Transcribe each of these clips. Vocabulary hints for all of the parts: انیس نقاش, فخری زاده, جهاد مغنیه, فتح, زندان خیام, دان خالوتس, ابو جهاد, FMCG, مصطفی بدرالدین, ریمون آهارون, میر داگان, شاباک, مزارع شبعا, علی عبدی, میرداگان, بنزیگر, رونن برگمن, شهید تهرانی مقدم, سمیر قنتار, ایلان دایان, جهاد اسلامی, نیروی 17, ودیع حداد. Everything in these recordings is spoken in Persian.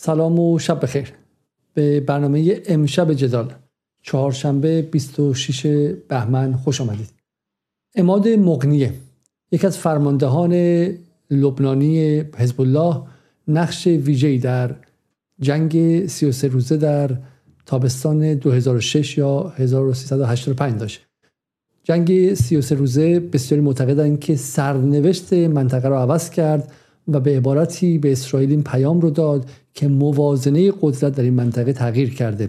سلام و شب بخیر. به برنامه امشب جدال چهارشنبه 26 بهمن خوش آمدید. عماد مغنیه، یکی از فرماندهان لبنانی حزب الله، نقش ویژه‌ای در جنگ 33 روزه در تابستان 2006 یا 1385 داشت. جنگ 33 روزه بسیاری معتقدند که سرنوشت منطقه را عوض کرد و به عبارتی به اسرائیل این پیام رو داد که موازنه قدرت در این منطقه تغییر کرده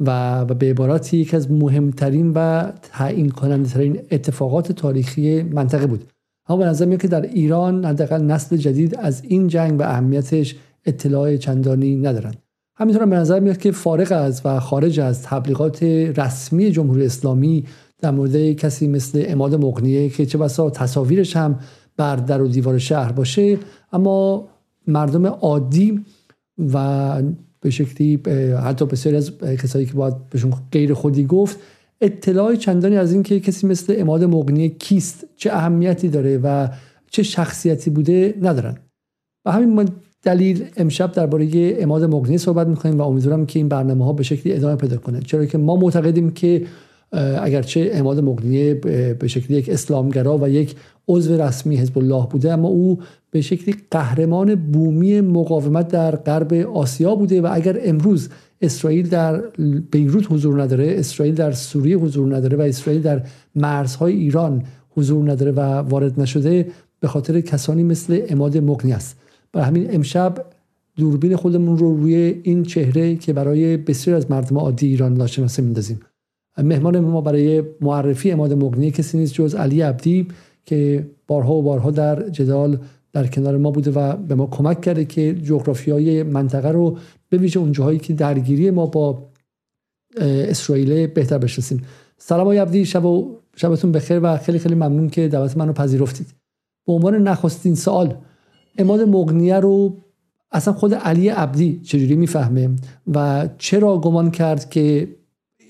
و به عبارتی یکی از مهمترین و تعیین کننده ترین اتفاقات تاریخی منطقه بود. اما به نظر میاد که در ایران حداقل نسل جدید از این جنگ و اهمیتش اطلاع چندانی ندارند. همینطور به نظر میاد که فارغ از و خارج از تبلیغات رسمی جمهوری اسلامی در مورد کسی مثل عماد مغنیه که چه بسا تصاویرش هم بر در و دیوار شهر باشه، اما مردم عادی و به شکلی حتی بسیاری از کسایی که باید بهشون غیر خودی گفت اطلاعی چندانی از این که کسی مثل عماد مغنیه کیست، چه اهمیتی داره و چه شخصیتی بوده ندارن. و همین دلیل امشب درباره عماد مغنیه صحبت می‌کنیم و امیدوارم که این برنامه‌ها به شکلی ادامه پیدا کنه، چرا که ما معتقدیم که اگرچه عماد مغنیه به شکلی یک اسلامگرا و یک عضو رسمی حزب الله بوده، اما او به شکلی قهرمان بومی مقاومت در غرب آسیا بوده و اگر امروز اسرائیل در بیروت حضور نداره، اسرائیل در سوریه حضور نداره و اسرائیل در مرزهای ایران حضور نداره و وارد نشده، به خاطر کسانی مثل عماد مغنیه است. برای همین امشب دوربین خودمون رو روی این چهره که برای بسیاری از مردم عادی ایران ناشناسه میندازیم. مهمان ما برای معرفی عماد مغنیه کسی نیست جز علی عبدی که بارها در جدال در کنار ما بوده و به ما کمک کرده که جغرافیای منطقه رو به ویژه اون جاهایی که درگیری ما با اسرائیل بهتر بشناسیم. سلام آقای عبدی، شبتون بخیر و خیلی خیلی ممنون که دعوت منو پذیرفتید. به عنوان نخستین سوال، عماد مغنیه رو اصلا خود علی عبدی چجوری میفهمه و چرا گمان کرد که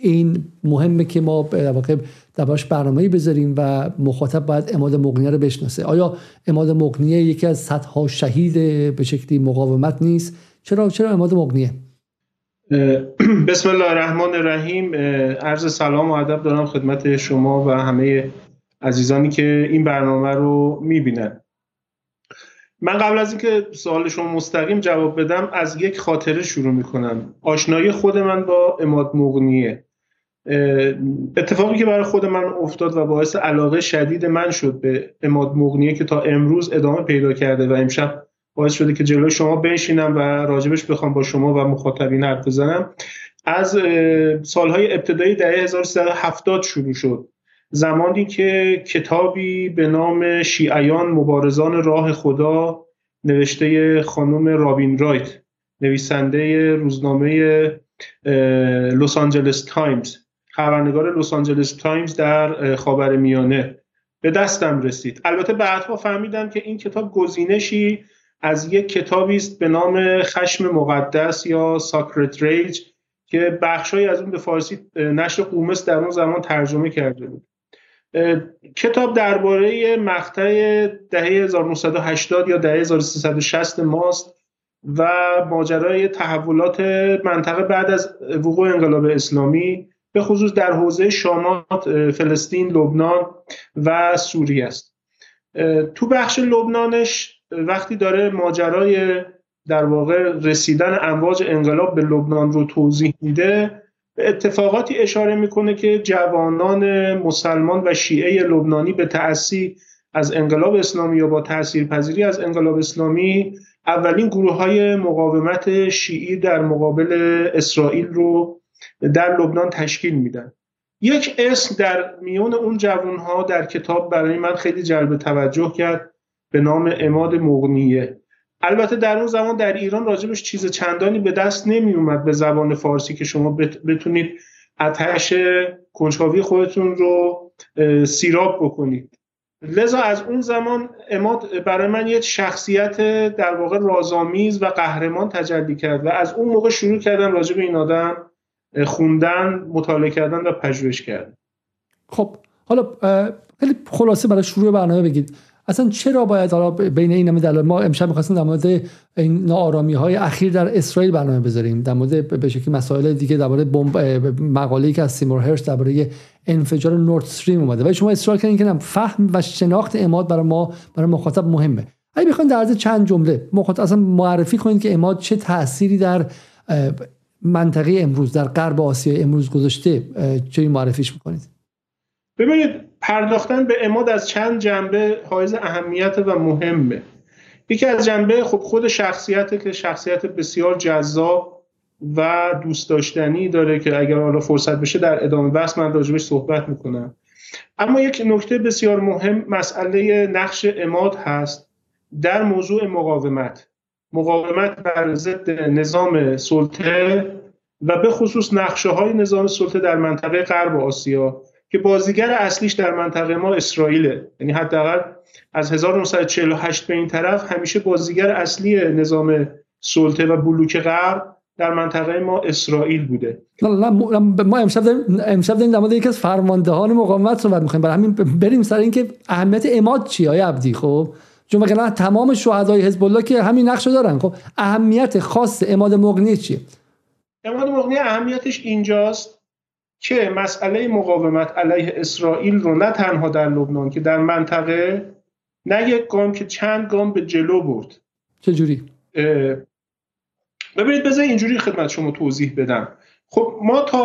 این مهمه که ما در واقع دربارش برنامه‌ای بذاریم و مخاطب باید عماد مغنیه رو بشناسه؟ آیا عماد مغنیه یکی از صدها شهید به شکلی مقاومت نیست؟ چرا عماد مغنیه؟ بسم الله الرحمن الرحیم. عرض سلام و ادب دارم خدمت شما و همه عزیزانی که این برنامه رو می‌بینن. من قبل از اینکه سوال شما مستقیم جواب بدم از یک خاطره شروع می‌کنم. آشنایی خود من با عماد مغنیه، اتفاقی که برای خود من افتاد و باعث علاقه شدید من شد به عماد مغنیه که تا امروز ادامه پیدا کرده و امشب باعث شده که جلوی شما بنشینم و راجبش بخوام با شما و مخاطبین حرف بزنم، از سالهای ابتدایی دهه 1370 شروع شد، زمانی که کتابی به نام شیعیان مبارزان راه خدا نوشته خانم رابین رایت، نویسنده روزنامه لس آنجلس تایمز، خبرنگار لس آنجلس تایمز در خاورمیانه به دستم رسید. البته بعدها فهمیدم که این کتاب گزینشی از یک کتابی است به نام خشم مقدس یا ساکرت ریج که بخشایی از اون به فارسی نشر قومس در اون زمان ترجمه کرده بود. کتاب درباره مقطع دهه 1980 یا دهه 1360 ماست و ماجرای تحولات منطقه بعد از وقوع انقلاب اسلامی، به خصوص در حوزه شامات، فلسطین، لبنان و سوریه است. تو بخش لبنانش وقتی داره ماجرای در واقع رسیدن امواج انقلاب به لبنان رو توضیح میده، به اتفاقاتی اشاره میکنه که جوانان مسلمان و شیعه لبنانی به تأثیر از انقلاب اسلامی یا با تأثیرپذیری از انقلاب اسلامی اولین گروه‌های مقاومت شیعی در مقابل اسرائیل رو در لبنان تشکیل میدن. یک اسم در میون اون جوانها در کتاب برای من خیلی جلب توجه کرد به نام عماد مغنیه. البته در اون زمان در ایران راجبش چیز چندانی به دست نمی اومد به زبان فارسی که شما بتونید آتش کنجکاوی خودتون رو سیراب بکنید، لذا از اون زمان عماد برای من یک شخصیت در واقع رازآمیز و قهرمان تجلی کرد و از اون موقع شروع کردم راجب این آدم خوندن، مطالعه کردن و پژوهش کردن. خب حالا خیلی خلاصه برای شروع برنامه بگید اصلا چرا باید حالا بین این همه دلایل، ما امشب می‌خواستیم در مورد این ناآرامی‌های اخیر در اسرائیل برنامه بذاریم، در مورد به شکلی مسائل دیگه، درباره بمب، مقاله‌ای که از سیمور هرش درباره انفجار نورد استریم اومده، ولی شما اصرار کردین که فهم و شناخت عماد برای ما، برای مخاطب مهمه. اگه بخواید در عرض چند جمله مخاطب اصلا معرفی کنید که عماد چه تأثیری در منطقه امروز، در غرب آسیا امروز گذاشته، چه معرفیش می‌کنید؟ ببینید، پرداختن به عماد از چند جنبه حائز اهمیت و مهمه. یکی از جنبه خود شخصیته که شخصیت بسیار جذاب و دوست داشتنی داره که اگر حالا فرصت بشه در ادامه بحث من راجبش صحبت میکنم. اما یک نکته بسیار مهم مسئله نقش عماد هست در موضوع مقاومت بر ضد نظام سلطه و به خصوص نقشه‌های نظام سلطه در منطقه غرب آسیا که بازیگر اصلیش در منطقه ما اسرائیله. یعنی حداقل از 1948 به این طرف همیشه بازیگر اصلی نظام سلطه و بلوک غرب در منطقه ما اسرائیل بوده. ما امشب داریم در مورد یکی از فرماندهان مقاومت صحبت می‌کنیم، برای همین بریم سر این که اهمیت عماد چیه آقای عبدی. خب چون مثلا تمام شهدای حزب الله که همین نقشو دارن، خب اهمیت خاص عماد مغنیه چیه؟ عماد مغنیه اهمیتش اینجاست که مسئله مقاومت علیه اسرائیل رو نه تنها در لبنان که در منطقه نه یک گام که چند گام به جلو برد. چجوری؟ ببینید بذارید اینجوری خدمت شما توضیح بدم. خب ما تا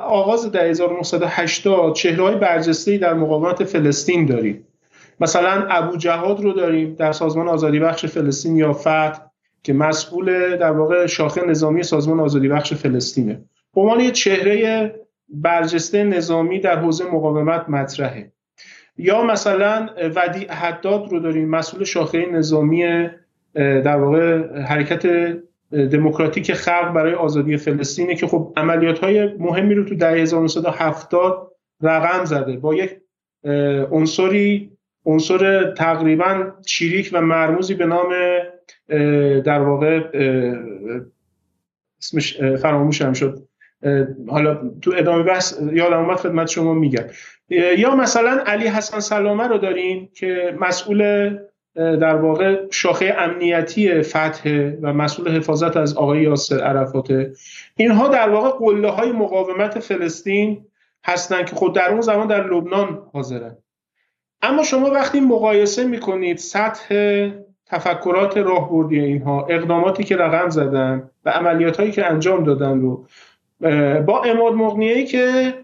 آغاز دهه 1980 چهره‌های برجسته‌ای در مقاومت فلسطین داریم. مثلا ابو جهاد رو داریم در سازمان آزادی بخش فلسطین یا فتح که مسئول در واقع شاخه نظامی سازمان آزادی بخش فلسطینه. به عنوان یک چهره برجسته نظامی در حوزه مقاومت مطرحه. یا مثلا ودیع حداد رو داریم، مسئول شاخه نظامی در واقع حرکت دموکراتیک خلق برای آزادی فلسطینه که خب عملیات‌های مهمی رو تو دهه 1970 رقم زده با یک عنصر تقریبا چریک و مرموزی به نام در واقع اسمش فراموشم شد، حالا تو ادامه بحث یادم اومد خدمت شما میگم. یا مثلا علی حسن سلامه رو داریم که مسئول در واقع شاخه امنیتی فتح و مسئول حفاظت از آقای یاسر عرفات. اینها در واقع قله های مقاومت فلسطین هستند که خود در اون زمان در لبنان حاضرن. اما شما وقتی مقایسه میکنید سطح تفکرات راهبردی اینها، اقداماتی که رقم زدن و عملیاتایی که انجام دادن رو با عماد مغنیه‌ای که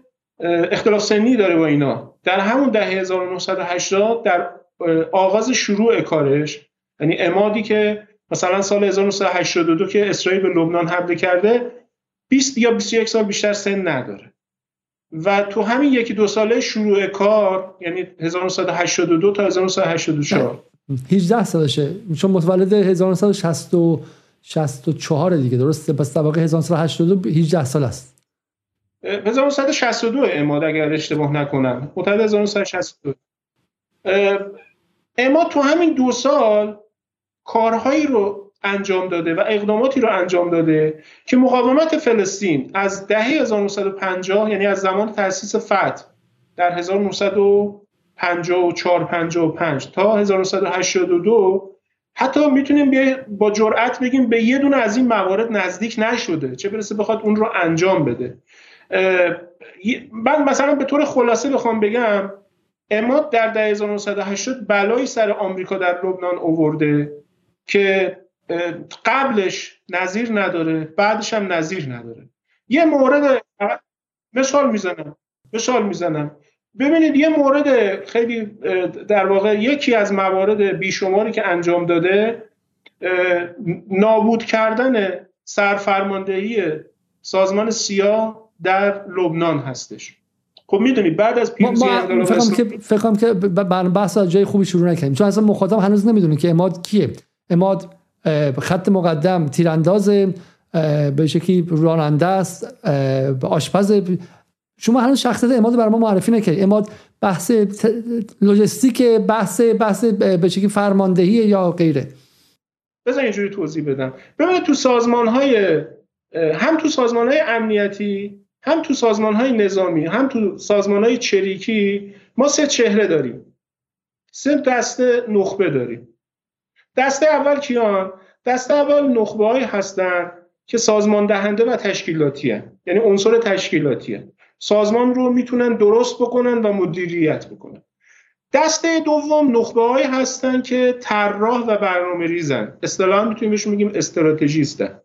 اختلاف سنی داره با اینا، در همون دهه 1980 در آغاز شروع کارش، یعنی عمادی که مثلا سال 1982 که اسرائیل به لبنان حمله کرده 20 یا 21 سال بیشتر سن نداره و تو همین یکی دو ساله شروع کار، یعنی 1982 تا 1984 18 سالشه، چون متولد 1964 دیگه، درسته؟ پس طبقه 1982 18 سال است. 1962 عماد اگر اشتباه نکنم، متولد 1962. عماد تو همین دو سال کارهایی رو انجام داده و اقداماتی رو انجام داده که مقاومت فلسطین از دهه 1950، یعنی از زمان تأسیس فتح در 1954-55 تا 1982، حتی میتونیم با جرأت بگیم به یه دونه از این موارد نزدیک نشده، چه برسه بخواد اون رو انجام بده. من مثلا به طور خلاصه بخوام بگم عماد در دهه 1980 بلایی سر آمریکا در لبنان آورده که قبلش نظیر نداره، بعدش هم نظیر نداره. یه مورد مثال میزنم ببینید، یه مورد خیلی در واقع یکی از موارد بیشماری که انجام داده، نابود کردن سرفرماندهی سازمان سیا در لبنان هستش. خب میدونید بعد از پیروزی انقلاب اسلامی، فکرم که بحث از جای خوبی شروع نکردیم، چون اصلا مخاطب هنوز نمیدونه که عماد کیه. عماد خط مقدم تیرانداز، به شکلی راننده است، آشپز. شما هنوز شخصیت عماد برای ما معرفی نکردید. عماد بحث لوجستیک، بحث به شکلی فرماندهی یا غیره. بذار اینجوری توضیح بدم. ببینید تو سازمان‌های، هم تو سازمان‌های امنیتی، هم تو سازمان‌های نظامی، هم تو سازمان‌های چریکی، ما سه چهره داریم. سه دسته نخبه داریم. دسته اول کیان؟ دسته اول نخبه‌هایی هستند که سازمان دهنده و تشکیلاتی هستند، یعنی عنصر تشکیلاتی هستند. سازمان رو میتونن درست بکنن و مدیریت بکنن. دسته دوم نخبه‌هایی هستند که طراح و برنامه‌ریزن، اصطلاحاً میتونیم بهش میگیم استراتژیستن.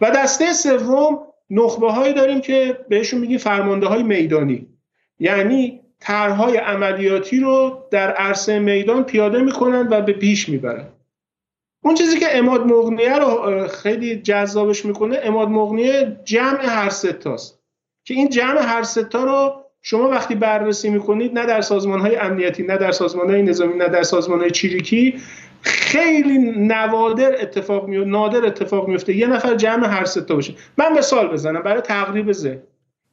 و دسته سوم نخبه‌هایی داریم که بهشون میگیم فرمانده‌های میدانی، یعنی طرح‌های عملیاتی رو در عرصه میدان پیاده میکنن و به پیش میبرن. اون چیزی که عماد مغنیه رو خیلی جذابش میکنه، عماد مغنیه جمع هر سه تاست که این جمع هر سه تا رو شما وقتی بررسی میکنید، نه در سازمان‌های امنیتی، نه در سازمان‌های نظامی، نه در سازمان‌های چریکی، خیلی نادر اتفاق میفته یه نفر جمع هر سه تا باشه. من مثال بزنم برای تقریب ذهن.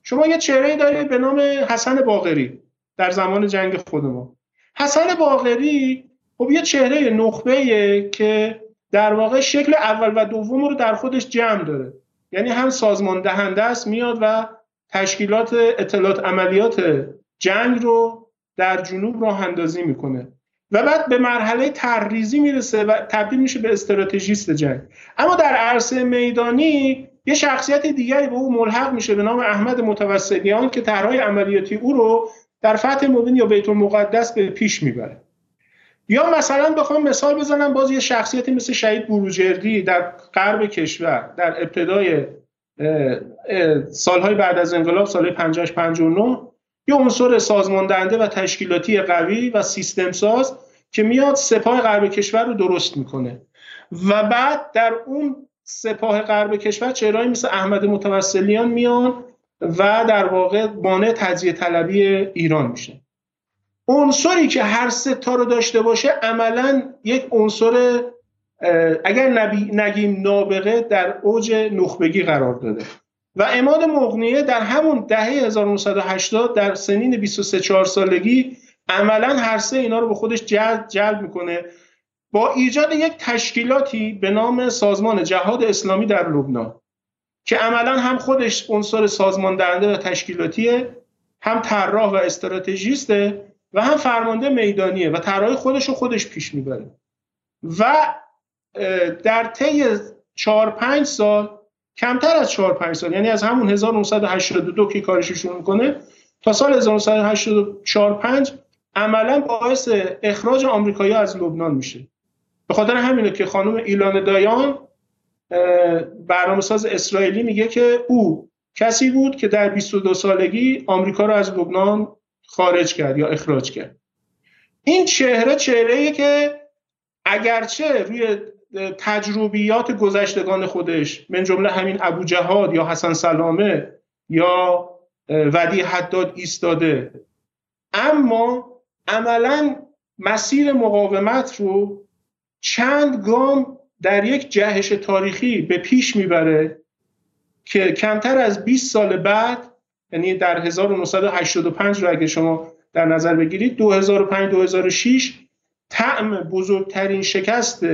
شما یه چهره‌ای دارید به نام حسن باقری در زمان جنگ خود ما. حسن باقری خب یه چهره نخبه‌ایه که در واقع شکل اول و دوم رو در خودش جمع داره، یعنی هم سازمان دهنده است، میاد و تشکیلات اطلاعات عملیات جنگ رو در جنوب راه اندازی میکنه و بعد به مرحله طرحریزی میرسه و تبدیل میشه به استراتژیست جنگ. اما در عرصه میدانی یه شخصیت دیگری به او ملحق میشه به نام احمد متوسلیان که طرح‌های عملیاتی او رو در فتح مبین یا بیت المقدس به پیش میبره. یا مثلا بخوام مثال بزنم، باز یه شخصیتی مثل شهید بروجردی در غرب کشور در ابتدای سالهای بعد از انقلاب، سالهای 50-59، یه عنصر سازمان دهنده و تشکیلاتی قوی و سیستم ساز که میاد سپاه غرب کشور رو درست میکنه و بعد در اون سپاه غرب کشور چهره‌ای مثل احمد متوسلیان میان و در واقع بانه تجزیه طلبی ایران میشه. عنصری که هر سه تا رو داشته باشه عملاً یک عنصر اگر نگیم نابغه در اوج نخبگی قرار داده. و عماد مغنیه در همون دهه 1980 در سنین 23-4 سالگی عملاً هر سه اینا رو به خودش جلب میکنه با ایجاد یک تشکیلاتی به نام سازمان جهاد اسلامی در لبنان که عملاً هم خودش عنصر سازمان دهنده و تشکیلاتیه، هم طراح و استراتژیسته و هم فرمانده میدانیه و طراح خودش رو خودش پیش میبره. و در طی 4-5 سال، کمتر از 4-5 سال، یعنی از همون 1982 که کارش شروع میکنه تا سال 1984-5 عملا باعث اخراج آمریکایی‌ها از لبنان میشه. به خاطر همینه که خانم ایلان دایان برنامه‌ساز اسرائیلی میگه که او کسی بود که در 22 سالگی آمریکا رو از لبنان خارج کرد یا اخراج کرد. این چهره‌ایه که اگرچه روی تجربیات گذشتگان خودش من جمله همین ابو جهاد یا حسن سلامه یا ودیع حداد ایستاده، اما عملاً مسیر مقاومت رو چند گام در یک جهش تاریخی به پیش میبره که کمتر از 20 سال بعد، یعنی در 1985 رو اگه شما در نظر بگیرید، 2005-2006 طعم بزرگترین شکست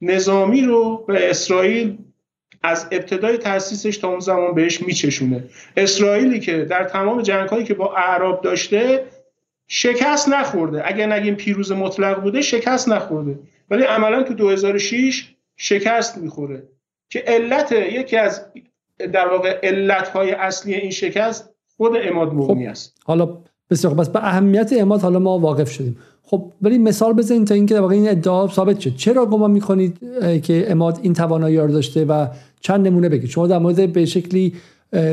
نظامی رو به اسرائیل از ابتدای تأسیسش تا اون زمان بهش میچشونه. اسرائیلی که در تمام جنگ‌هایی که با اعراب داشته شکست نخورده، اگر نگیم پیروز مطلق بوده، شکست نخورده، ولی عملا تو 2006 شکست میخوره که علت، یکی از در واقع علت‌های اصلی این شکست خود عماد مغنیه است. حالا بسیار بس به اهمیت عماد حالا ما واقف شدیم. خب ولی مثال بزنید تا اینکه در واقع این ادعا ثابت شد. چرا گمان می‌کنید که عماد این توانایی رو داشته و چند نمونه بگید؟ شما در مورد به شکلی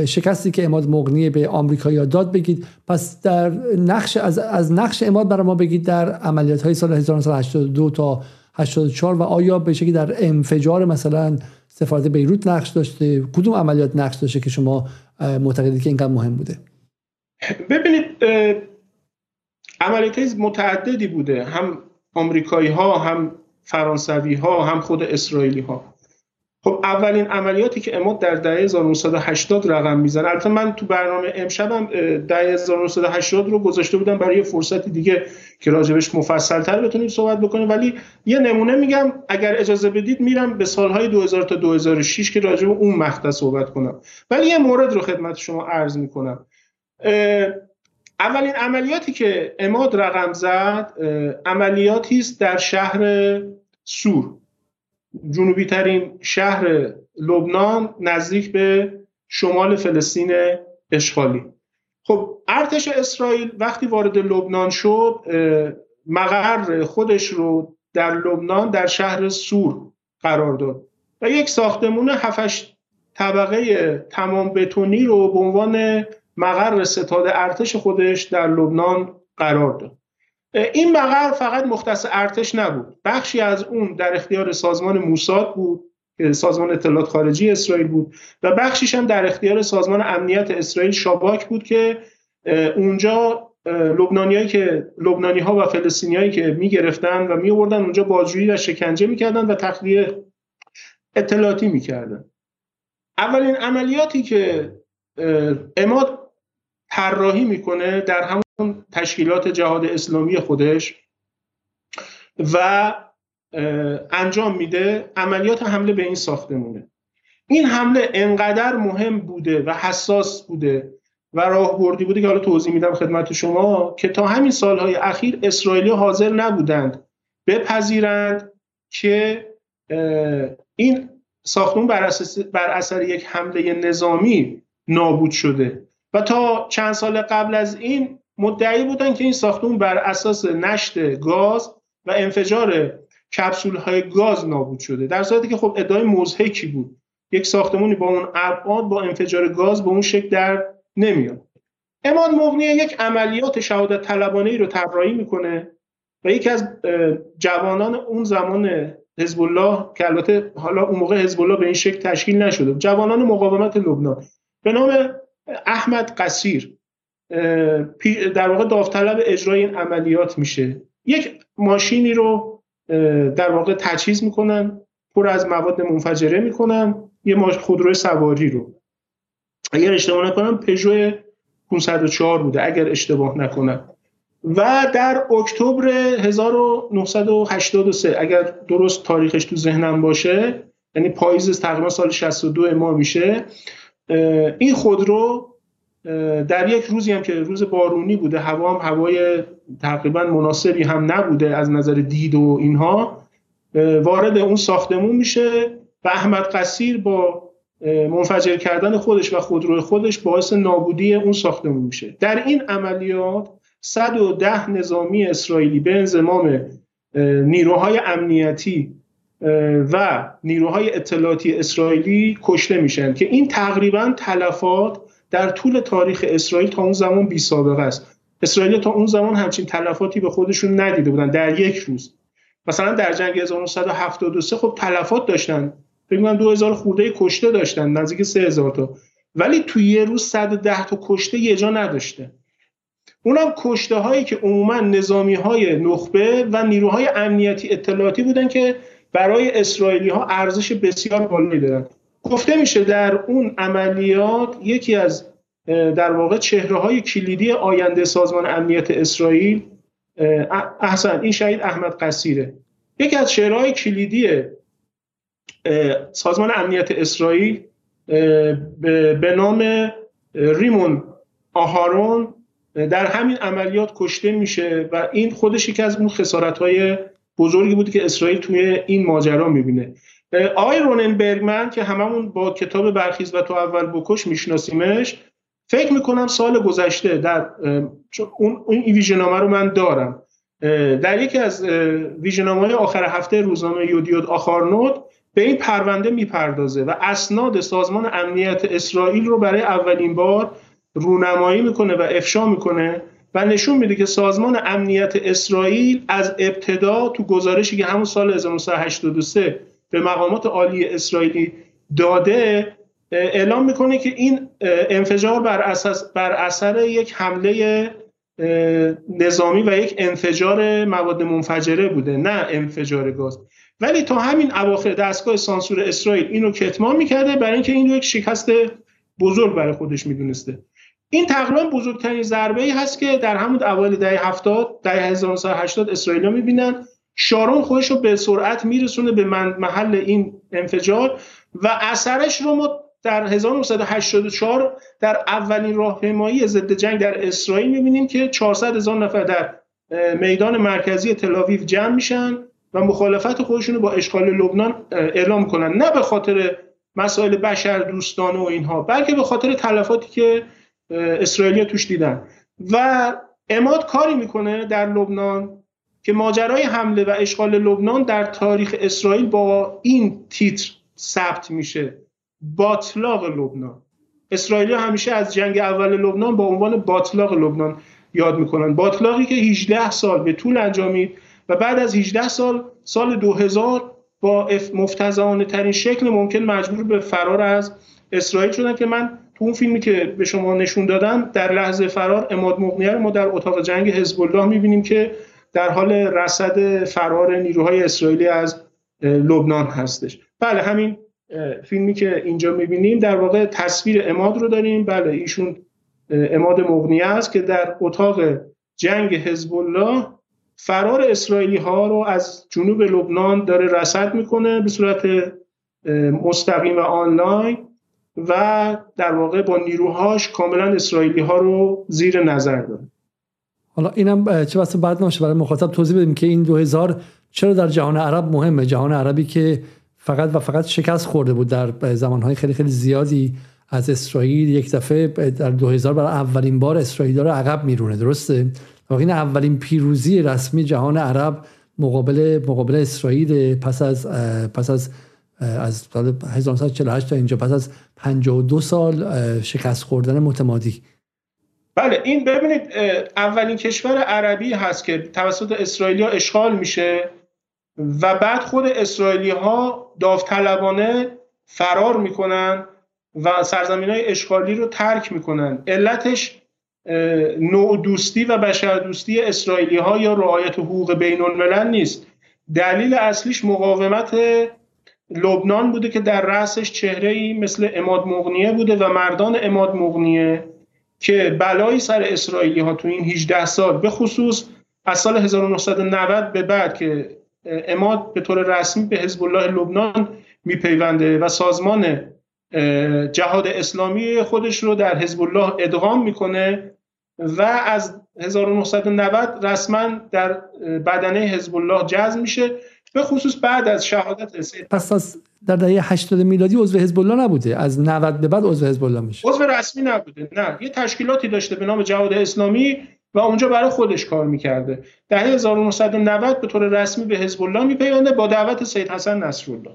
شکستی که عماد مغنیه به آمریکایی‌ها داد بگید، پس در نقش از نقش عماد برای ما بگید در عملیات‌های سال 1982 تا 84 و آیا به شکلی در انفجار مثلا سفارت بیروت نقش داشته؟ کدوم عملیات نقش داشته که شما معتقدید که اینقدر مهم بوده؟ ببینید عملیات متعددی بوده، هم آمریکایی‌ها، هم فرانسوی‌ها، هم خود اسرائیلی‌ها. خب اولین عملیاتی که عماد در دهه 1980 رقم میزنه، البته من تو برنامه امشبم دهه 1980 رو گذاشته بودم برای یه فرصت دیگه که راجبش مفصل‌تر بتونیم صحبت بکنیم، ولی یه نمونه میگم اگر اجازه بدید میرم به سالهای 2000 تا 2006 که راجب اون مقطع صحبت کنم، ولی یه مورد رو خدمت شما عرض میکنم. اولین عملیاتی که عماد رقم زد عملیاتی است در شهر سور، جنوبی ترین شهر لبنان نزدیک به شمال فلسطین اشغالی. خب ارتش اسرائیل وقتی وارد لبنان شد مقر خودش رو در لبنان در شهر سور قرار داد و یک ساختمون 7-8 طبقه تمام بتونی رو به عنوان مقر ستاد ارتش خودش در لبنان قرار داد. این مقر فقط مختص ارتش نبود، بخشی از اون در اختیار سازمان موساد بود، سازمان اطلاعات خارجی اسرائیل بود، و بخشیش هم در اختیار سازمان امنیت اسرائیل شاباک بود که اونجا لبنانی ها و فلسطینی هایی که میگرفتن و میوردن اونجا بازجویی و شکنجه میکردن و تخلیه اطلاعاتی میکردن. اولین عملیاتی که عماد طراحی میکنه در همون تشکیلات جهاد اسلامی خودش و انجام میده عملیات حمله به این ساختمونه. این حمله انقدر مهم بوده و حساس بوده و راهبردی بوده که حالا توضیح میدم خدمت شما، که تا همین سالهای اخیر اسرائیلی حاضر نبودند بپذیرند که این ساختمون بر اثر یک حمله نظامی نابود شده و تا چند سال قبل از این مدعی بودند که این ساختمون بر اساس نشت گاز و انفجار کپسول‌های گاز نابود شده، در صورتی که خب ادعای مضحکی بود. یک ساختمونی با اون ابعاد با انفجار گاز به اون شکل در نمیاد. عماد مغنیه یک عملیات شهادت طلبانه ای رو طراحی میکنه و یکی از جوانان اون زمان حزب الله، که البته حالا اون موقع حزب الله به این شکل تشکیل نشده، جوانان مقاومت لبنان به نام احمد قصیر در واقع داوطلب اجرای این عملیات میشه. یک ماشینی رو در واقع تجهیز میکنن، پر از مواد منفجره میکنن، یه ماشین خودروی سواری رو، اگر اشتباه نکنم پژو 504 بوده اگر اشتباه نکنم، و در اکتبر 1983 اگر درست تاریخش تو ذهنم باشه، یعنی پاییز تقریبا سال 62 ما میشه، این خودرو در یک روزی هم که روز بارونی بوده، هوا هم هوای تقریبا مناسبی هم نبوده از نظر دید و اینها، وارد اون ساختمون میشه و احمد قصیر با منفجر کردن خودش و خودروی خودش باعث نابودی اون ساختمون میشه. در این عملیات 110 نظامی اسرائیلی به انضمام نیروهای امنیتی و نیروهای اطلاعاتی اسرائیلی کشته میشن که این تقریبا تلفات در طول تاریخ اسرائیل تا اون زمان بی سابقه است. اسرائیل تا اون زمان همچین تلفاتی به خودشون ندیده بودن در یک روز. مثلا در جنگ 1973 خب تلفات داشتن، فکر کنم 2000 خورده کشته داشتن، نزدیک 3000 تا، ولی توی یه روز 110 تا کشته یه جا نداشته. اونم کشته هایی که عموما نظامی های نخبه و نیروهای امنیتی اطلاعاتی بودن که برای اسرائیلی ها ارزش بسیار بالایی دارن. گفته میشه در اون عملیات یکی از در واقع چهره‌های کلیدی آینده سازمان امنیت اسرائیل این شهید احمد قصیره. یکی از چهره‌های کلیدی سازمان امنیت اسرائیل به نام ریمون آهارون در همین عملیات کشته میشه و این خودش یکی از اون خسارت‌های بزرگی بود که اسرائیل توی این ماجرا میبینه. آقای رونن برگمن که هممون با کتاب برخیز و تو اول بکش میشناسیمش، فکر میکنم سال گذشته در اون ویژنامه رو من دارم، در یکی از ویژنامه‌های آخر هفته روزنامه یودیود آخارنود به این پرونده میپردازه و اسناد سازمان امنیت اسرائیل رو برای اولین بار رونمایی میکنه و افشا میکنه و نشون میده که سازمان امنیت اسرائیل از ابتدا تو گزارشی که همون سال 1983 به مقامات عالی اسرائیلی داده اعلام میکنه که این انفجار بر اثر یک حمله نظامی و یک انفجار مواد منفجره بوده، نه انفجار گاز. ولی تا همین اواخر دستگاه سانسور اسرائیل اینو کتمان میکرده برای اینکه این یک شکست بزرگ برای خودش میدونسته. این تقریبا بزرگترین ضربه ای هست که در همون اوایل دهه 70 دهه 1980 اسرائیلیا میبینن. شارون خودش رو به سرعت میرسونه به محل این انفجار و اثرش رو ما در 1984 در اولین راهپیمایی ضد جنگ در اسرائیل می‌بینیم که 400,000 نفر در میدان مرکزی تل‌آویو جمع میشن و مخالفت خودشون رو با اشغال لبنان اعلام کنن، نه به خاطر مسائل بشر دوستانه و اینها، بلکه به خاطر تلفاتی که اسرائیلیا توش دیدن. و عماد کاری میکنه در لبنان که ماجرای حمله و اشغال لبنان در تاریخ اسرائیل با این تیتر ثبت میشه: باطلاق لبنان. اسرائیلیا همیشه از جنگ اول لبنان با عنوان باطلاق لبنان یاد میکنن، باطلاقی که 18 سال به طول انجامید و بعد از 18 سال، سال 2000 با مفتزانه ترین شکل ممکن مجبور به فرار از اسرائیل شدن که من تو اون فیلمی که به شما نشون دادم در لحظه فرار عماد مغنیه رو ما در اتاق جنگ حزب الله می‌بینیم که در حال رصد فرار نیروهای اسرائیلی از لبنان هستش. بله، همین فیلمی که اینجا می‌بینیم در واقع تصویر عماد رو داریم. بله، ایشون عماد مغنیه است که در اتاق جنگ حزب الله فرار اسرائیلی ها رو از جنوب لبنان داره رصد میکنه به صورت مستقیم و آنلاین و در واقع با نیروهاش کاملا اسرائیلی ها رو زیر نظر داره. حالا اینم چه بسا بعد نشه برای مخاطب توضیح بدیم که این 2000 چرا در جهان عرب مهمه، جهان عربی که فقط و فقط شکست خورده بود در زمانهای خیلی خیلی زیادی از اسرائیل. یک دفعه در 2000 برای اولین بار اسرائیل رو عقب میرونه، درسته؟ این اولین پیروزی رسمی جهان عرب مقابل اسرائیل پس از 1948 تا اینجا، پس از 52 سال شکست خوردن متمادی. بله، این ببینید اولین کشور عربی هست که توسط اسرائیلیا اشغال میشه و بعد خود اسرائیلی ها داوطلبانه فرار میکنن و سرزمین های اشغالی رو ترک میکنن. علتش نوع دوستی و بشردوستی اسرائیلی ها یا رعایت حقوق بین الملل نیست. دلیل اصلیش مقاومت لبنان بوده که در رأسش چهره‌ای مثل عماد مغنیه بوده و مردان عماد مغنیه که بلایی سر اسرائیلی ها تو این 18 سال، به خصوص از سال 1990 به بعد که عماد به طور رسمی به حزب الله لبنان میپیونده و سازمان جهاد اسلامی خودش رو در حزب الله ادغام میکنه و از 1990 رسما در بدنه حزب الله جذب میشه، به خصوص بعد از شهادت سید. پس از در دهه 80 میلادی عضو حزب الله نبوده، از 90 به بعد عضو حزب الله میشه. عضو رسمی نبوده، نه، یه تشکیلاتی داشته به نام جهاد اسلامی و اونجا برای خودش کار میکرده. در 1990 به طور رسمی به حزب الله میپیونده با دعوت سید حسن نصرالله.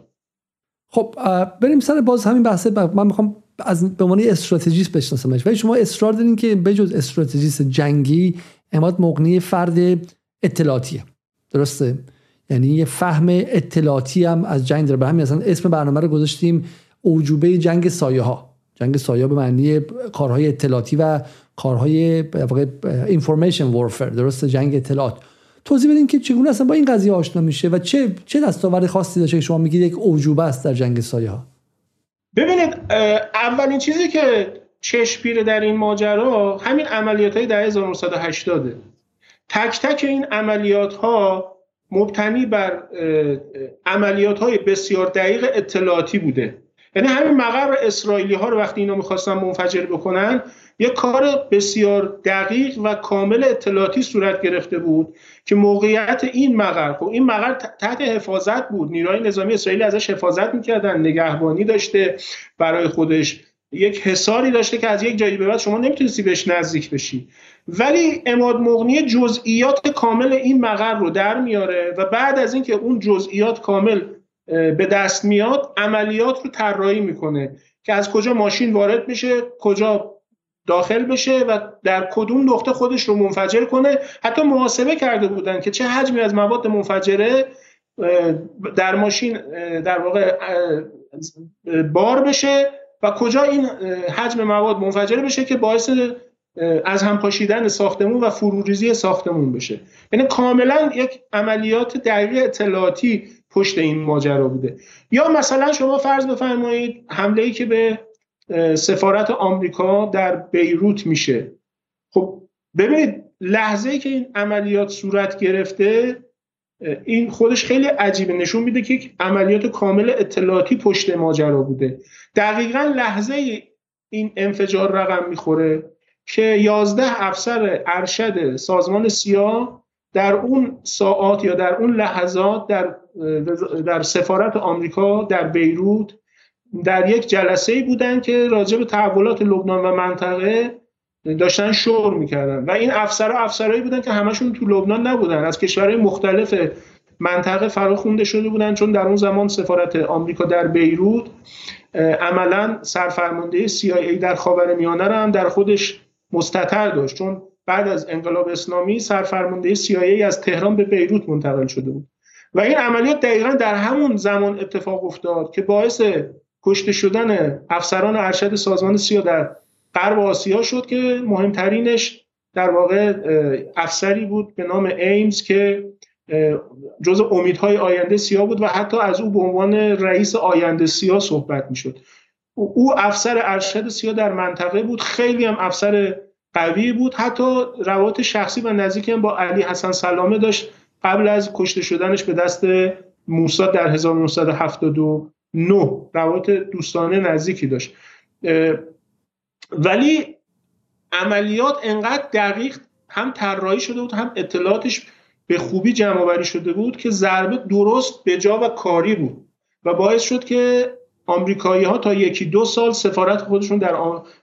خب بریم سر باز همین بحث. من میخوام از به عنوان استراتژیست بشناسمش، ولی شما اصرار دارین که بجز استراتژیست جنگی، عماد مغنیه فرد اطلاعاتیه، درسته؟ یعنی یه فهم اطلاعاتی هم از جنگ داره. به همین اصلا اسم برنامه رو گذاشتیم اوجوبه جنگ سایه ها. جنگ سایه به معنی کارهای اطلاعاتی و کارهای واقعا اینفورمیشن وارفر، درسته؟ جنگ اطلاعات. توضیح بدین که چگونه اصلا با این قضیه آشنا میشه و چه دستاورد خاصی داشته که شما میگید یک اوجوبه است در جنگ سایه ها؟ ببینید اولین چیزی که چشم پیره در این ماجرا همین عملیات های دهه 1980. تک تک این عملیات ها مبتنی بر عملیات های بسیار دقیق اطلاعاتی بوده. یعنی همین مقر اسرائیلی ها رو وقتی اینا میخواستن منفجر بکنن، یک کار بسیار دقیق و کامل اطلاعاتی صورت گرفته بود که موقعیت این مقر، خب این مقر تحت حفاظت بود، نیروهای نظامی اسرائیل ازش حفاظت میکردن، نگهبانی داشته برای خودش، یک حصاری داشته که از یک جایی به بعد شما نمیتونستی بهش نزدیک بشی. ولی عماد مغنیه جزئیات کامل این مقر رو در میاره و بعد از اینکه اون جزئیات کامل به دست میاد، عملیات رو طراحی میکنه که از کجا ماشین وارد میشه، کجا داخل بشه و در کدوم نقطه خودش رو منفجر کنه. حتی محاسبه کرده بودن که چه حجمی از مواد منفجره در ماشین در واقع بار بشه و کجا این حجم مواد منفجره بشه که باعث از هم پاشیدن ساختمون و فروریزی ساختمون بشه. یعنی کاملا یک عملیات دقیق اطلاعاتی پشت این ماجرا بوده. یا مثلا شما فرض بفرمایید حمله‌ای که به سفارت آمریکا در بیروت میشه. خب ببینید لحظه‌ای که این عملیات صورت گرفته، این خودش خیلی عجیبه، نشون میده که یک عملیات کامل اطلاعاتی پشت ماجرا بوده. دقیقاً لحظه این انفجار رقم میخوره که 11 افسر ارشد سازمان سیا در اون ساعات یا در اون لحظات در سفارت آمریکا در بیروت در یک جلسه‌ای بودن که راجع به تحولات لبنان و منطقه داشتن شور میکردن و این افسرها افسرایی بودن که همشون تو لبنان نبودن، از کشورهای مختلف منطقه فراخونده شده بودن، چون در اون زمان سفارت آمریکا در بیروت عملاً سرفرمانده CIA در خاورمیانه را هم در خودش مستتر داشت، چون بعد از انقلاب اسلامی سرفرمانده CIA از تهران به بیروت منتقل شده بود و این عملیات دقیقاً در همون زمان اتفاق افتاد که باعث کشته شدن افسران ارشد سازمان سیا در غرب آسیا شد که مهمترینش در واقع افسری بود به نام ایمز که جزء امیدهای آینده سیا بود و حتی از او به عنوان رئیس آینده سیا صحبت میشد. او افسر ارشد سیا در منطقه بود، خیلی هم افسر قوی بود، حتی روابط شخصی و نزدیکی هم با علی حسن سلامه داشت قبل از کشته شدنش به دست موساد در 1979 روابط دوستانه نزدیکی داشت. ولی عملیات انقدر دقیق هم طراحی شده بود هم اطلاعاتش به خوبی جمع‌آوری شده بود که ضربه درست به جا و کاری بود و باعث شد که آمریکایی‌ها تا 1-2 سال سفارت خودشون در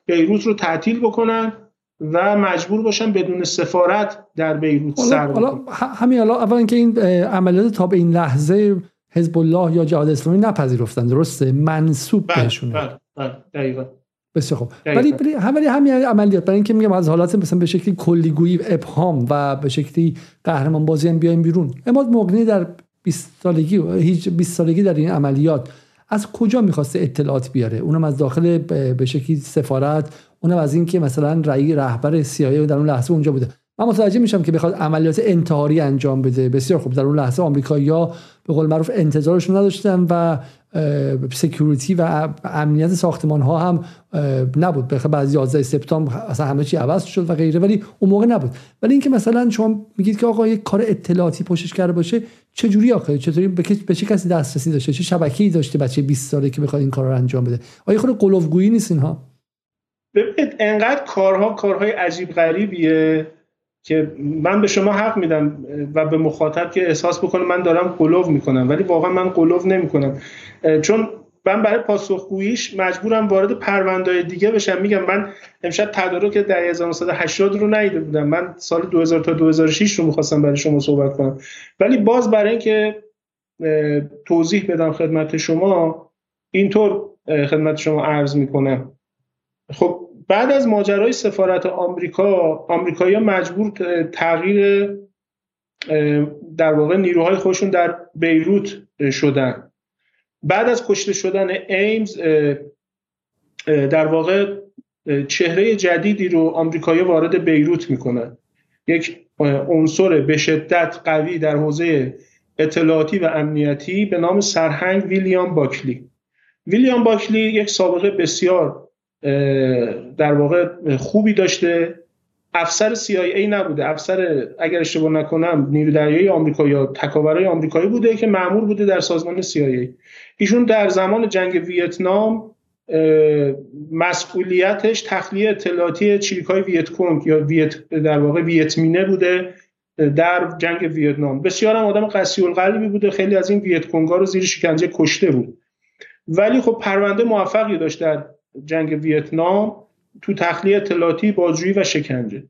بیروت رو تعطیل بکنن و مجبور باشن بدون سفارت در بیروت سر بکنن. همین حالا اولا که این عملیات تا به این لحظه حزب الله یا جهاد اسلامی نپذیرفتن، درسته، منسوب بهشونه. بله دقیقاً. بسیار خوب. ولی همین عملیات، برای اینکه میگم از حالات مثلا به شکلی کلیگویی ابهام و به شکلی قهرمان بازی هم بیایم بیرون، عماد مغنیه در 20 سالگی در این عملیات از کجا میخواسته اطلاعات بیاره؟ اونم از داخل به شکلی سفارت، اونم از اینکه مثلا رهبر CIA در اون لحظه اونجا بوده. من متوجه میشم که بخواد عملیات انتحاری انجام بده. بسیار خوب، در اون لحظه آمریکایی‌ها به قول معروف انتظارشون نداشتن و سکیوریتی و امنیت ساختمان ها هم نبود. بخاطر بعد از 11 سپتامبر اصلا همه چی عوض شد و غیره، ولی اون موقع نبود. ولی اینکه مثلا شما میگید که آقا یک کار اطلاعاتی پشتش کرده باشه، چه جوری آخه؟ چطوری به چه کسی دسترسی داشته؟ چه شبکه‌ای داشته بچه 20 ساله که بخواد این کارا رو انجام بده؟ آخه خود قلوفگویی نیست اینها؟ ببینید انقدر کارهای عجیب غریبیه که من به شما حق میدم و به مخاطب که احساس بکنه من دارم قلوف میکنم، ولی واقعا من قلوف نمیکنم، چون من برای پاسخگوییش مجبورم وارد پرونده‌های دیگه بشم. میگم من امشب تدارک در 1980 رو ندیده بودم، من سال 2000 تا 2006 رو میخواستم برای شما صحبت کنم، ولی باز برای اینکه توضیح بدم خدمت شما اینطور خدمت شما عرض میکنم. خب بعد از ماجرای سفارت آمریکایی‌ها مجبور تغییر در واقع نیروهای خودشون در بیروت شدن. بعد از کشته شدن ایمز در واقع چهره جدیدی رو آمریکایی‌ها وارد بیروت میکنن، یک عنصر به شدت قوی در حوزه اطلاعاتی و امنیتی به نام سرهنگ ویلیام باکلی. ویلیام باکلی یک سابقه بسیار در واقع خوبی داشته، افسر CIA نبوده، افسر اگر اشتباه نکنم نیروی دریایی آمریکا یا تکاورای آمریکایی بوده که مأمور بوده در سازمان CIA. ایشون در زمان جنگ ویتنام مسئولیتش تخلیه اطلاعاتی چریک‌های ویتکونگ یا در واقع ویتمینه بوده در جنگ ویتنام. بسیار هم آدم قسی‌القلبی بوده، خیلی از این ویتکونگ‌ها رو زیر شکنجه کشته بود، ولی خب پرونده موفقی داشت در جنگ ویتنام تو تخلیه اطلاعاتی، بازجویی و شکنجه.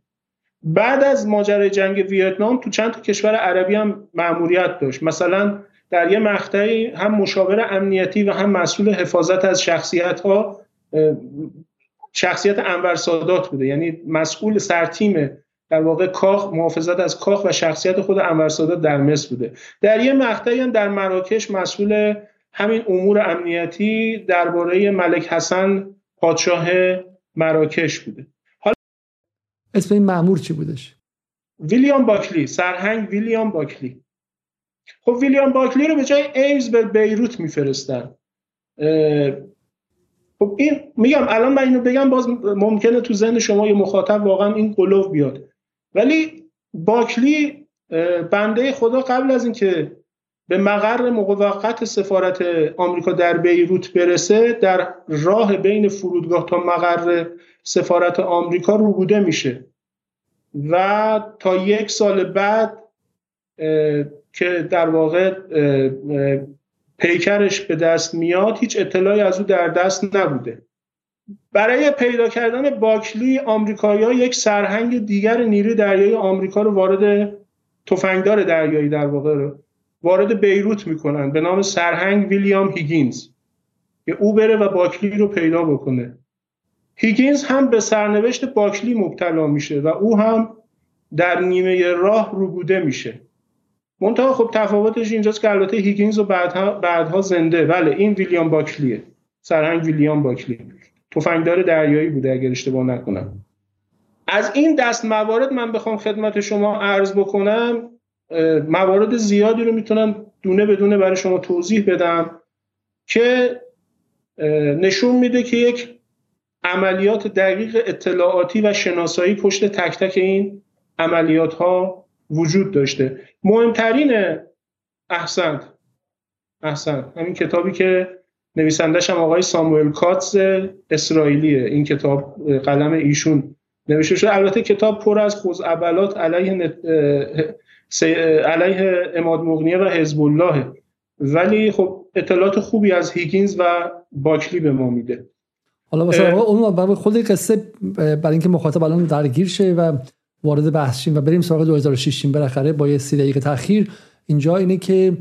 بعد از ماجرای جنگ ویتنام تو چند تا کشور عربی هم مأموریت داشت، مثلا در یه مقطعی هم مشاور امنیتی و هم مسئول حفاظت از شخصیت انور سادات بوده، یعنی مسئول سرتیم در واقع کاخ، محافظت از کاخ و شخصیت خود انور سادات در مصر بوده. در یه مقطعی هم در مراکش مسئول همین امور امنیتی درباره ملک حسن پادشاه مراکش بوده. حالا اسم این مأمور چی بودش؟ ویلیام باکلی، سرهنگ ویلیام باکلی. خب ویلیام باکلی رو به جای ایمز به بیروت میفرستن. خب این میگم الان من اینو بگم باز ممکنه تو ذهن شما یه مخاطب واقعا این قلوف بیاد، ولی باکلی بنده خدا قبل از اینکه به مقر موقت سفارت آمریکا در بیروت برسه، در راه بین فرودگاه تا مقر سفارت آمریکا روبوده میشه و تا یک سال بعد که در واقع پیکرش به دست میاد هیچ اطلاعی از او در دست نبوده. برای پیدا کردن باکلی آمریکایی‌ها یک سرهنگ دیگر نیروی دریایی آمریکا رو وارد تفنگدار دریایی در واقع رو وارد بیروت میکنن به نام سرهنگ ویلیام هیگینز که او بره و باکلی رو پیدا بکنه. هیگینز هم به سرنوشت باکلی مبتلا میشه و او هم در نیمه راه روبوده میشه. منتها خب تفاوتش اینجاست که البته هیگینز رو بعدها زنده، بله این ویلیام باکلیه، سرهنگ ویلیام باکلی تفنگدار دریایی بوده اگر اشتباه نکنم. از این دست موارد من بخوام خدمت شما عرض بکنم، موارد زیادی رو میتونم دونه به دونه برای شما توضیح بدم که نشون میده که یک عملیات دقیق اطلاعاتی و شناسایی پشت تک تک این عملیات ها وجود داشته. مهمترین احسنت همین کتابی که نویسندش هم آقای ساموئل کاتز اسرائیلیه، این کتاب قلم ایشون نوشته شده. البته کتاب پر از خزعبلات علیه عماد مغنیه و حزب الله، ولی خب اطلاعات خوبی از هیگینز و باکلی به ما میده. حالا مثلا اون برای خود قصه، برای اینکه مخاطب الان درگیر شه و وارد بحثیم و بریم سراغ 2006 بالاخره با یه 30 دقیقه تاخیر اینجا، اینه که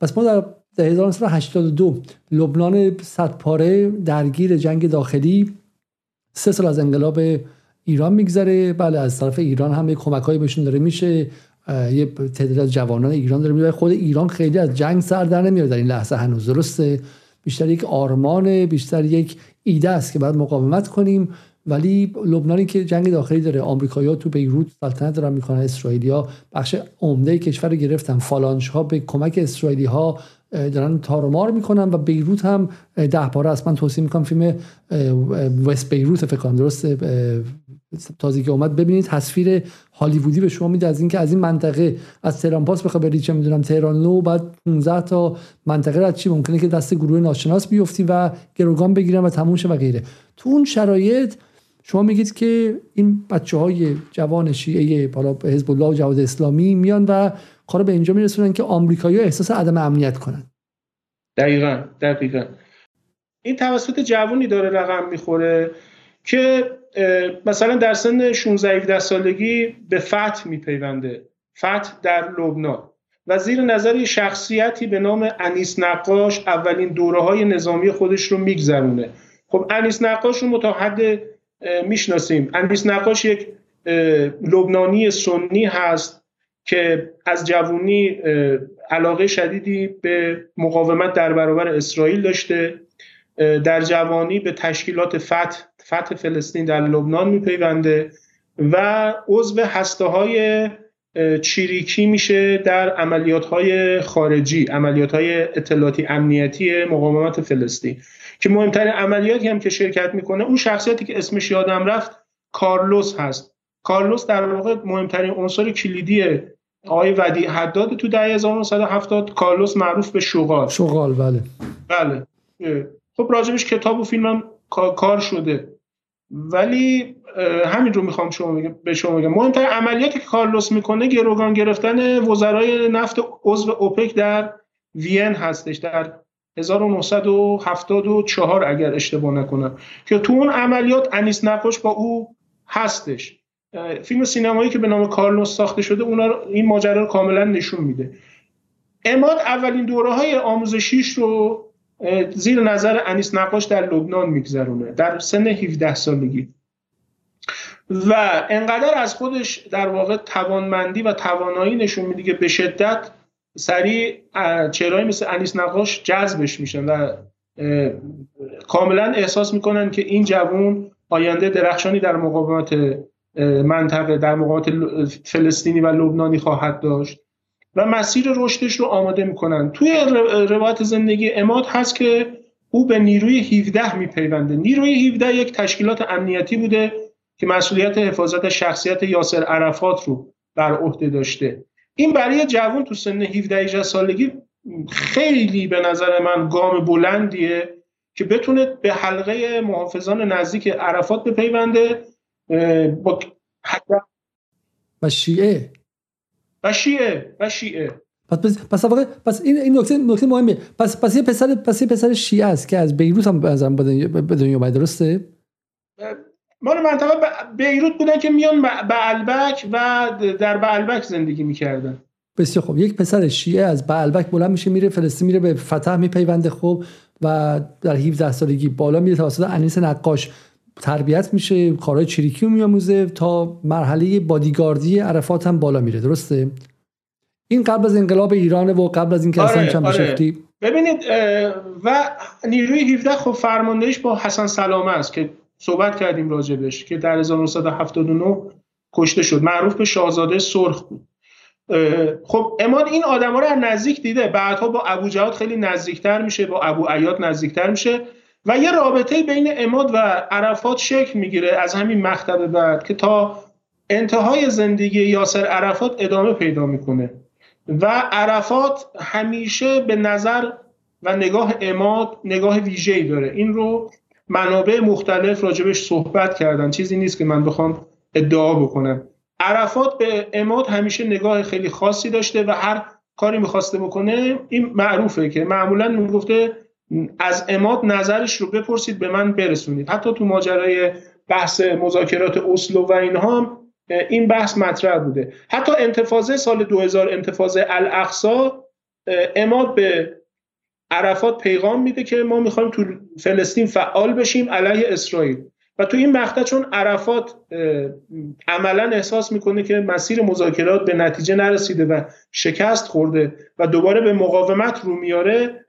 پس ما در 1982 لبنان صدپاره درگیر جنگ داخلی، 3 سال از انقلاب ایران میگذره. بله از طرف ایران هم یک کمکایی بهشون داره میشه، یه تعداد از جوانان ایران داره میره. خود ایران خیلی از جنگ سر در نمیاره در این لحظه هنوز، درسته، بیشتر یک آرمانه، بیشتر یک ایده است که باید مقاومت کنیم. ولی لبنانی که جنگ داخلی داره، آمریکایی‌ها تو بیروت سلطنت دارن میکنن، اسرائیلی‌ها بخش عمده کشور رو گرفتن، فالانج‌ها به کمک اسرائیلی‌ها دارن تارمار میکنن و بیروت هم ده باره است. من توصیه میکنم فیلم وست بیروت فکر کنم درسته تازه که اومد ببینید، تصویر هالیوودی به شما میده از اینکه از این منطقه از تهران پاس بخواد بری چه میدونم تهران نو، بعد 15 تا منطقه را چی ممکنه که دست گروه ناشناس بیفتی و گروگان بگیرن و تموم شه و غیره. تو اون شرایط شما میگید که این بچهای جوان شیعه بالا حزب الله و جهاد اسلامی میان و کارو به اینجا میرسونن که آمریکایی‌ها احساس عدم امنیت کنن. دقیقاً این توسط جوانی داره رقم میخوره که مثلا در سن 16-17 سالگی به فتح میپیونده، فتح در لبنان، و زیر نظر شخصیتی به نام انیس نقاش اولین دوره‌های نظامی خودش رو میگذرونه. خب انیس نقاش رو تا حد میشناسیم. انیس نقاش یک لبنانی سنی هست که از جوانی علاقه شدیدی به مقاومت در برابر اسرائیل داشته، در جوانی به تشکیلات فتح فلسطین در لبنان میپیونده و عضو هسته‌های چریکی میشه در عملیات‌های خارجی، عملیات‌های اطلاعاتی امنیتی مقاومت فلسطین، که مهمترین عملیاتی هم که شرکت میکنه اون شخصیتی که اسمش یادم رفت کارلوس هست. کارلوس در واقع مهمترین عنصر کلیدی آقای ودیع حداد تو دهه 1970. کارلوس معروف به شغال. بله خب راجبش کتاب و فیلمم کار شده، ولی همین رو میخوام به شما بگم مهمترین عملیاتی که کارلوس میکنه گروگان گرفتن وزرای نفت عضو اوپک در وین هستش در 1974 اگر اشتباه نکنم، که تو اون عملیات انیس نقاش با او هستش. فیلم سینمایی که به نام کارلوس ساخته شده این ماجرا رو کاملا نشون میده. عماد اولین دوره‌های آموزشیش رو زیر نظر انیس نقاش در لبنان میگذرونه در سن 17 سالگی و انقدر از خودش در واقع توانمندی و توانایی نشون میده که به شدت سریع چهره‌ای مثل انیس نقاش جذبش میشن و کاملا احساس میکنن که این جوان آینده درخشانی در مقاومت منطقه، در مقاومت فلسطینی و لبنانی خواهد داشت و مسیر رشدش رو آماده میکنن. توی روایت زندگی عماد هست که او به نیروی 17 میپیونده. نیروی 17 یک تشکیلات امنیتی بوده که مسئولیت حفاظت شخصیت یاسر عرفات رو بر عهده داشته این برای جوان تو سن 17-18 سالگی خیلی به نظر من گام بلندیه که بتونه به حلقه محافظان نزدیک عرفات بپیونده و شیعه. پس این نکته مهمه. پس یه پسر شیعه است که از بیروت هم به دنیا اومده، درسته؟ مال منطقه بیروت بودن که میان بعلبک و در بعلبک زندگی میکردن. بسیار خوب، یک پسر شیعه از بعلبک بلند میشه، میره فلسطین، میره به فتح میپیونده، خوب، و در 17 سالگی بالا میره، توسط انیس نقاش تربیت میشه، کارهای چریکی رو میاموزه، تا مرحله بادیگاردی عرفات هم بالا میره، درسته؟ این قبل از انقلاب ایرانه و قبل از اینکه اصلا چند بشفتی. ببینید، و نیروی 17 خب فرماندهیش با حسن سلامه است که صحبت کردیم راجبش، که در 1979 کشته شد، معروف به شاهزاده سرخ بود. خب عماد این آدما رو از نزدیک دیده، بعدها با ابو جهاد خیلی نزدیکتر میشه، با ابو عیاد نزدیکتر میشه و یه رابطه بین عماد و عرفات شکل میگیره از همین مقطع بعد که تا انتهای زندگی یاسر عرفات ادامه پیدا میکنه. و عرفات همیشه به نظر و نگاه عماد نگاه ویژه‌ای داره. این رو منابع مختلف راجبش صحبت کردن، چیزی نیست که من بخوام ادعا بکنم. عرفات به عماد همیشه نگاه خیلی خاصی داشته و هر کاری میخواسته بکنه، این معروفه که معمولا میگفته از عماد نظرش رو بپرسید به من برسونید. حتی تو ماجرای بحث مذاکرات اسلو و اینها این بحث مطرح بوده. حتی انتفاضه سال 2000، انتفاضه الاقصی، عماد به عرفات پیغام میده که ما میخوایم تو فلسطین فعال بشیم علیه اسرائیل. و تو این مقطع چون عرفات عملا احساس میکنه که مسیر مذاکرات به نتیجه نرسیده و شکست خورده و دوباره به مقاومت رو میاره،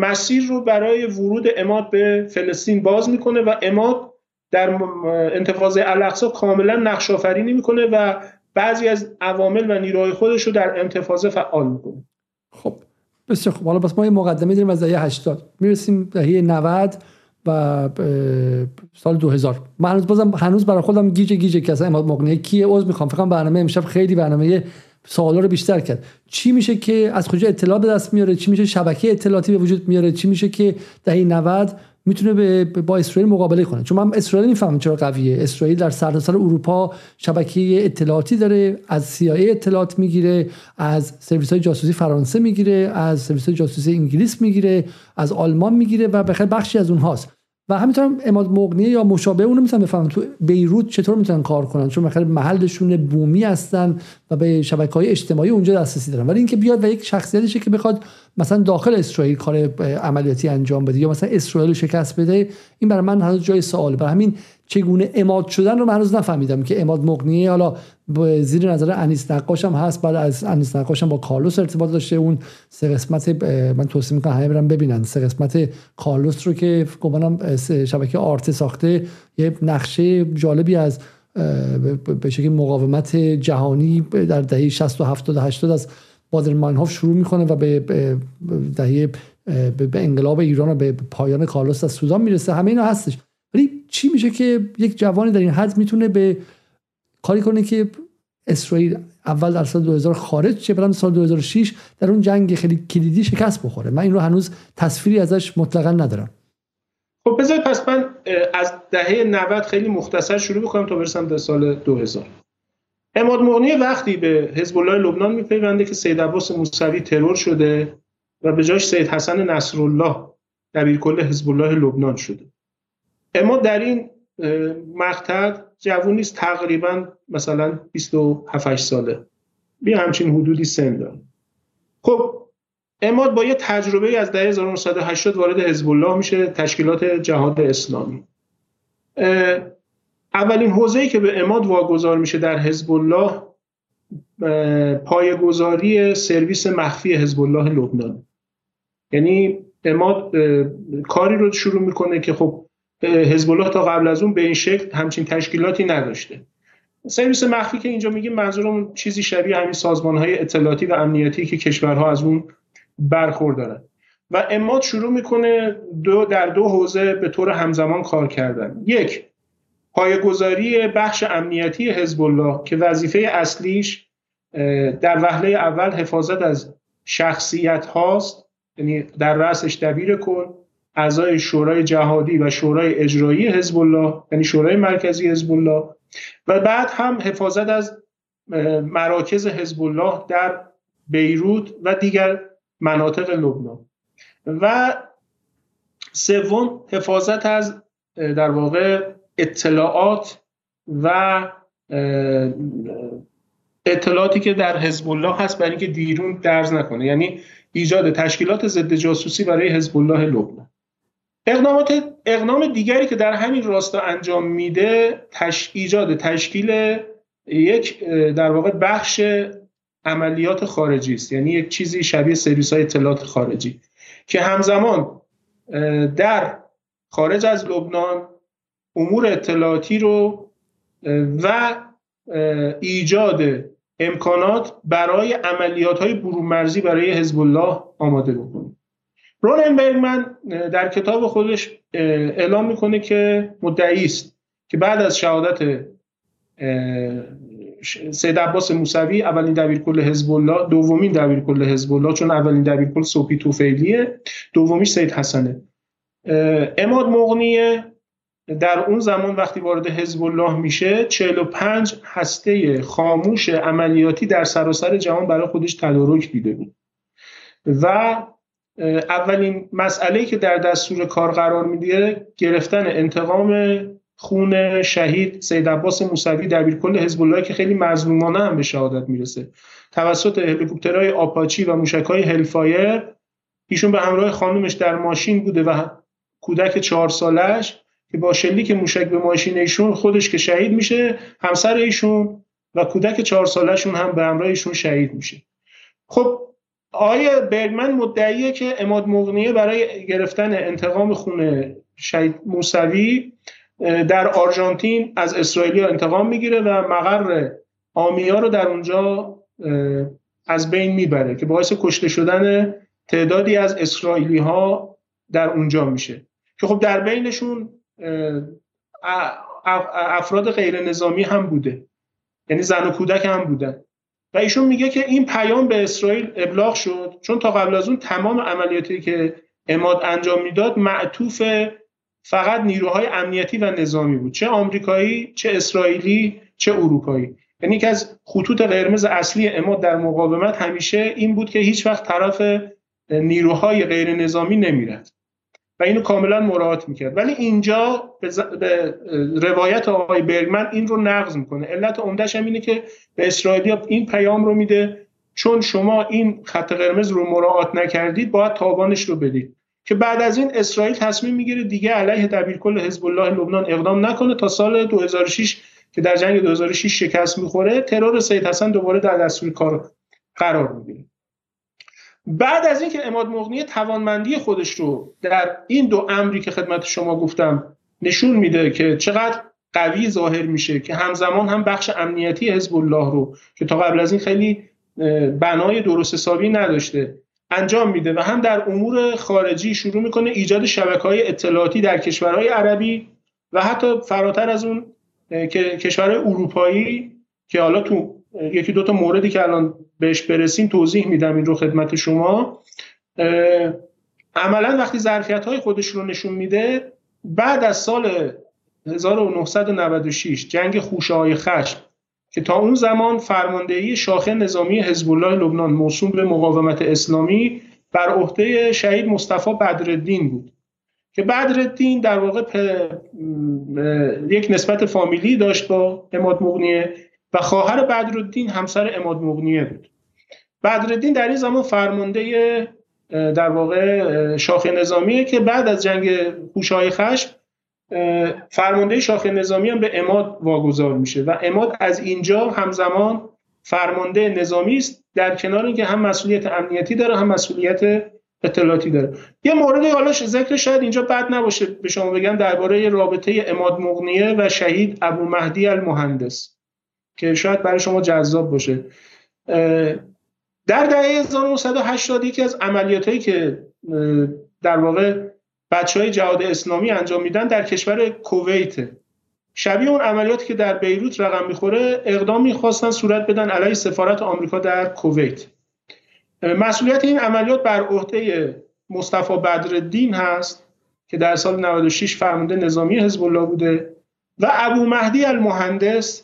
مسیر رو برای ورود عماد به فلسطین باز میکنه و عماد در انتفاضه الاقصی کاملا نقش‌آفرینی میکنه و بعضی از عوامل و نیروهای خودش رو در انتفاضه فعال میکنه. خب بسیار خب، حالا ما یه مقدمه داریم از دهه 80، میرسیم دهه 90 و سال 2000. من هنوز برای خودم گیجه که اصلا عماد مغنیه کیه. عوض میخوام، فکرم برنامه امشب خیلی برنامه سوالا رو بیشتر کرد. چی میشه که از کجا اطلاع به دست میاره؟ چی میشه شبکه اطلاعاتی به وجود میاره؟ چی میشه که دهه 90 میتونه با اسرائیل مقابله کنه؟ چون من اسرائیل میفهمم چرا قویه. اسرائیل در سرتاسر اروپا شبکه اطلاعاتی داره، از CIA اطلاعات میگیره، از سرویس‌های جاسوسی فرانسه میگیره، از سرویس‌های جاسوسی انگلیس میگیره، از آلمان میگیره و به خیلی بخشی از اونهاست. و همینطور عماد مغنیه یا مشابه اون رو میتونن بفهمن تو بیروت چطور میتونن کار کنن، چون مثلا محلشون بومی هستن و به شبکه‌های اجتماعی اونجا دسترسی دارن. ولی اینکه بیاد و یک شخصیتشه که بخواد مثلا داخل اسرائیل کار عملیاتی انجام بده یا مثلا اسرائیل رو شکست بده، این برای من هنوز جای سوال. برای همین چگونه عماد شدن رو من هنوز نفهمیدم که عماد مغنیه حالا زیر نظر انیس نقاش هم هست، بعد از انیس نقاش هم با کارلوس ارتباط داشته. اون سه قسمت من توصیه میکنم همه برن ببینن، سه قسمت کارلوس رو که گمانم شبکه آرت ساخته، یه نقشه جالبی از به شکلی مقاومت جهانی در دهه 60 و 70 و 80 از بادر ماینهوف شروع میکنه و به انقلاب ایران و به پایان کارلوس از سودان میرسه. همه اینا هستش. ولی چی میشه که یک جوانی در این حد میتونه به کاری کنه که اسرائیل اول در سال 2000 خارج شه، بعد سال 2006 در اون جنگ خیلی کلیدی شکست بخوره؟ من این رو هنوز تصویری ازش مطلقاً ندارم. خب بذارید پس من از دهه 90 خیلی مختصر شروع بکنم تا برسم به سال 2000. عماد مغنیه وقتی به حزب الله لبنان میپیونده که سید عباس موسوی ترور شده و به جاش سید حسن نصرالله دبیرکل حزب الله لبنان شده. عماد در این مقطع جوونی است، تقریبا مثلا 27 ساله، به همچین حدودی سن داره. خب عماد با یه تجربه از دهه 1980 وارد حزب الله میشه، تشکیلات جهاد اسلامی. اولین حوزه‌ای که به عماد واگذار میشه در حزب الله پایه‌گذاری سرویس مخفی حزب الله لبنان. یعنی عماد کاری رو شروع میکنه که خب حزب الله تا قبل از اون به این شکل همچین تشکیلاتی نداشته. سرویس مخفی که اینجا میگیم منظورمون چیزی شبیه همین سازمان‌های اطلاعاتی و امنیتی که کشورها از اون برخوردارن. و عماد شروع میکنه در دو حوزه به طور همزمان کار کردن. یک، پایه‌گذاری بخش امنیتی حزب الله که وظیفه اصلیش در وهله اول حفاظت از شخصیت هاست، یعنی در رأسش دبیر کل، اعضای شورای جهادی و شورای اجرایی حزب الله یعنی شورای مرکزی حزب الله، و بعد هم حفاظت از مراکز حزب الله در بیروت و دیگر مناطق لبنان، و سوم حفاظت از در واقع اطلاعاتی که در حزب الله هست برای اینکه بیرون درز نکنه، یعنی ایجاد تشکیلات ضد جاسوسی برای حزب الله لبنان. اقدام دیگری که در همین راستا انجام میده ایجاد تشکیل یک در واقع بخش عملیات خارجی است، یعنی یک چیزی شبیه سرویس‌های اطلاعات خارجی که همزمان در خارج از لبنان امور اطلاعاتی رو و ایجاد امکانات برای عملیات‌های برون‌مرزی برای حزب الله آماده بکنه. روننبرگمن در کتاب خودش اعلام میکنه که مدعی است که بعد از شهادت سید عباس موسوی اولین دبیرکل حزب الله، دومین دبیرکل حزب الله، چون اولین دبیرکل صبحی توفیلیه، دومیش سید حسنه، عماد مغنیه در اون زمان وقتی وارد حزب الله میشه 45 هسته خاموش عملیاتی در سراسر جهان برای خودش تدارک دیده بود، و اولین مسئله‌ای که در دستور کار قرار میده گرفتن انتقام خون شهید سید عباس موسوی دبیرکل حزب الله که خیلی مظلومانه هم به شهادت میرسه، توسط هلیکوپترهای آپاچی و موشک‌های هلفایر. ایشون به همراه خانومش در ماشین بوده و کودک 4 سالش که با شلیک موشک به ماشین ایشون خودش که شهید میشه، همسر ایشون و کودک 4 سالشون هم به همراه ایشون شهید میشه. خب آقای برگمن مدعیه که عماد مغنیه برای گرفتن انتقام خون شهید موسوی در آرژانتین از اسرائیلیا انتقام میگیره و مقر آمیا رو در اونجا از بین میبره که باعث کشته شدن تعدادی از اسرائیلی ها در اونجا میشه که خب در بینشون افراد غیر نظامی هم بوده، یعنی زن و کودک هم بودن، و ایشون میگه که این پیام به اسرائیل ابلاغ شد چون تا قبل از اون تمام عملیاتی که عماد انجام میداد معطوف فقط نیروهای امنیتی و نظامی بود، چه آمریکایی، چه اسرائیلی، چه اروپایی. یعنی یکی از خطوط قرمز اصلی عماد در مقاومت همیشه این بود که هیچ وقت طرف نیروهای غیر نظامی نمیرد و اینو کاملا مراعات میکرد، ولی اینجا به روایت آقای برگمن این رو نقض میکنه. علت عمده‌اش هم اینه که به اسرائیلیا این پیام رو میده چون شما این خط قرمز رو مراعات نکردید باید تاوانش رو بدید، که بعد از این اسرائیل تصمیم میگیره دیگه علیه دبیرکل حزب الله لبنان اقدام نکنه تا سال 2006 که در جنگ 2006 شکست میخوره، ترور سید حسن دوباره در دستور کار قرار میگیره. بعد از اینکه عماد مغنیه توانمندی خودش رو در این دو امری که خدمت شما گفتم نشون میده که چقدر قوی ظاهر میشه، که همزمان هم بخش امنیتی حزب الله رو که تا قبل از این خیلی بنای درست حسابی نداشته انجام میده، و هم در امور خارجی شروع میکنه ایجاد شبکه‌های اطلاعاتی در کشورهای عربی و حتی فراتر از اون که کشورهای اروپایی، که حالا تو یکی دوتا موردی که الان بهش برسیم توضیح میدم این رو خدمت شما. عملا وقتی ظرفیت‌های خودش رو نشون میده، بعد از سال 1996 جنگ خوشه‌های خشم که تا اون زمان فرماندهی شاخه نظامی حزب الله لبنان موسوم به مقاومت اسلامی بر عهده شهید مصطفی بدرالدین بود، که بدرالدین در واقع یک نسبت فامیلی داشت با عماد مغنیه و خواهر بدرالدین همسر عماد مغنیه بود. بدرالدین در این زمان فرمانده در واقع شاخه نظامیه که بعد از جنگ خوشه‌های خشم فرمانده شاخه نظامی هم به عماد واگذار میشه و عماد از اینجا همزمان فرمانده نظامی است، در کنار اینکه هم مسئولیت امنیتی داره هم مسئولیت اطلاعاتی داره. یه موردی حالا ذکر شاید اینجا بد نباشه به شما بگم درباره رابطه عماد مغنیه و شهید ابو مهدی المهندس که شاید برای شما جذاب باشه. در دهه 1980 یکی از عملیاتایی که در واقع بچهای جهاد اسلامی انجام میدن در کشور کویت، شبیه اون عملیاتی که در بیروت رقم میخوره اقدامی خواستن صورت بدن علیه سفارت آمریکا در کویت. مسئولیت این عملیات بر عهده مصطفی بدرالدین هست که در سال 96 فرمانده نظامی حزب الله بوده و ابو مهدی المهندس،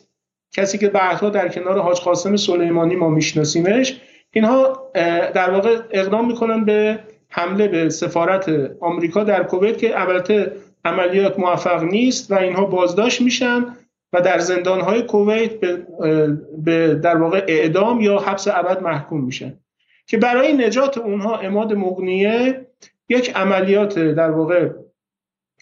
کسی که بعدها در کنار حاج قاسم سلیمانی ما میشناسیمش، اینها در واقع اقدام میکنن به حمله به سفارت آمریکا در کویت که البته عملیات موفق نیست و اینها بازداشت میشن و در زندانهای کویت به در واقع اعدام یا حبس ابد محکوم میشن که برای نجات اونها عماد مغنیه یک عملیات در واقع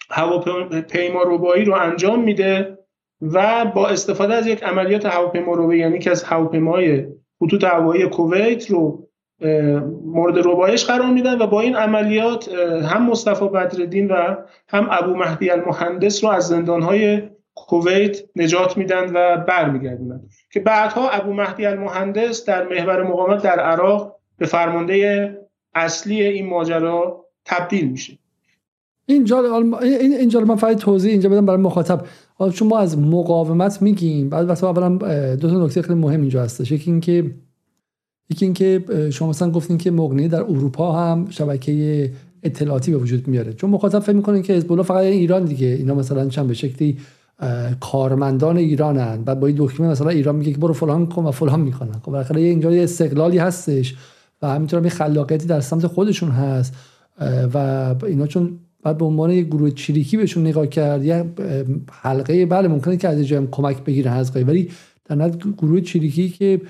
هواپیما ربایی رو انجام میده و با استفاده از یک عملیات هواپیما ربایی، یعنی که از هواپیمای خطوط هوایی کویت رو مورد ربایش قرار میدن و با این عملیات هم مصطفی بدرالدین و هم ابو مهدی المهندس رو از زندانهای کویت نجات میدن و برمیگردونن که بعدها ابو مهدی المهندس در محور مقاومت در عراق به فرمانده اصلی این ماجرا تبدیل میشه. اینجا من فقط توضیح اینجا بدم برای مخاطب، چون ما از مقاومت میگیم بعد واسه اولا دو تا نکته خیلی مهم اینجا هستش. یکی اینکه شما مثلا گفتین که مغنیه در اروپا هم شبکه اطلاعاتی به وجود میاره، چون مخاطب فکر میکنه که حزب الله فقط ایران دیگه، اینا مثلا چند به شکلی کارمندان ایرانن، بعد با این دکمه مثلا ایران میگه که برو فلان کن و فلان میکنن. خب بالاخره اینجا یه استقلالی هستش و همینطور خلاقیتی در سمت خودشون هست و اینا چون بعد به عنوان یک گروه چریکی بهشون نگاه کرد، یه حلقه بله ممکنه که از جایی کمک بگیرن از غیر، ولی در نهایت گروه چریکی که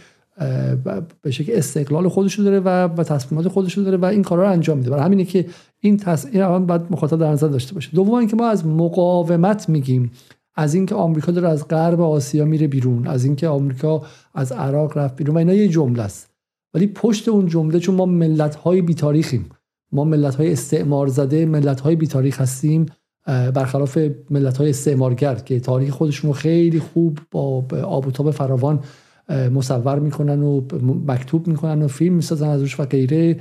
به شکل استقلال خودشو داره و تصمیمات خودشو داره و این کارا رو انجام میده. برای همینه که این تصمیم باید مخاطب در نظر داشته باشه. دوم اینکه ما از مقاومت میگیم، از اینکه آمریکا داره از غرب آسیا میره بیرون، از اینکه آمریکا از عراق رفت بیرون و اینا یه جمله است، ولی پشت اون جمله چون ما ملت‌های بی‌تاریخیم، ما ملت‌های استعمار زده، ملت‌های بی‌تاریخ هستیم، برخلاف ملت‌های استعمارگر که تاریخ خودشون رو خیلی خوب با آب و تاب فراوان مصور میکنن و مکتوب میکنن و فیلم میسازن ازش و غیره.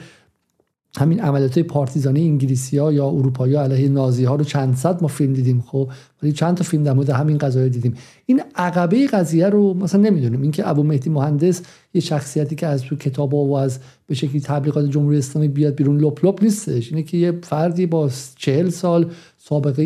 همین عملیات پارتیزانی انگلیسی‌ها یا اروپایی‌ها علیه نازی‌ها رو چند صد ما فیلم دیدیم، خب ولی چند تا فیلم در مورد همین قضایا دیدیم. این عقبه قضیه رو مثلا نمیدونیم، اینکه ابو مهدی مهندس یه شخصیتی که از تو کتابا و از به شکلی تبلیغات جمهوری اسلامی بیاد بیرون لپ لپ نیستش، اینه که یه فردی با 40 سال سابقه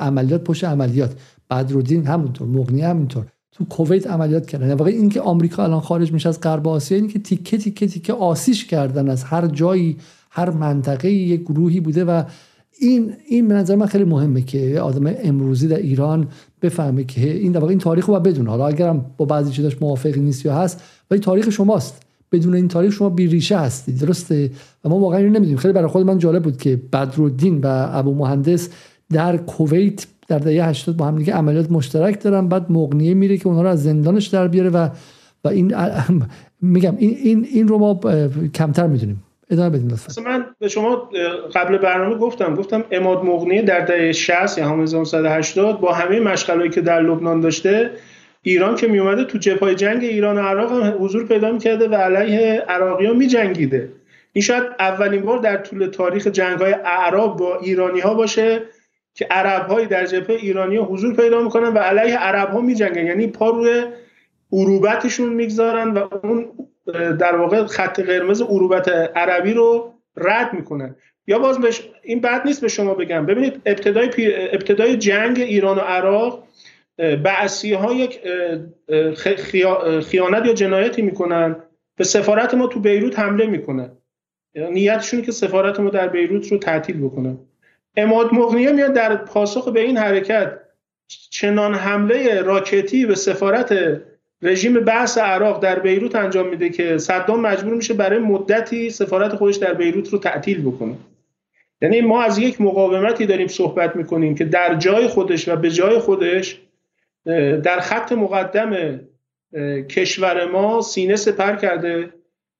عملیات پشت عملیات، بدرالدین همونطور، مغنیه همونطور تو کویت عملیات کردن. واقعا این که آمریکا الان خارج میشه از غرب آسیا، این که تیکه تیکه تیکه آسیش کردن از هر جایی، هر منطقه یک گروهی بوده و این به نظر من خیلی مهمه که آدم امروزی در ایران بفهمه که این در واقع این تاریخ رو بدون، حالا اگرم با بعضی چیزاش موافق نیست یا هست، ولی تاریخ شماست، بدون این تاریخ شما بی ریشه هستی، درسته؟ و ما واقعا اینو نمیدونیم. خیلی برای خود من جالب بود که بدرالدین و ابو مهندس در کویت در دهه 80 با هم دیگه عملیات مشترک دارن، بعد مغنیه میره که اونها رو از زندانش در بیاره و این میگم این رو ما کمتر میدونیم. ادامه بدین لطفا. من به شما قبل برنامه گفتم عماد مغنیه در دهه 60 یا 1980 با همه مشغلهایی که در لبنان داشته، ایران که می اومده تو جبهه جنگ ایران و عراق هم حضور پیدا می‌کرده و علیه عراقی‌ها می‌جنگیده. این شاید اولین بار در طول تاریخ جنگ‌های عرب با ایرانی‌ها باشه که عرب‌های در جبهه ایرانی حضور پیدا میکنن و علیه عرب‌ها می‌جنگن، یعنی پا روی عروبتشون میگذارن و اون در واقع خط قرمز عروبت عربی رو رد میکنن. یا باز این بد نیست به شما بگم، ببینید ابتدای جنگ ایران و عراق بعثی‌ها یک خیانت یا جنایتی میکنن، به سفارت ما تو بیروت حمله میکنن، نیتشون که سفارت ما در بیروت رو تعطیل بکنن. عماد مغنیه میاد در پاسخ به این حرکت چنان حمله راکتی به سفارت رژیم بعث عراق در بیروت انجام میده که صدام مجبور میشه برای مدتی سفارت خودش در بیروت رو تعطیل بکنه. یعنی ما از یک مقاومتی داریم صحبت میکنیم که در جای خودش و به جای خودش در خط مقدم کشور ما سینه سپر کرده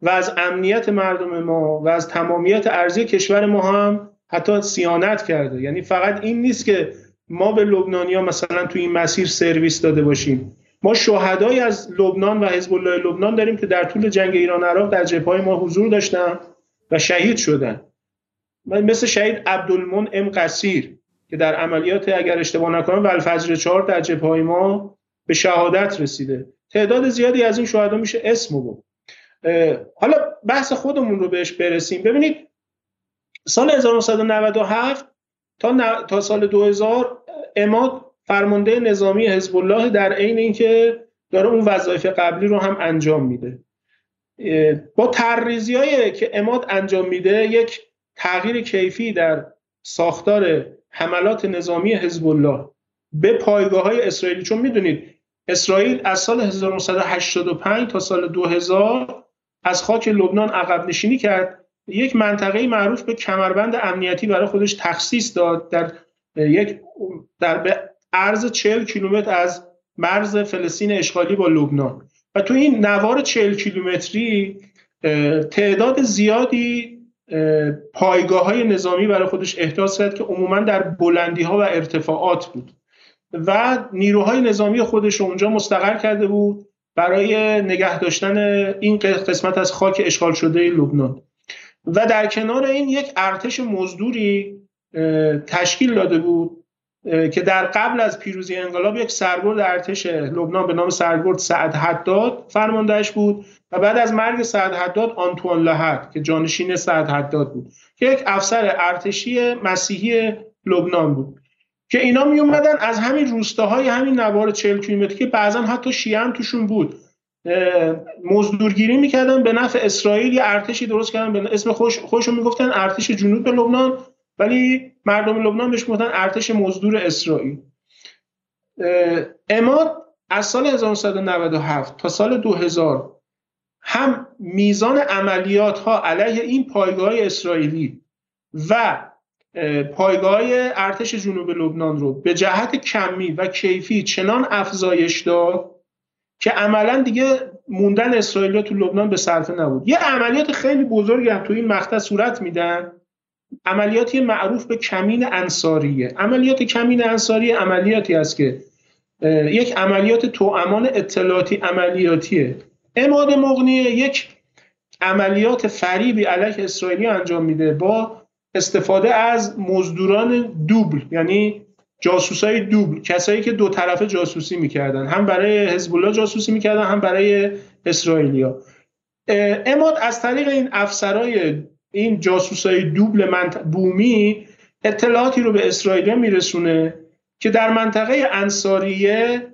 و از امنیت مردم ما و از تمامیت ارضی کشور ما هم حتی سیانت کرده. یعنی فقط این نیست که ما به لبنانی‌ها مثلا تو این مسیر سرویس داده باشیم، ما شهدای از لبنان و حزب الله لبنان داریم که در طول جنگ ایران عراق در جبهه‌های ما حضور داشتن و شهید شدن، مثل شهید عبدالمنعم قصیر که در عملیات اگر اشتباه نکنم والفجر 4 در جبهه ما به شهادت رسیده. تعداد زیادی از این شهدا میشه اسمو بود. حالا بحث خودمون رو بهش برسیم. ببینید سال 1997 تا سال 2000 عماد فرمانده نظامی حزب الله در عین اینکه داره اون وظایف قبلی رو هم انجام میده. با طرحریزیایی که عماد انجام میده یک تغییر کیفی در ساختار حملات نظامی حزب الله به پایگاه‌های اسرائیلی، چون میدونید اسرائیل از سال 1985 تا سال 2000 از خاک لبنان عقب نشینی کرد، یک منطقه معروف به کمربند امنیتی برای خودش تخصیص داد در عرض 40 کیلومتر از مرز فلسطین اشغالی با لبنان و تو این نوار 40 کیلومتری تعداد زیادی پایگاه‌های نظامی برای خودش احداث کرد که عموماً در بلندی‌ها و ارتفاعات بود و نیروهای نظامی خودش رو اونجا مستقر کرده بود برای نگه داشتن این قسمت از خاک اشغال شده لبنان و در کنار این یک ارتش مزدوری تشکیل داده بود که در قبل از پیروزی انقلاب یک سربرد ارتش لبنان به نام سربرد سعد حداد فرماندهش بود و بعد از مرگ سعد حداد آنتوان لحد که جانشین سعد حداد بود که یک افسر ارتشی مسیحی لبنان بود که اینا می اومدن از همین روستاهای همین نوار 40 کیلومتری که بعضا حتی شیعه هم توشون بود مزدورگیری میکردن به نفع اسرائیل. یه ارتشی درست کردن به اسم خودشون میگفتن ارتش جنوب لبنان ولی مردم لبنان بهش میگفتن ارتش مزدور اسرائیل. عماد از سال 1997 تا سال 2000 هم میزان عملیات ها علیه این پایگاه اسرائیلی و پایگاه ارتش جنوب لبنان رو به جهت کمی و کیفی چنان افزایش داد که عملا دیگه موندن اسرائیل تو لبنان به صرفه نبود. یه عملیات خیلی بزرگی هم تو این مقطع صورت میدن، عملیاتی معروف به کمین انصاریه. عملیات کمین انصاری عملیاتی است که یک عملیات توامان اطلاعاتی عملیاتیه. عماد مغنیه یک عملیات فریبی علیه اسرائیلی انجام میده با استفاده از مزدوران دوبل، یعنی جاسوسای دوبل، کسایی که دو طرفه جاسوسی میکردن، هم برای حزب الله جاسوسی میکردن هم برای اسرائیلیا. عماد از طریق این افسرای این جاسوسای دوبل بومی اطلاعاتی رو به اسرائیل میرسونه که در منطقه انصاریه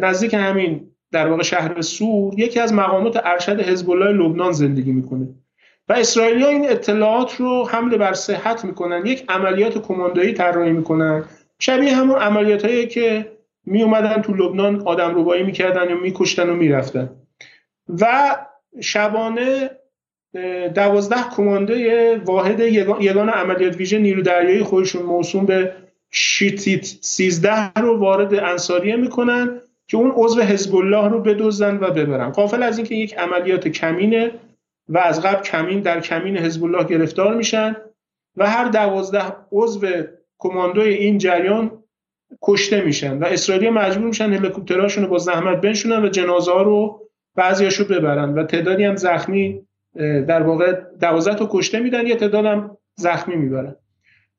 نزدیک همین در واقع شهر سور یکی از مقامات ارشد حزب الله لبنان زندگی میکنه و اسرائیلیا این اطلاعات رو حمله بر صحت میکنن، یک عملیات کماندویی طراحی میکنن شبیه همون عملیاتایی که می اومدن تو لبنان آدمربایی میکردن یا میکشتن و میرفتن و شبانه 12 کمانده واحد یگان عملیات ویژه نیرو دریایی خودشون موسوم به شیتیت 13 رو وارد انصاریه میکنن که اون عضو حزب الله رو بدزدن و ببرن، غافل از اینکه یک عملیات کمینه و از قبل کمین در کمین حزب الله گرفتار میشن و هر 12 عضو کماندوی این جریان کشته میشن و اسرائیلی مجبور میشن هلیکوپتراشون رو با زحمت بنشونن و جنازه ها رو بعضیاشو ببرن و تعدادی هم زخمی در واقع 12 تا کشته میدن، یه تعداد هم زخمی میبرن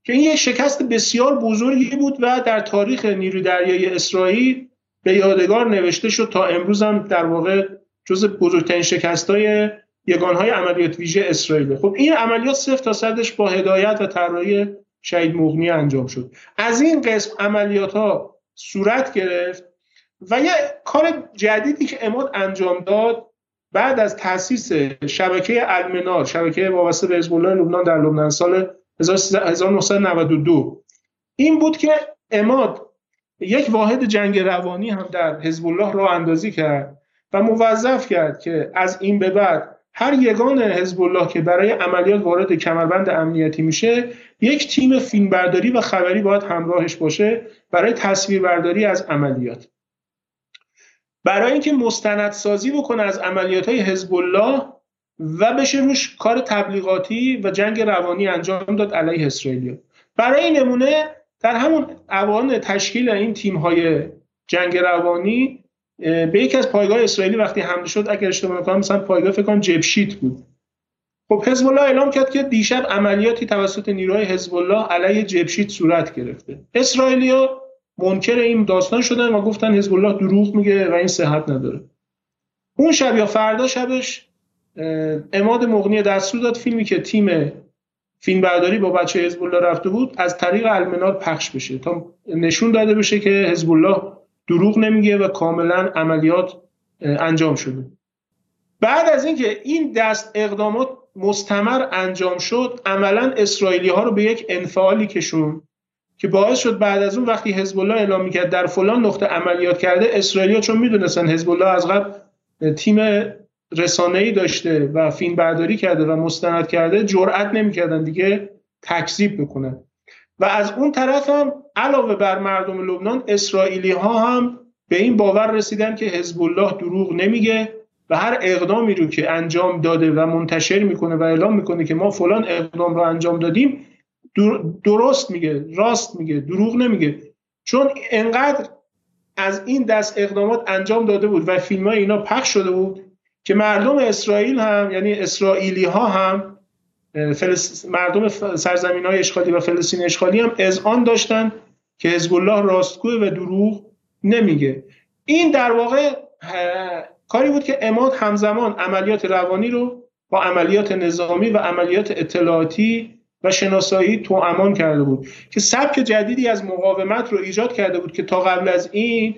که این یک شکست بسیار بزرگی بود و در تاریخ نیروی دریایی اسرائیل به یادگار نوشته شد. تا امروز هم در واقع جزو بزرگترین شکست‌های یگان‌های عملیات ویژه اسرائیل. خب این عملیات 0 تا 100ش با هدایت و طراحی شهید مغنیه انجام شد. از این قسم عملیات ها صورت گرفت و یه کار جدیدی که عماد انجام داد بعد از تأسیس شبکه المنار، شبکه وابسته به حزب الله لبنان در لبنان سال 1992 این بود که عماد یک واحد جنگ روانی هم در حزب الله راه اندازی کرد و موظف کرد که از این به بعد هر یگان حزب الله که برای عملیات وارد کمربند امنیتی میشه یک تیم فیلمبرداری و خبری باید همراهش باشه برای تصویربرداری از عملیات، برای اینکه مستندسازی بکنه از عملیات‌های حزب الله و بشه روش کار تبلیغاتی و جنگ روانی انجام داد علیه اسرائیلیا. برای نمونه در همون اوان تشکیل این تیم‌های جنگ روانی به یکی از پایگاه اسرائیلی وقتی حمله شد، اگر اشتباه نکنم مثلا پایگاه فکر کنم جبشیت بود، خب حزب الله اعلام کرد که دیشب عملیاتی توسط نیروهای حزب الله علیه جبشید صورت گرفته. اسرائیلیا منکر این داستان شدن و گفتن حزب الله دروغ میگه و این صحت نداره. اون شب یا فردا شبش عماد مغنیه دستور داد فیلمی که تیم فیلمبرداری با بچه حزب الله رفته بود از طریق المنار پخش بشه تا نشون داده بشه که حزب الله دروغ نمیگه و کاملا عملیات انجام شده. بعد از اینکه این دست اقدامات مستمر انجام شد، عملا اسرائیلی ها رو به یک انفعالی کشون که باعث شد بعد از اون وقتی حزب الله اعلام میکرد در فلان نقطه عملیات کرده، اسرائیلی ها چون میدونستن حزب الله از قبل تیم رسانه‌ای داشته و فیلم برداری کرده و مستند کرده، جرئت نمیکردن دیگه تکذیب بکنن. و از اون طرف هم علاوه بر مردم لبنان، اسرائیلی ها هم به این باور رسیدن که حزب الله دروغ نمیگه و هر اقدامی رو که انجام داده و منتشر میکنه و اعلام میکنه که ما فلان اقدام رو انجام دادیم، درست میگه، راست میگه، دروغ نمیگه. چون انقدر از این دست اقدامات انجام داده بود و فیلمای اینا پخش شده بود که مردم اسرائیل هم، یعنی اسرائیلی ها هم، مردم سرزمین‌های اشغالی و فلسطین اشغالی هم اذعان داشتن که حزب الله راستگوئه و دروغ نمیگه. این در واقع کاری بود که عماد همزمان عملیات روانی رو با عملیات نظامی و عملیات اطلاعاتی و شناسایی توامان کرده بود که سبک جدیدی از مقاومت رو ایجاد کرده بود که تا قبل از این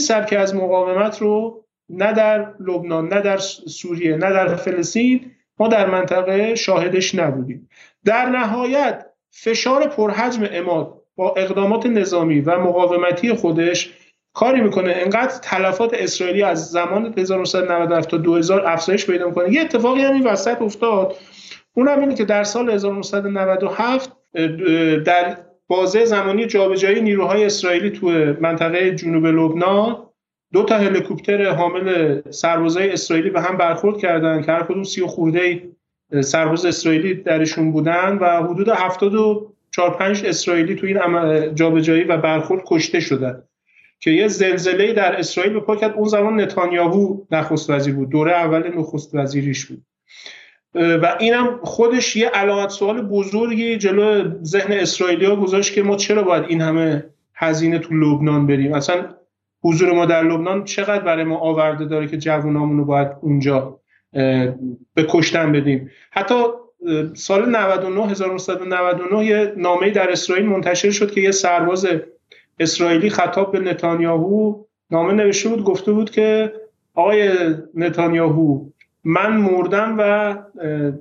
سبک از مقاومت رو نه در لبنان، نه در سوریه، نه در فلسطین، ما در منطقه شاهدش نبودیم. در نهایت فشار پرحجم عماد با اقدامات نظامی و مقاومتی خودش کاری میکنه انقدر تلفات اسرائیلی از زمان 1997 تا 2000 افزایش پیدا میکنه. یه اتفاقی همین وسط افتاد، اونم اینه که در سال 1997 در بازه زمانی جابجایی نیروهای اسرائیلی تو منطقه جنوب لبنان 2 تا هلیکوپتر حامل سربازای اسرائیلی به هم برخورد کردند که هر کدوم 30 خورده سرباز اسرائیلی درشون بودن و حدود 74-75 اسرائیلی تو این جابجایی و برخورد کشته شدند که یه زلزله‌ای در اسرائیل به پا کرد. اون زمان نتانیاهو نخست وزیر بود، دوره اول نخست وزیریش بود و اینم خودش یه علامت سوال بزرگی جلو ذهن اسرائیلی‌ها گذاشت که ما چرا باید این همه هزینه تو لبنان بریم؟ اصلا حضور ما در لبنان چقدر برای ما آورده داره که جوانامون رو باید اونجا به کشتن بدیم؟ حتی سال 1999 یه نامه‌ای در اسرائیل منتشر شد که یه سرباز اسرائیلی خطاب به نتانیاهو نامه نوشته بود، گفته بود که آقای نتانیاهو، من مردم و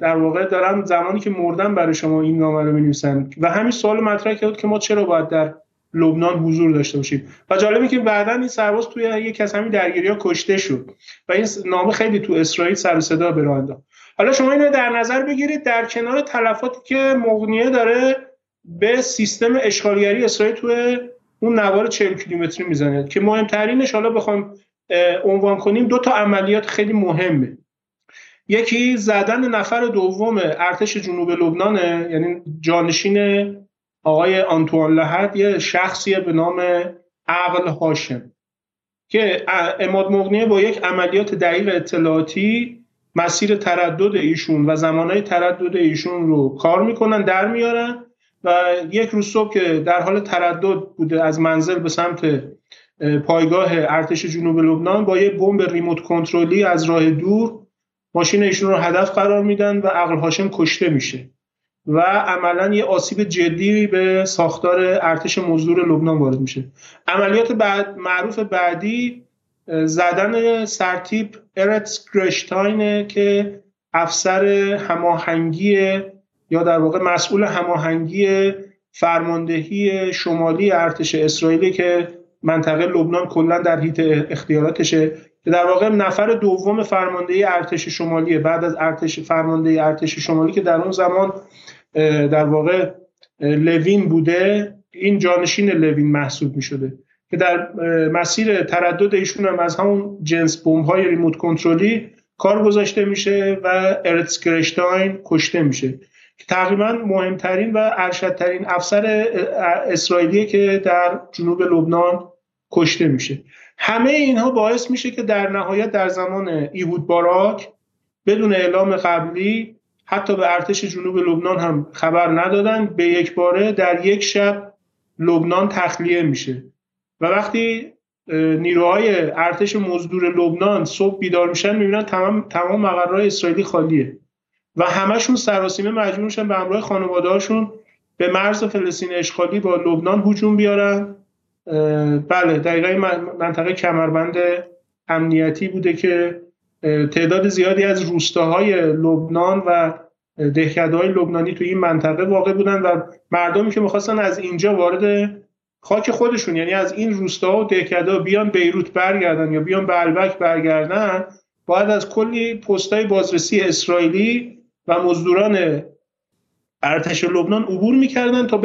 در واقع دارم زمانی که مردم برای شما این نامه رو می‌نویسم و همین سوال مطرح کرد که ما چرا باید در لبنان حضور داشته باشیم. و جالبه که بعداً این سرباز توی یکی از همین درگیری‌ها کشته شد و این نامه خیلی تو اسرائیل سر و صدا به راه انداخت. حالا شما اینو در نظر بگیرید در کنار تلفاتی که مغنیه داره به سیستم اشغالگری اسرائیل توی اون نوار 40 کیلومتری میزنه که مهمترینش، حالا بخوام عنوان کنیم، 2 تا عملیات خیلی مهمه. یکی زدن نفر دوم ارتش جنوب لبنانه، یعنی جانشین آقای آنتوان لحد یه شخصیه به نام عقل هاشم که عماد مغنیه با یک عملیات دقیق اطلاعاتی مسیر تردد ایشون و زمانهای تردد ایشون رو کار میکنن، در میارن و یک روز صبح که در حال تردد بوده از منزل به سمت پایگاه ارتش جنوب لبنان با یک بمب ریموت کنترلی از راه دور ماشین ایشون رو هدف قرار میدن و عقل هاشم کشته میشه و عملا یه آسیب جدی به ساختار ارتش مزدور لبنان وارد میشه. عملیات معروف بعدی زدن سرتیپ ارتس گرشتاینه که افسر هماهنگی یا در واقع مسئول هماهنگی فرماندهی شمالی ارتش اسرائیلی که منطقه لبنان کلا در حیط اختیاراتشه، که در واقع نفر دوم فرماندهی ارتش شمالیه بعد از فرماندهی ارتش شمالی که در اون زمان در واقع لوین بوده، این جانشین لوین محسوب می شده که در مسیر تردد ایشون هم از همون جنس بمب‌های ریموت کنترلی کار گذاشته میشه و ارتس گرشتاین کشته میشه که تقریبا مهمترین و ارشدترین افسر اسرائیلیه که در جنوب لبنان کشته میشه. همه اینها باعث میشه که در نهایت در زمان ایهود باراک بدون اعلام قبلی حتی به ارتش جنوب لبنان هم خبر ندادن. به یک باره در یک شب لبنان تخلیه میشه و وقتی نیروهای ارتش مزدور لبنان صبح بیدار میشن میبینن تمام مقرهای اسرائیلی خالیه و همشون سراسیمه مجبور میشن به همراه خانواده‌هاشون به مرز فلسطین اشغالی با لبنان هجوم بیارن. بله دقیقاً منطقه کمربند امنیتی بوده که تعداد زیادی از روستاهای لبنان و دهکده‌های لبنانی تو این منطقه واقع بودن و مردمی که می‌خواستن از اینجا وارد خاک خودشون یعنی از این روستاها و دهکده‌ها بیان بیروت برگردن یا بیان به البک برگردن باید از کلی پست‌های بازرسی اسرائیلی و مزدوران ارتش لبنان عبور می‌کردن تا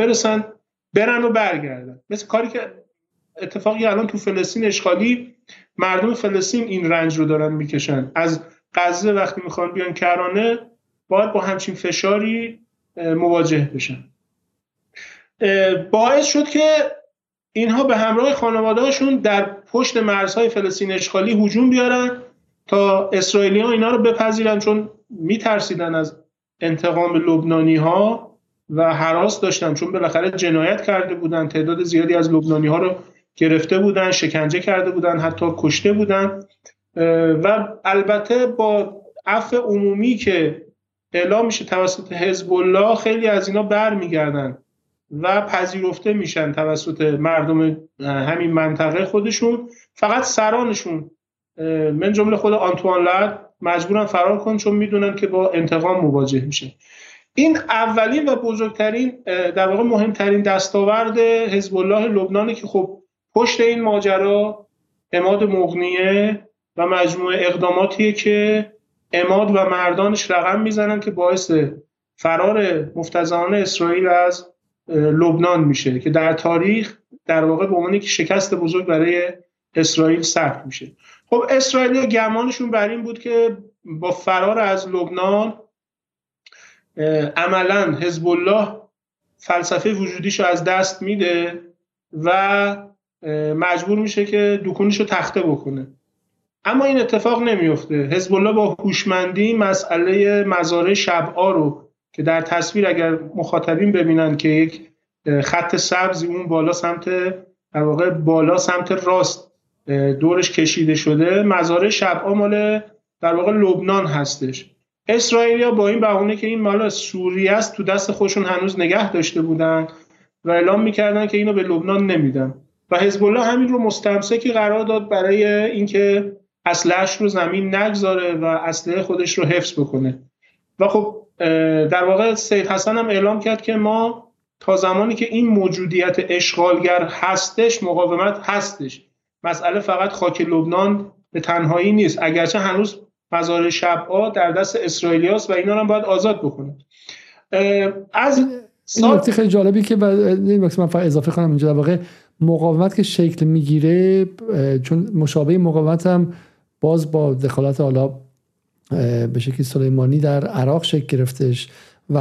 برن و برگردن. مثل کاری که اتفاقی الان تو فلسطین اشغالی مردم فلسطین این رنج رو دارن میکشن. از غزه وقتی میخوان بیان کرانه باید با همچین فشاری مواجه بشن. باعث شد که اینها به همراه خانواده‌هاشون در پشت مرزهای فلسطین اشغالی هجوم بیارن تا اسرائیلی‌ها اینا رو بپذیرن، چون میترسیدن از انتقام لبنانی‌ها و هراس داشتن، چون بالاخره جنایت کرده بودن، تعداد زیادی از لبنانی‌ها رو گرفته بودن، شکنجه کرده بودن، حتی کشته بودن. و البته با عفو عمومی که اعلام میشه توسط حزب الله خیلی از اینا برمیگردن و پذیرفته میشن توسط مردم همین منطقه خودشون. فقط سرانشون من جمله خود آنتوان لد مجبورن فرار کنن چون میدونن که با انتقام مواجه میشن. این اولین و بزرگترین در واقع مهمترین دستاورد حزب الله لبنانه که خب پشت این ماجرا عماد مغنیه و مجموعه اقداماتیه که عماد و مردانش رقم میزنن که باعث فرار مفتزهان اسرائیل از لبنان میشه که در تاریخ در واقع به عنوان یک شکست بزرگ برای اسرائیل ثبت میشه. خب اسرائیلیا گمانشون بر این بود که با فرار از لبنان عملاً حزب الله فلسفه وجودیشو از دست میده و مجبور میشه که دکونشو تخته بکنه. اما این اتفاق نمیفته. حزب الله با هوشمندی مسئله مزارع شبعا رو که در تصویر اگر مخاطبین ببینن که یک خط سبزی اون بالا سمت در واقع بالا سمت راست دورش کشیده شده، مزارع شبعا مال در واقع لبنان هستش. اسرائیلیا با این بهونه که این مال سوریه است تو دست خودشون هنوز نگه داشته بودن و اعلام می‌کردن که اینو به لبنان نمیدن و حزب الله همین رو مستمسکی قرار داد برای اینکه اسلحه‌اش رو زمین نگذاره و اسلحه خودش رو حفظ بکنه. و خب در واقع سید حسن هم اعلام کرد که ما تا زمانی که این موجودیت اشغالگر هستش مقاومت هستش. مسئله فقط خاک لبنان به تنهایی نیست، اگرچه هنوز مزارع شبعا در دست اسرائیلیاست و اینا هم باید آزاد بکنه. از نکته خیلی جالبی که من فقط اضافه کنم اینجا، در واقع مقاومت که شکل میگیره چون مشابه مقاومت هم باز با دخالت حالا به شکل سلیمانی در عراق شکل گرفتش و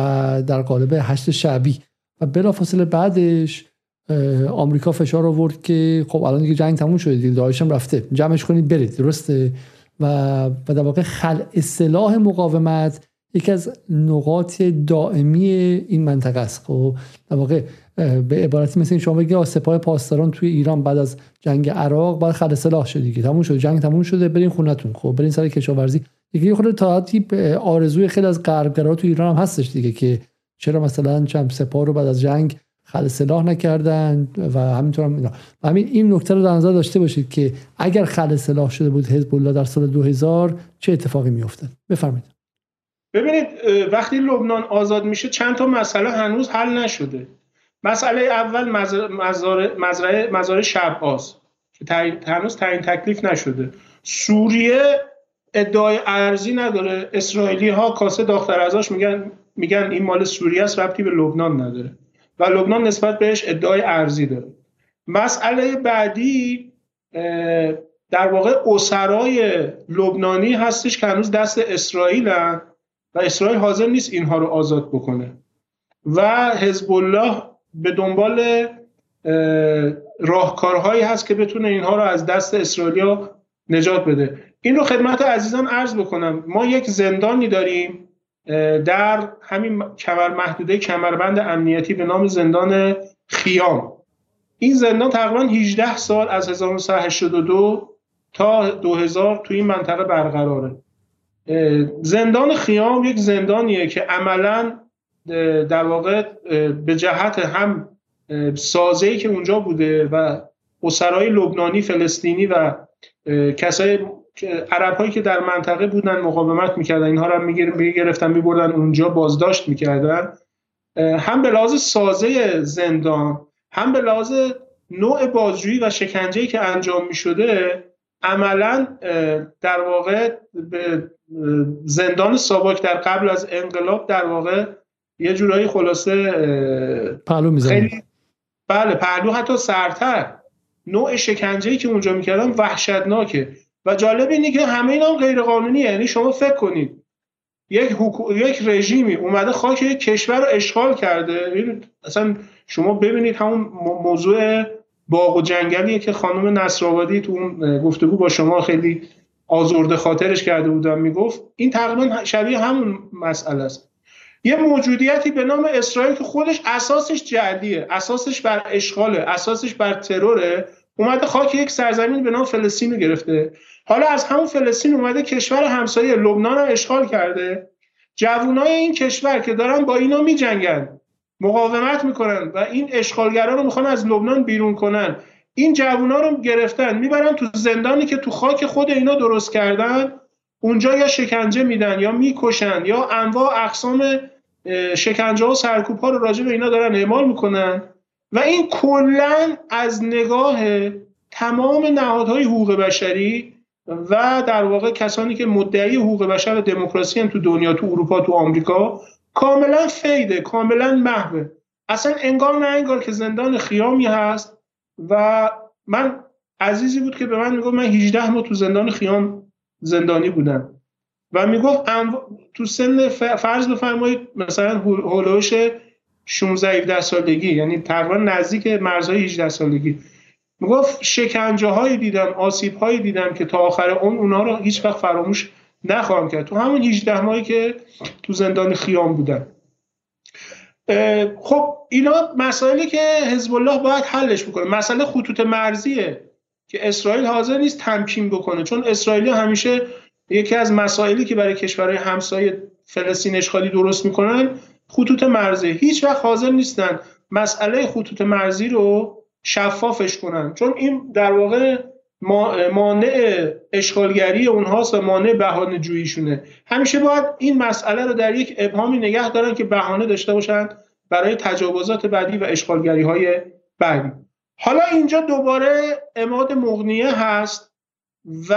در قالب هشت شعبی و بلافاصله بعدش آمریکا فشار آورد که خب الان دیگه جنگ تموم شده، داعش هم رفته، جمعش کنید برید. درسته. و در واقع خلع سلاح مقاومت یکی از نقاط دائمی این منطقه است. خب در واقع به عبارتی مثل این شما بگید سپاه پاسداران توی ایران بعد از جنگ عراق بعد خلع سلاح شد دیگه، تموم شد، جنگ تموم شده، برین خونتون، خب برین سر کشاورزی دیگه. خود تاعتی آرزوی خیلی از غربگرا تو ایران هم هستش دیگه که چرا مثلا چند سپاه رو بعد از جنگ خلع سلاح نکردن و همینطور هم همین. این نکته رو در نظر داشته باشید که اگر خلع سلاح شده بود حزب الله در سال 2000 چه اتفاقی می افتاد. بفرمایید. ببینید وقتی لبنان آزاد میشه چند تا مسئله هنوز حل نشده. مسئله اول مزارع شبعا که هنوز تعیین تکلیف نشده. سوریه ادعای ارضی نداره، اسرائیلی ها کاسه داختر ازاش میگن این مال سوریه است، ربطی به لبنان نداره و لبنان نسبت بهش ادعای ارضی داره. مسئله بعدی در واقع اسرای لبنانی هستش که هنوز دست اسرائیلن و اسرائیل حاضر نیست اینها رو آزاد بکنه و حزب الله به دنبال راهکارهایی هست که بتونه اینها رو از دست اسرائیلیا نجات بده. این رو خدمت عزیزان عرض بکنم، ما یک زندانی داریم در همین محدوده کمربند امنیتی به نام زندان خیام. این زندان تقریباً 18 سال از 1982 تا 2000 توی این منطقه برقراره. زندان خیام یک زندانیه که عملاً در واقع به جهت هم سازه‌ای که اونجا بوده و اسرای لبنانی، فلسطینی و کسای عرب‌هایی که در منطقه بودن مقاومت می‌کردن، اینها رو می‌گرفتن می‌بردن اونجا بازداشت می‌کردن، هم به لحاظ سازه زندان هم به لحاظ نوع بازجویی و شکنجه‌ای که انجام می‌شده عملاً در واقع به زندان ساواک در قبل از انقلاب در واقع یه جورایی خلاصه پهلو می‌زنه. بله، پهلو حتی سرتر. نوع شکنجه‌ای که اونجا می‌کردن وحشتناکه و جالب اینه که همه اینا هم غیر قانونیه. یعنی شما فکر کنید یک رژیمی اومده خاک یک کشور رو اشغال کرده. اصلا شما ببینید همون موضوع باغ و جنگلیه که خانم نصرآبادی تو اون گفتگو با شما خیلی آزرده خاطرش کرده بودم، میگفت این تقریبا شبیه همون مسئله است. یه موجودیتی به نام اسرائیل که خودش اساسش جعلیه، اساسش بر اشغاله، اساسش بر تروره، اومده خاک یک سرزمین به نام فلسطین رو گرفته. حالا از همون فلسطین اومده کشور همسایه لبنان رو اشغال کرده. جوانای این کشور که دارن با اینا میجنگن، مقاومت میکنن و این اشغالگرا رو میخوان از لبنان بیرون کنن، این جوانا رو گرفتن میبرن تو زندانی که تو خاک خود اینا درست کردن. اونجا یا شکنجه میدن یا میکشن یا انواع اقسام شکنجه و سرکوب ها رو راجع به اینا دارن اعمال میکنن و این کلا از نگاه تمام نهادهای حقوق بشری و در واقع کسانی که مدعی حقوق بشر و دموکراسی هم تو دنیا، تو اروپا، تو آمریکا کاملا فیده، کاملا محوه. اصلا انگار نه انگار که زندان خیامی هست. و من عزیزی بود که به من میگفت من 18 ماه تو زندان خیام زندانی بودم و میگفت تو سن فرض بفرمایید مثلا هولوش 16-17 سالگی، یعنی تقریبا نزدیک مرزهای 18 سالگی، میگفت شکنجه هایی دیدم، آسیب هایی دیدم که تا آخر عمر اونها رو هیچ وقت فراموش نخواهم کرد تو همون 18 ماهی که تو زندان خیام بودم. خب اینا مسائلی که حزب الله باید حلش بکنه. مسئله خطوط مرزیه که اسرائیل حاضر نیست تمکین بکنه، چون اسرائیل همیشه یکی از مسائلی که برای کشورهای همسایه فلسطین اشغالی درست میکنن خطوط مرزی، هیچ وقت حاضر نیستن مسئله خطوط مرزی رو شفافش کنن، چون این در واقع مانع اشغالگری اونهاست و مانع بهانه جوییشونه. همیشه باید این مسئله رو در یک ابهامی نگه دارن که بهانه داشته باشن برای تجاوزات بعدی و اشغالگری‌های بعدی. حالا اینجا دوباره عماد مغنیه هست و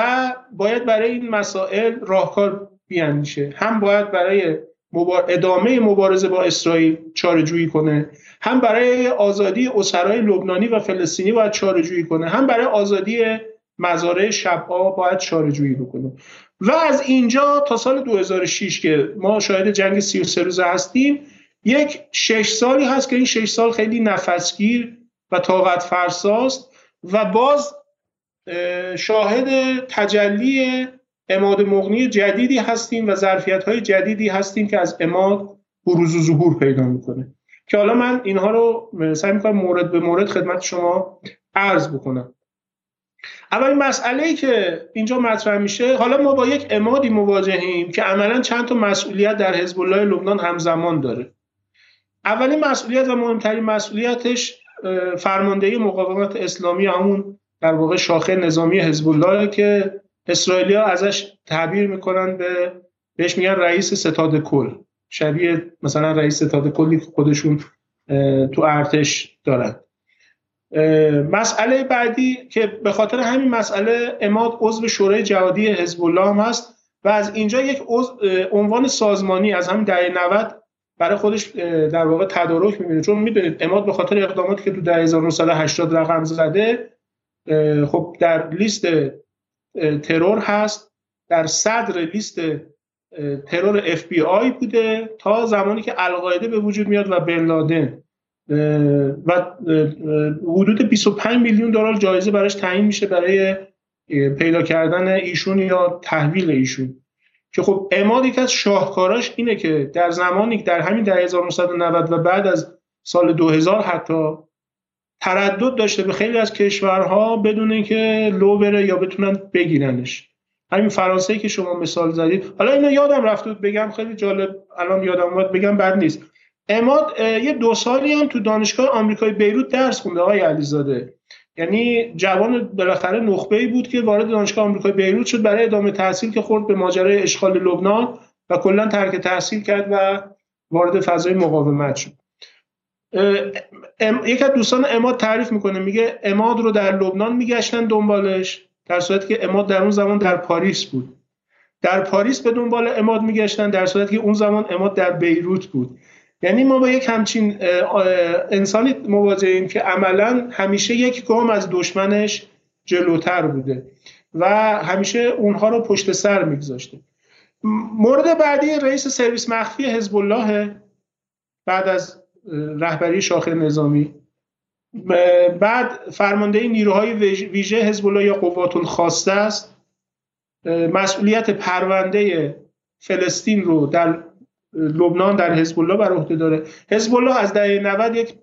باید برای این مسائل راهکار بیاندیشه. هم باید برای ادامه مبارزه با اسرائیل چاره‌جویی کنه، هم برای آزادی اسرای لبنانی و فلسطینی باید چاره‌جویی کنه، هم برای آزادی مزارع شبعا باید چاره‌جویی بکنه. و از اینجا تا سال 2006 که ما شاهد جنگ 33 روزه هستیم، یک 6 سالی هست که این 6 سال خیلی نفسگیر و طاقت فرساست و باز شاهد تجلی عماد مغنیه جدیدی هستیم و ظرفیت‌های جدیدی هستیم که از عماد بروز و ظهور پیدا می‌کنه که حالا من اینها رو سعی می‌کنم مورد به مورد خدمت شما عرض بکنم. اولین مسئله‌ای که اینجا مطرح میشه، حالا ما با یک عمادی مواجهیم که عملاً چند تا مسئولیت در حزب الله لبنان همزمان داره. اولین مسئولیت و مهمترین مسئولیتش فرماندهی مقاومت اسلامی، همون در واقع شاخه نظامی حزب الله که اسرائیلیا ازش تعبیر میکنن، بهش میگن رئیس ستاد کل، شبیه مثلا رئیس ستاد کلی که خودشون تو ارتش دارن. مسئله بعدی که به خاطر همین مسئله عماد عضو شورای جهادی حزب الله هم هست و از اینجا یک عنوان سازمانی از همین دهه 90 برای خودش در واقع تدارک میبینه، چون میدونید عماد به خاطر اقداماتی که تو دهه 1980 رقم زده خب در لیست ترور هست، در صدر لیست ترور FBI بوده تا زمانی که القاعده به وجود میاد و بن لادن و حدود 25 میلیون دلار جایزه براش تعیین میشه برای پیدا کردن ایشون یا تحویل ایشون. که خب عماد یک از شاهکاراش اینه که در زمانی که در همین دهه 1990 و بعد از سال 2000 حتی تردد داشته به خیلی از کشورها بدونه که لو بره یا بتونن بگیرنش. همین فرانسه که شما مثال زدید، حالا اینو یادم رفت بگم، خیلی جالب الان یادم اومد بگم، بد نیست. عماد یه دو سالی هم تو دانشگاه آمریکای بیروت درس خونده آقای علیزاده، یعنی جوان بالاخره نخبه‌ای بود که وارد دانشگاه آمریکای بیروت شد برای ادامه تحصیل که خورد به ماجرای اشغال لبنان و کلا ترک تحصیل کرد و وارد فضای مقاومت شد. یک از دوستان عماد تعریف میکنه، میگه عماد رو در لبنان میگشتن دنبالش، در صورتی که عماد در اون زمان در پاریس بود. در پاریس به دنبال عماد میگشتن، در صورتی که اون زمان عماد در بیروت بود. یعنی ما با یک همچین انسانی مواجهیم که عملا همیشه یک گام از دشمنش جلوتر بوده و همیشه اونها رو پشت سر میگذاشته. مورد بعدی رئیس سرویس مخفی حزب الله بعد از رهبری شاخه نظامی، بعد فرمانده نیروهای ویژه حزب الله یا قوات الخاصه است، مسئولیت پرونده فلسطین رو در لبنان در حزب الله بر عهده داره. حزب الله از دهه 90 یک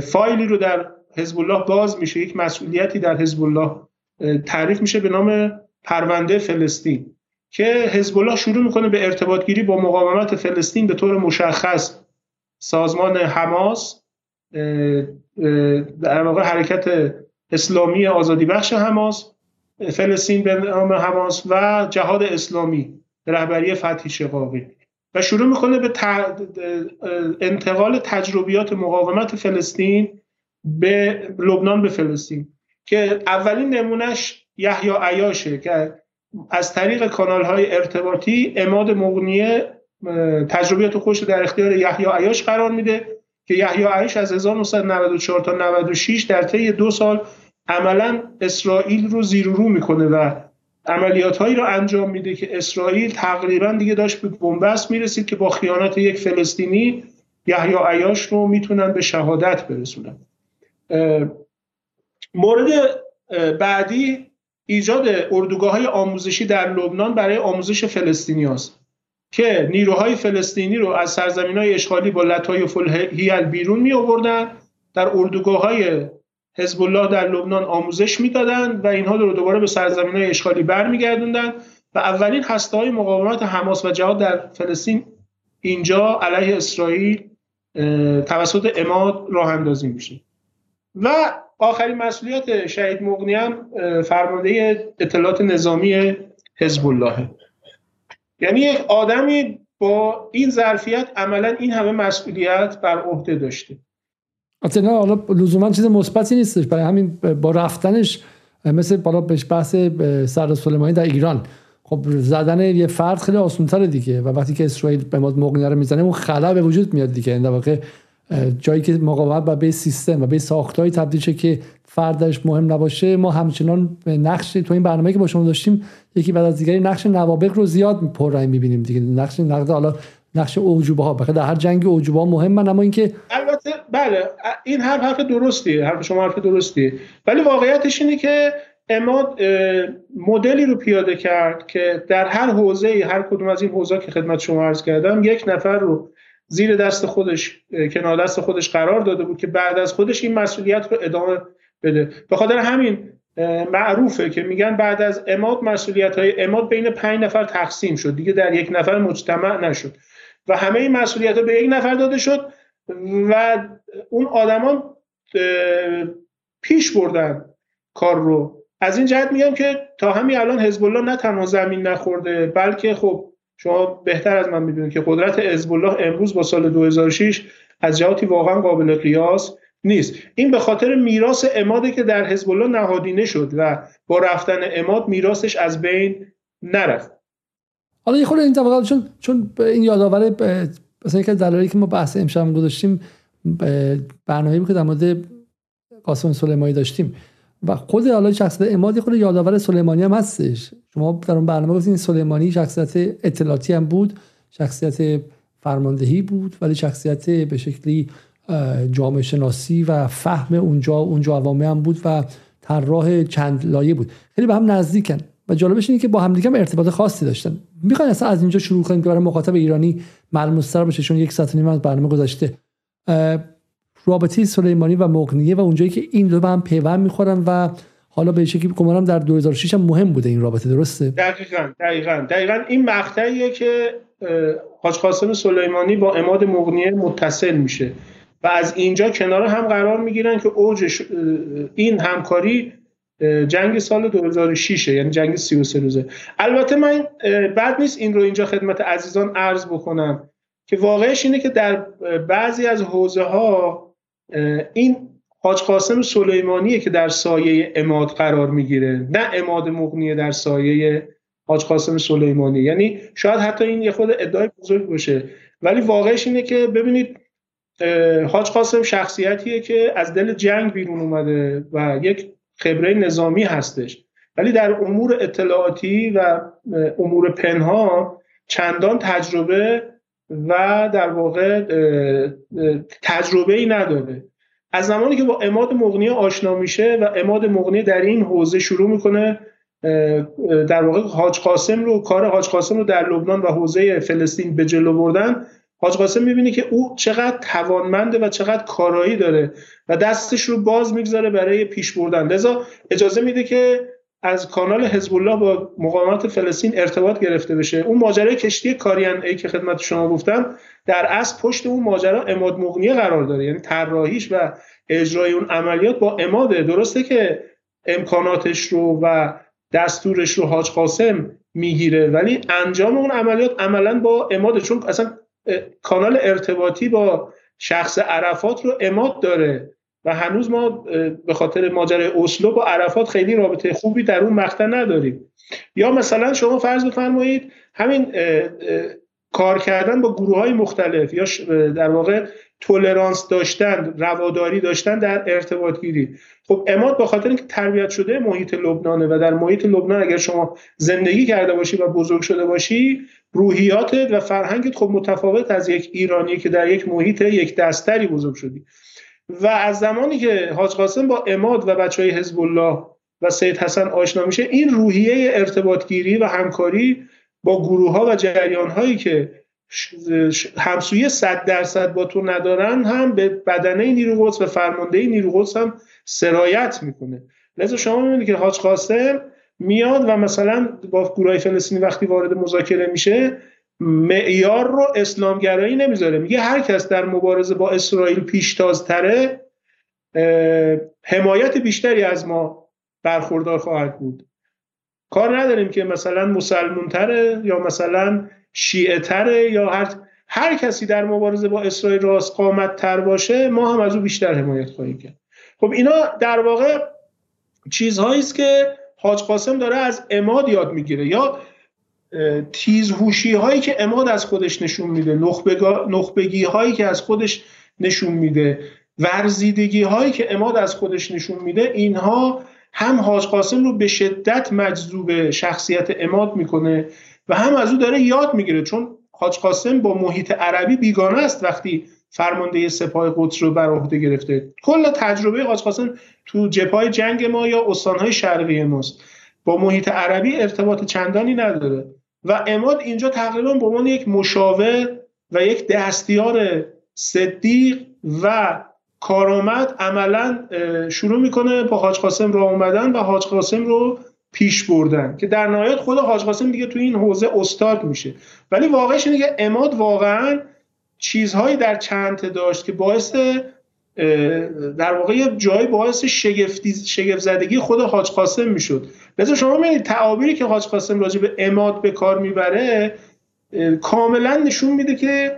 فایلی رو در حزب الله باز میشه، یک مسئولیتی در حزب الله تعریف میشه به نام پرونده فلسطین که حزب الله شروع میکنه به ارتباط گیری با مقاومت فلسطین، به طور مشخص سازمان حماس، در واقع حرکت اسلامی آزادی بخش حماس، فلسطین به نام حماس و جهاد اسلامی رهبری فتح شقاقی، و شروع میکنه به انتقال تجربیات مقاومت فلسطین به لبنان به فلسطین که اولین نمونش یحیی عیاشه که از طریق کانال‌های ارتباطی عماد مغنیه تجربیات خودش در اختیار یحیی عیاش قرار میده که یحیی عیاش از 1994 تا 96 در طی 2 سال عملاً اسرائیل رو زیر و رو میکنه و عملیات‌هایی را انجام میده که اسرائیل تقریباً دیگه داشت به بنبست میرسید که با خیانت یک فلسطینی یحیی عیاش رو میتونن به شهادت برسونن. مورد بعدی ایجاد اردوگاه‌های آموزشی در لبنان برای آموزش فلسطینی‌هاست که نیروهای فلسطینی رو از سرزمین‌های اشغالی با لطایف الهیل بیرون می‌آوردن، در اردوگاه‌های حزب الله در لبنان آموزش میدادند و اینها رو دوباره به سرزمین‌های اشغالی برمیگردوندن و اولین هسته‌های مقاومت حماس و جهاد در فلسطین اینجا علیه اسرائیل توسط عماد راه اندازی میشه. و آخرین مسئولیت شهید مغنیه هم فرمانده اطلاعات نظامی حزب الله، یعنی یک آدمی با این ظرفیت عملا این همه مسئولیت بر عهده داشته. اصلا حالا لزوما چیز مثبتی نیستش، برای همین با رفتنش مثل بالا پیش بحث سر سلیمانی در ایران، خب زدن یه فرد خیلی آسان‌تره دیگه، و وقتی که اسرائیل به عماد مغنیه رو میزنه اون خلأ به وجود میاد دیگه، در واقع جایی که مقاومت و به سیستم و به ساختاری تبدیل شه که فردش مهم نباشه. ما همچنان نقش تو این برنامه که با شما داشتیم یکی بعد از دیگری نقش نوابق رو زیاد پررنگ می‌بینیم دیگه، نقش نقد، حالا نقش اوجوبه ها، بخاطر در هر جنگ اوجوبه ها مهمن، اما اینکه البته بله این حرف درستیه، حرف شما حرف درستیه، ولی واقعیتش اینه که عماد مدلی رو پیاده کرد که در هر حوزه‌ای، هر کدوم از این حوزه‌ها که خدمت شما عرض کردم، یک نفر رو زیر دست خودش، کنار دست خودش قرار داده بود که بعد از خودش این مسئولیت رو ادامه بده. به خاطر همین معروفه که میگن بعد از عماد مسئولیت‌های عماد بین 5 نفر تقسیم شد، دیگه در یک نفر مجتمع نشد و همه این مسئولیت‌ها به یک نفر داده شد و اون آدما پیش بردن کار رو. از این جهت میگم که تا همین الان حزب الله نه تنها زمین نخورده، بلکه خب شما بهتر از من میدونید که قدرت حزب الله امروز با سال 2006 از جهاتی واقعا قابل قیاس نیست. این به خاطر میراث عماد که در حزب الله نهادینه شد و با رفتن عماد میراثش از بین نرفت. حالا یه خورده این طبقه چون این یادآور مثلا یک دلایلی که ما بحث امشب گذاشتیم برنامه‌ای بود که در مورد قاسم سلیمانی داشتیم و خود حالا شخصیت عماد خود یادآور سلیمانی هم هستش. شما در اون برنامه گفتین سلیمانی شخصیت اطلاعاتی هم بود، شخصیت فرماندهی بود، ولی شخصیت به شکلی جامعه شناسی و فهم اونجا عوامه هم بود و طراح چند لایه بود، خیلی به هم نزدیکن. و جالبش اینه که با همدیگه هم ارتباط خاصی داشتن. میخوام اصلا از اینجا شروع کنیم که برای مخاطب ایرانی ملموس‌تر بشه، چون یک ساعت و نیم از برنامه گذشته. رابطه سلیمانی و مغنیه و اونجایی که این دو به هم پیوند میخورن و حالا به شکلی گمانم در 2006 هم مهم بوده این رابطه، درسته؟ دقیقاً این مقطعیه که حاج قاسم سلیمانی با عماد مغنیه متصل میشه و از اینجا کنار هم قرار میگیرن که اوج این همکاری جنگ سال 2006 یعنی جنگ 33 روزه. البته من بد نیست این رو اینجا خدمت عزیزان عرض بکنم که واقعش اینه که در بعضی از حوزه ها این حاج قاسم سلیمانیه که در سایه عماد قرار میگیره، نه عماد مغنیه در سایه حاج قاسم سلیمانی. یعنی شاید حتی این یه خود ادعای بزرگ باشه، ولی واقعش اینه که ببینید حاج قاسم شخصیتیه که از دل جنگ بیرون اومده و یک خبره نظامی هستش، ولی در امور اطلاعاتی و امور پنهان چندان تجربه و در واقع تجربه‌ای نداره. از زمانی که با عماد مغنیه آشنا میشه و عماد مغنیه در این حوزه شروع میکنه در واقع حاج قاسم رو، کار حاج قاسم رو در لبنان و حوزه فلسطین به جلو بردن، حاج قاسم میبینه که او چقدر توانمنده و چقدر کارایی داره و دستش رو باز میگذاره برای پیش بردن. لذا اجازه میده که از کانال حزب الله با مقامات فلسطین ارتباط گرفته بشه. اون ماجرای کشتی کاریانه که خدمت شما گفتم، در اصل پشت اون ماجرا عماد مغنیه قرار داره، یعنی طراحیش و اجرای اون عملیات با عماده. درسته که امکاناتش رو و دستورش رو حاج قاسم میگیره، ولی انجام اون عملیات عملاً با عماده، چون اصلا کانال ارتباطی با شخص عرفات رو عماد داره و هنوز ما به خاطر ماجرای اسلو با عرفات خیلی رابطه خوبی در اون مقطع نداریم. یا مثلا شما فرض بفرمایید همین کار کردن با گروه‌های مختلف یا در واقع تولرانس داشتن، رواداری داشتن در ارتباط گیری. خب عماد به خاطر اینکه تربیت شده محیط لبنانه و در محیط لبنان اگر شما زندگی کرده باشی و بزرگ شده باشی، روحیاتت و فرهنگت خب متفاوت از یک ایرانی که در یک محیط یک دستری بزرگ شدی. و از زمانی که حاج قاسم با عماد و بچهای حزب الله و سید حسن آشنا میشه، این روحیه ارتباطگیری و همکاری با گروه‌ها و جریان‌هایی که همسویه 100% با تو ندارن هم به بدنه نیروی قدس و فرماندهی نیروی قدس هم سرایت میکنه. لذا شما میبینید که حاج قاسم میاد و مثلا با گروه فلسطینی وقتی وارد مذاکره میشه، معیار رو اسلامگرایی نمیذاره، میگه هر کس در مبارزه با اسرائیل پیشتازتره حمایت بیشتری از ما برخوردار خواهد بود. کار نداریم که مثلا مسلمان‌تره یا مثلا شیعه تره یا هر کسی در مبارزه با اسرائیل راست قامت تر باشه ما هم از او بیشتر حمایت خواهیم کرد. خب اینا در واقع چیزهایی است که حاج قاسم داره از عماد یاد میگیره، یا تیزهوشی هایی که عماد از خودش نشون میده، نخبگی هایی که از خودش نشون میده، ورزیدگی هایی که عماد از خودش نشون میده، اینها هم حاج قاسم رو به شدت مجذوب شخصیت عماد میکنه و هم از او داره یاد میگیره، چون حاج قاسم با محیط عربی بیگانه است وقتی فرمانده سپاه قدس رو بر عهده گرفته. کل تجربه حاج قاسم تو جبهه جنگ ما یا استانهای شرقی ماست، با محیط عربی ارتباط چندانی نداره و عماد اینجا تقریبا به عنوان یک مشاور و یک دستیار صدیق و کارآمد عملا شروع میکنه با حاج قاسم راه اومدن و حاج قاسم رو پیش بردن که در نهایت خود حاج قاسم دیگه تو این حوزه استاد میشه. ولی واقعش اینه که عماد واقعا چیزهایی در چنته داشت که باعث در واقع جایی باعث شگفت زدگی خود حاج قاسم میشد. لذا شما میبینید تعابیری که حاج قاسم راجع به عماد به کار میبره کاملا نشون میده که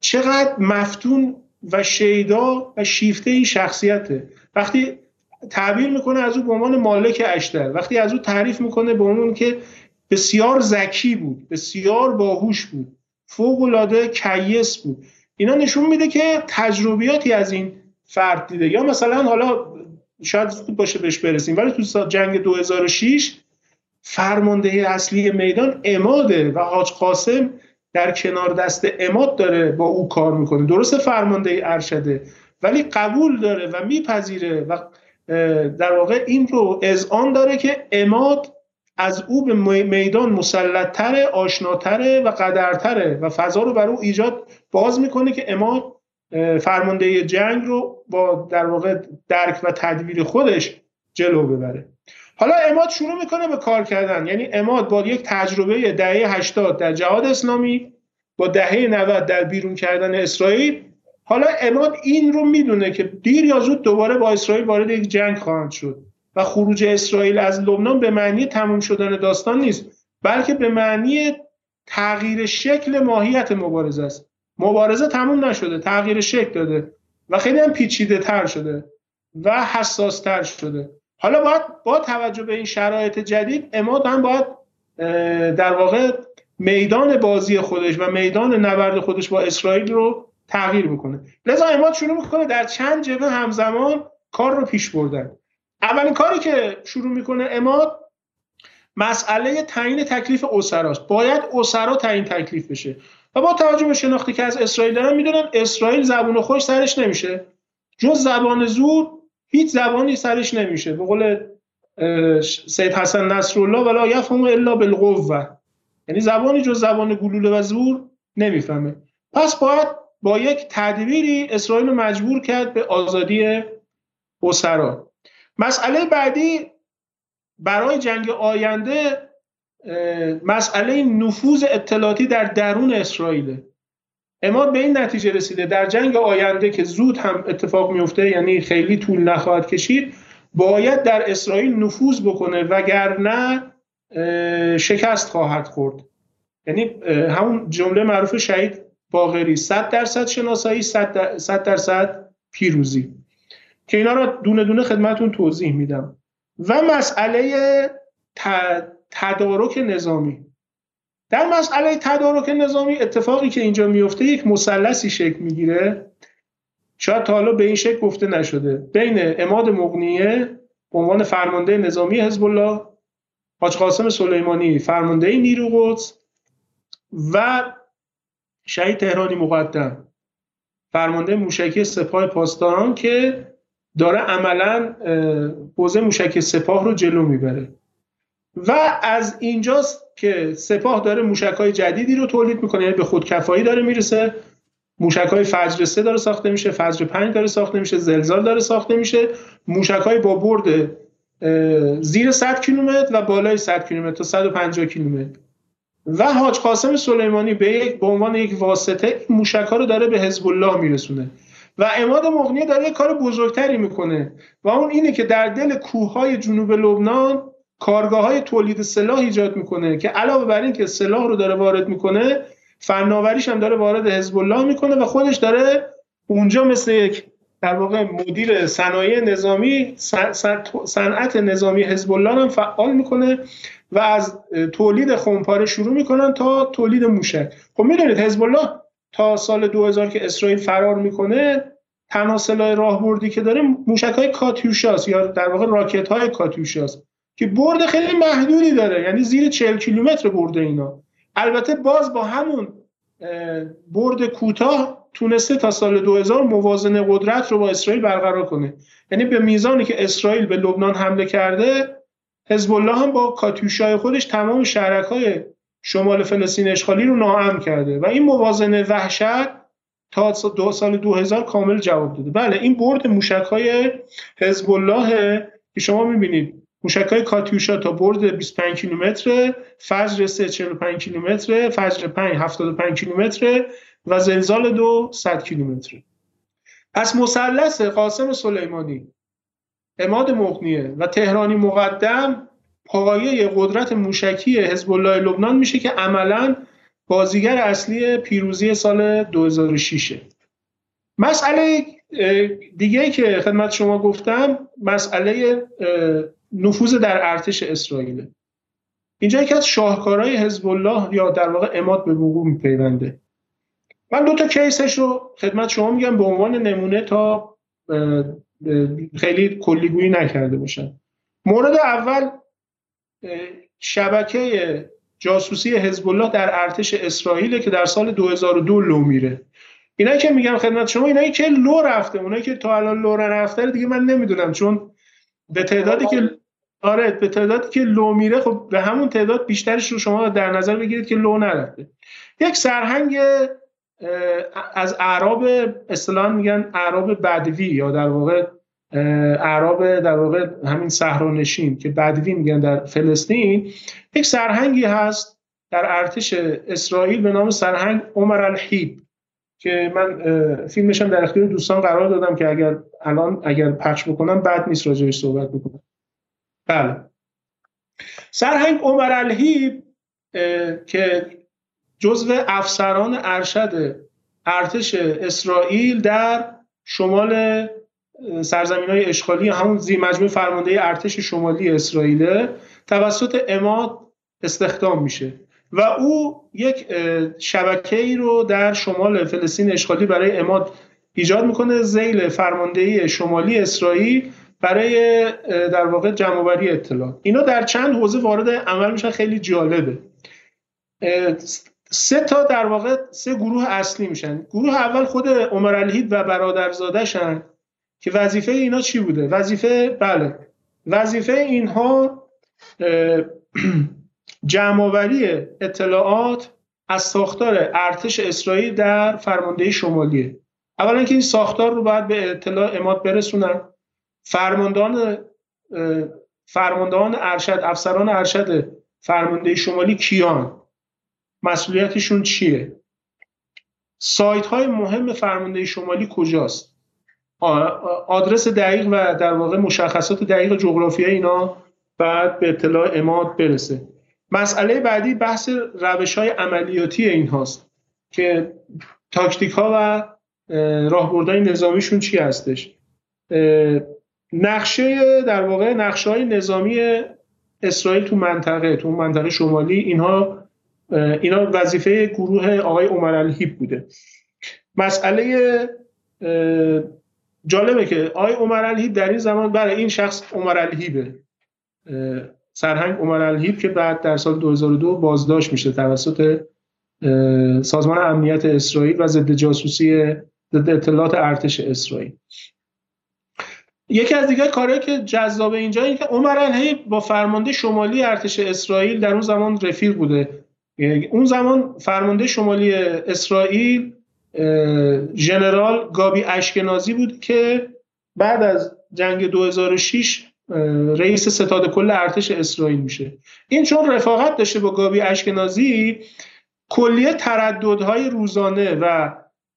چقدر مفتون و شیدا و شیفته این شخصیته. وقتی تعبیر میکنه از او به عنوان مالک اشتر، وقتی از او تعریف میکنه به عنوان که بسیار ذکی بود، بسیار باهوش بود، فوق‌العاده کیس بود، اینا نشون میده که تجربیاتی از این فرد دیده. یا مثلا حالا شاید زود باشه بهش برسیم، ولی تو جنگ 2006 فرماندهی اصلی میدان عماده و حاج قاسم در کنار دست عماد داره با او کار میکنه. درسته فرماندهی ارشده، ولی قبول داره و میپذیره و در واقع این رو اذعان داره که عماد از او به میدان مسلط‌تره، آشناتره و قدرتره و فضا رو برای او ایجاد باز میکنه که عماد فرمانده جنگ رو با در واقع درک و تدبیر خودش جلو ببره. حالا عماد شروع میکنه به کار کردن، یعنی عماد با یک تجربه دهه 80 در جهاد اسلامی، با دهه 90 در بیرون کردن اسرائیل، حالا عماد این رو میدونه که دیر یا زود دوباره با اسرائیل وارد یک جنگ خواهند شد و خروج اسرائیل از لبنان به معنی تموم شدن داستان نیست، بلکه به معنی تغییر شکل ماهیت مبارزه است. مبارزه تموم نشده، تغییر شکل داده و خیلی هم پیچیده تر شده و حساس تر شده. حالا باید با توجه به این شرایط جدید عماد هم باید در واقع میدان بازی خودش و میدان نبرد خودش با اسرائیل رو تغییر بکنه. لذا عماد شروع میکنه در چند جبهه همزمان کار رو پیش بردن. اولین کاری که شروع میکنه عماد مسئله تعیین تکلیف اسراست. باید اسرا تعیین تکلیف بشه و با توجه به شناختی که از اسرائیل دارن میدونن اسرائیل زبون خوش سرش نمیشه، جز زبان زور هیچ زبانی سرش نمیشه. به قول سید حسن نصرالله ولا یفهم الا بالقوه، یعنی زبانی جز زبان گلوله و زور نمیفهمه. پس باید با یک تدبیری اسرائیل رو مجبور کرد به آزادی اسرا. مسئله بعدی برای جنگ آینده مسئله نفوذ اطلاعاتی در درون اسرائیل. عماد به این نتیجه رسیده در جنگ آینده که زود هم اتفاق میفته، یعنی خیلی طول نخواهد کشید، باید در اسرائیل نفوذ بکنه وگرنه شکست خواهد خورد. یعنی همون جمله معروف شهید باقری، 100% شناسایی 100% پیروزی، که اینا رو دونه دونه خدمتون توضیح میدم. و مسئله تدارک نظامی. در مسئله تدارک نظامی اتفاقی که اینجا میفته یک مثلثی شکل میگیره، شاید تا حالا به این شکل گفته نشده، بین عماد مغنیه به عنوان فرمانده نظامی حزب الله، حاج قاسم سلیمانی فرمانده نیروی قدس و شهید تهرانی مقدم فرمانده موشکی سپاه پاسداران که داره عملاً حوزه موشکی سپاه رو جلو میبره. و از اینجاست که سپاه داره موشک‌های جدیدی رو تولید میکنه، یعنی به خودکفایی داره میرسه. موشک‌های فجر 3 داره ساخته میشه، فجر 5 داره ساخته میشه، زلزال داره ساخته میشه، موشک‌های با برد زیر 100 کیلومتر و بالای 100 کیلومتر تا 150 کیلومتر. و حاج قاسم سلیمانی به عنوان یک واسطه موشک‌ها رو داره به حزب الله میرسونه. و عماد مغنیه داره کار بزرگتری میکنه و اون اینه که در دل کوههای جنوب لبنان کارگاه‌های تولید سلاح ایجاد میکنه که علاوه بر این که سلاح رو داره وارد میکنه، فناوریش هم داره وارد حزب الله میکنه و خودش داره اونجا مثل یک در واقع مدیر صنایع نظامی، صنعت نظامی حزب الله هم فعال میکنه و از تولید خمپاره شروع میکنن تا تولید موشک. خب میدونید حزب الله تا سال 2000 که اسرائیل فرار میکنه، تنها سلاح راهبردی که داره موشک‌های کاتیوشاست یا در واقع راکت‌های کاتیوشاست که برد خیلی محدودی داره، یعنی زیر 40 کیلومتر برده اینا. البته باز با همون برد کوتاه تونسته تا سال 2000 موازنه قدرت رو با اسرائیل برقرار کنه. یعنی به میزانی که اسرائیل به لبنان حمله کرده، حزب الله هم با کاتیوشای خودش تمام شهرک‌های شمال فلسطین اشغالی رو ناامن کرده و این موازنه وحشت تا سال 2000 کامل جواب داده. بله، این برد موشک‌های حزب الله که شما می‌بینید موشک‌های کاتیوشا تا برد 25 کیلومتر، فجر 3 45 کیلومتر، فجر 5 75 کیلومتر و زلزال 2 100 کیلومتر. پس مثلث قاسم سلیمانی، عماد مغنیه و تهرانی مقدم پایه قدرت موشکی حزب الله لبنان میشه که عملاً بازیگر اصلی پیروزی سال 2006. مسئله دیگه که خدمت شما گفتم مسئله نفوذ در ارتش اسرائیل. اینجا یکی از شاهکارهای حزب الله یا در واقع عماد به وقوع میپیونده. من دو تا کیسش رو خدمت شما میگم به عنوان نمونه تا خیلی کلیگویی نکرده باشم. مورد اول شبکه جاسوسی حزب الله در ارتش اسرائیل که در سال 2002 لو میره. اینا که میگم خدمت شما، اینایی که لو رفته، اونایی که تا الان لو رفتن دیگه من نمیدونم، چون به تعدادی که آره به تعدادی که لو میره خب به همون تعداد بیشترش رو شما در نظر بگیرید که لو نرفته. یک سرهنگ از اعراب اصطلاحاً میگن اعراب بدوی یا در واقع اعراب در واقع همین صحرانشین که بدوی میگن در فلسطین، یک سرهنگی هست در ارتش اسرائیل به نام سرهنگ عمر الحیب که من فیلمش هم در اختیار دوستان قرار دادم که اگر پخش بکنم بد نیست راجعش صحبت بکنم. بله سرهنگ عمر الحیب که جزو افسران ارشد ارتش اسرائیل در شمال سرزمین‌های اشغالی همون زیرمجموعه فرمانده ارتش شمالی اسرائیل توسط عماد استخدام میشه و او یک شبکه‌ای رو در شمال فلسطین اشغالی برای عماد ایجاد میکنه ذیل فرماندهی شمالی اسرائیل برای در واقع جمع‌آوری اطلاعات. اینا در چند حوزه وارد عمل میشن. خیلی جالبه. سه تا در واقع سه گروه اصلی میشن. گروه اول خود عمر الحیب و برادرزاده‌شن که وظیفه اینا چی بوده؟ وظیفه اینها جمع‌آوری اطلاعات از ساختار ارتش اسرائیل در فرماندهی شمالیه. اولا که این ساختار رو باید به اطلاع عماد برسونن. فرماندهان ارشد، افسران ارشد فرماندهی شمالی کیان؟ مسئولیتشون چیه؟ سایت‌های مهم فرماندهی شمالی کجاست؟ آدرس دقیق و در واقع مشخصات دقیق جغرافیایی اینا باید به اطلاع عماد برسه. مسئله بعدی بحث روش‌های عملیاتی این هاست که تاکتیک‌ها و راهبردهای نظامیشون چی هستش؟ نقشه در واقع نقشه‌های نظامی اسرائیل تو منطقه شمالی اینا وظیفه گروه آقای عمر الحیب بوده. مسئله جالبه که آقای عمر الحیب در این زمان برای این شخص عمر الحیبه، سرهنگ عمر الحیب که بعد در سال 2002 بازداشت میشه توسط سازمان امنیت اسرائیل و ضد اطلاعات ارتش اسرائیل. یکی از دیگر کارهایی که جذاب اینجا اینه که عمر الحیب با فرمانده شمالی ارتش اسرائیل در اون زمان رفیق بوده. اون زمان فرمانده شمالی اسرائیل ژنرال گابی اشکنازی بود که بعد از جنگ 2006 رئیس ستاد کل ارتش اسرائیل میشه. این چون رفاقت داشته با گابی اشکنازی، کلیه ترددهای روزانه و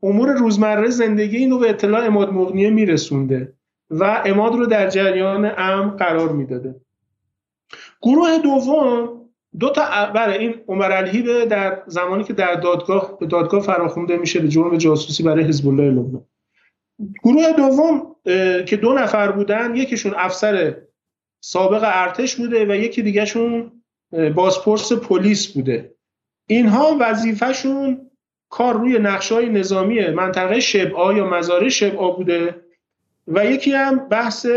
امور روزمره زندگی اینو به اطلاع عماد مغنیه میرسونده و عماد رو در جریان امر قرار میداده. گروه دوم برای این عمر الحیب در زمانی که در دادگاه فراخونده میشه به جرم جاسوسی برای حزب الله لبنان. گروه دوم که دو نفر بودن، یکیشون افسر سابق ارتش بوده و یکی دیگهشون بازپرس پلیس بوده. اینها وظیفهشون کار روی نقشه‌های نظامی منطقه شبعا یا مزارع شبعا بوده و یکی هم بحث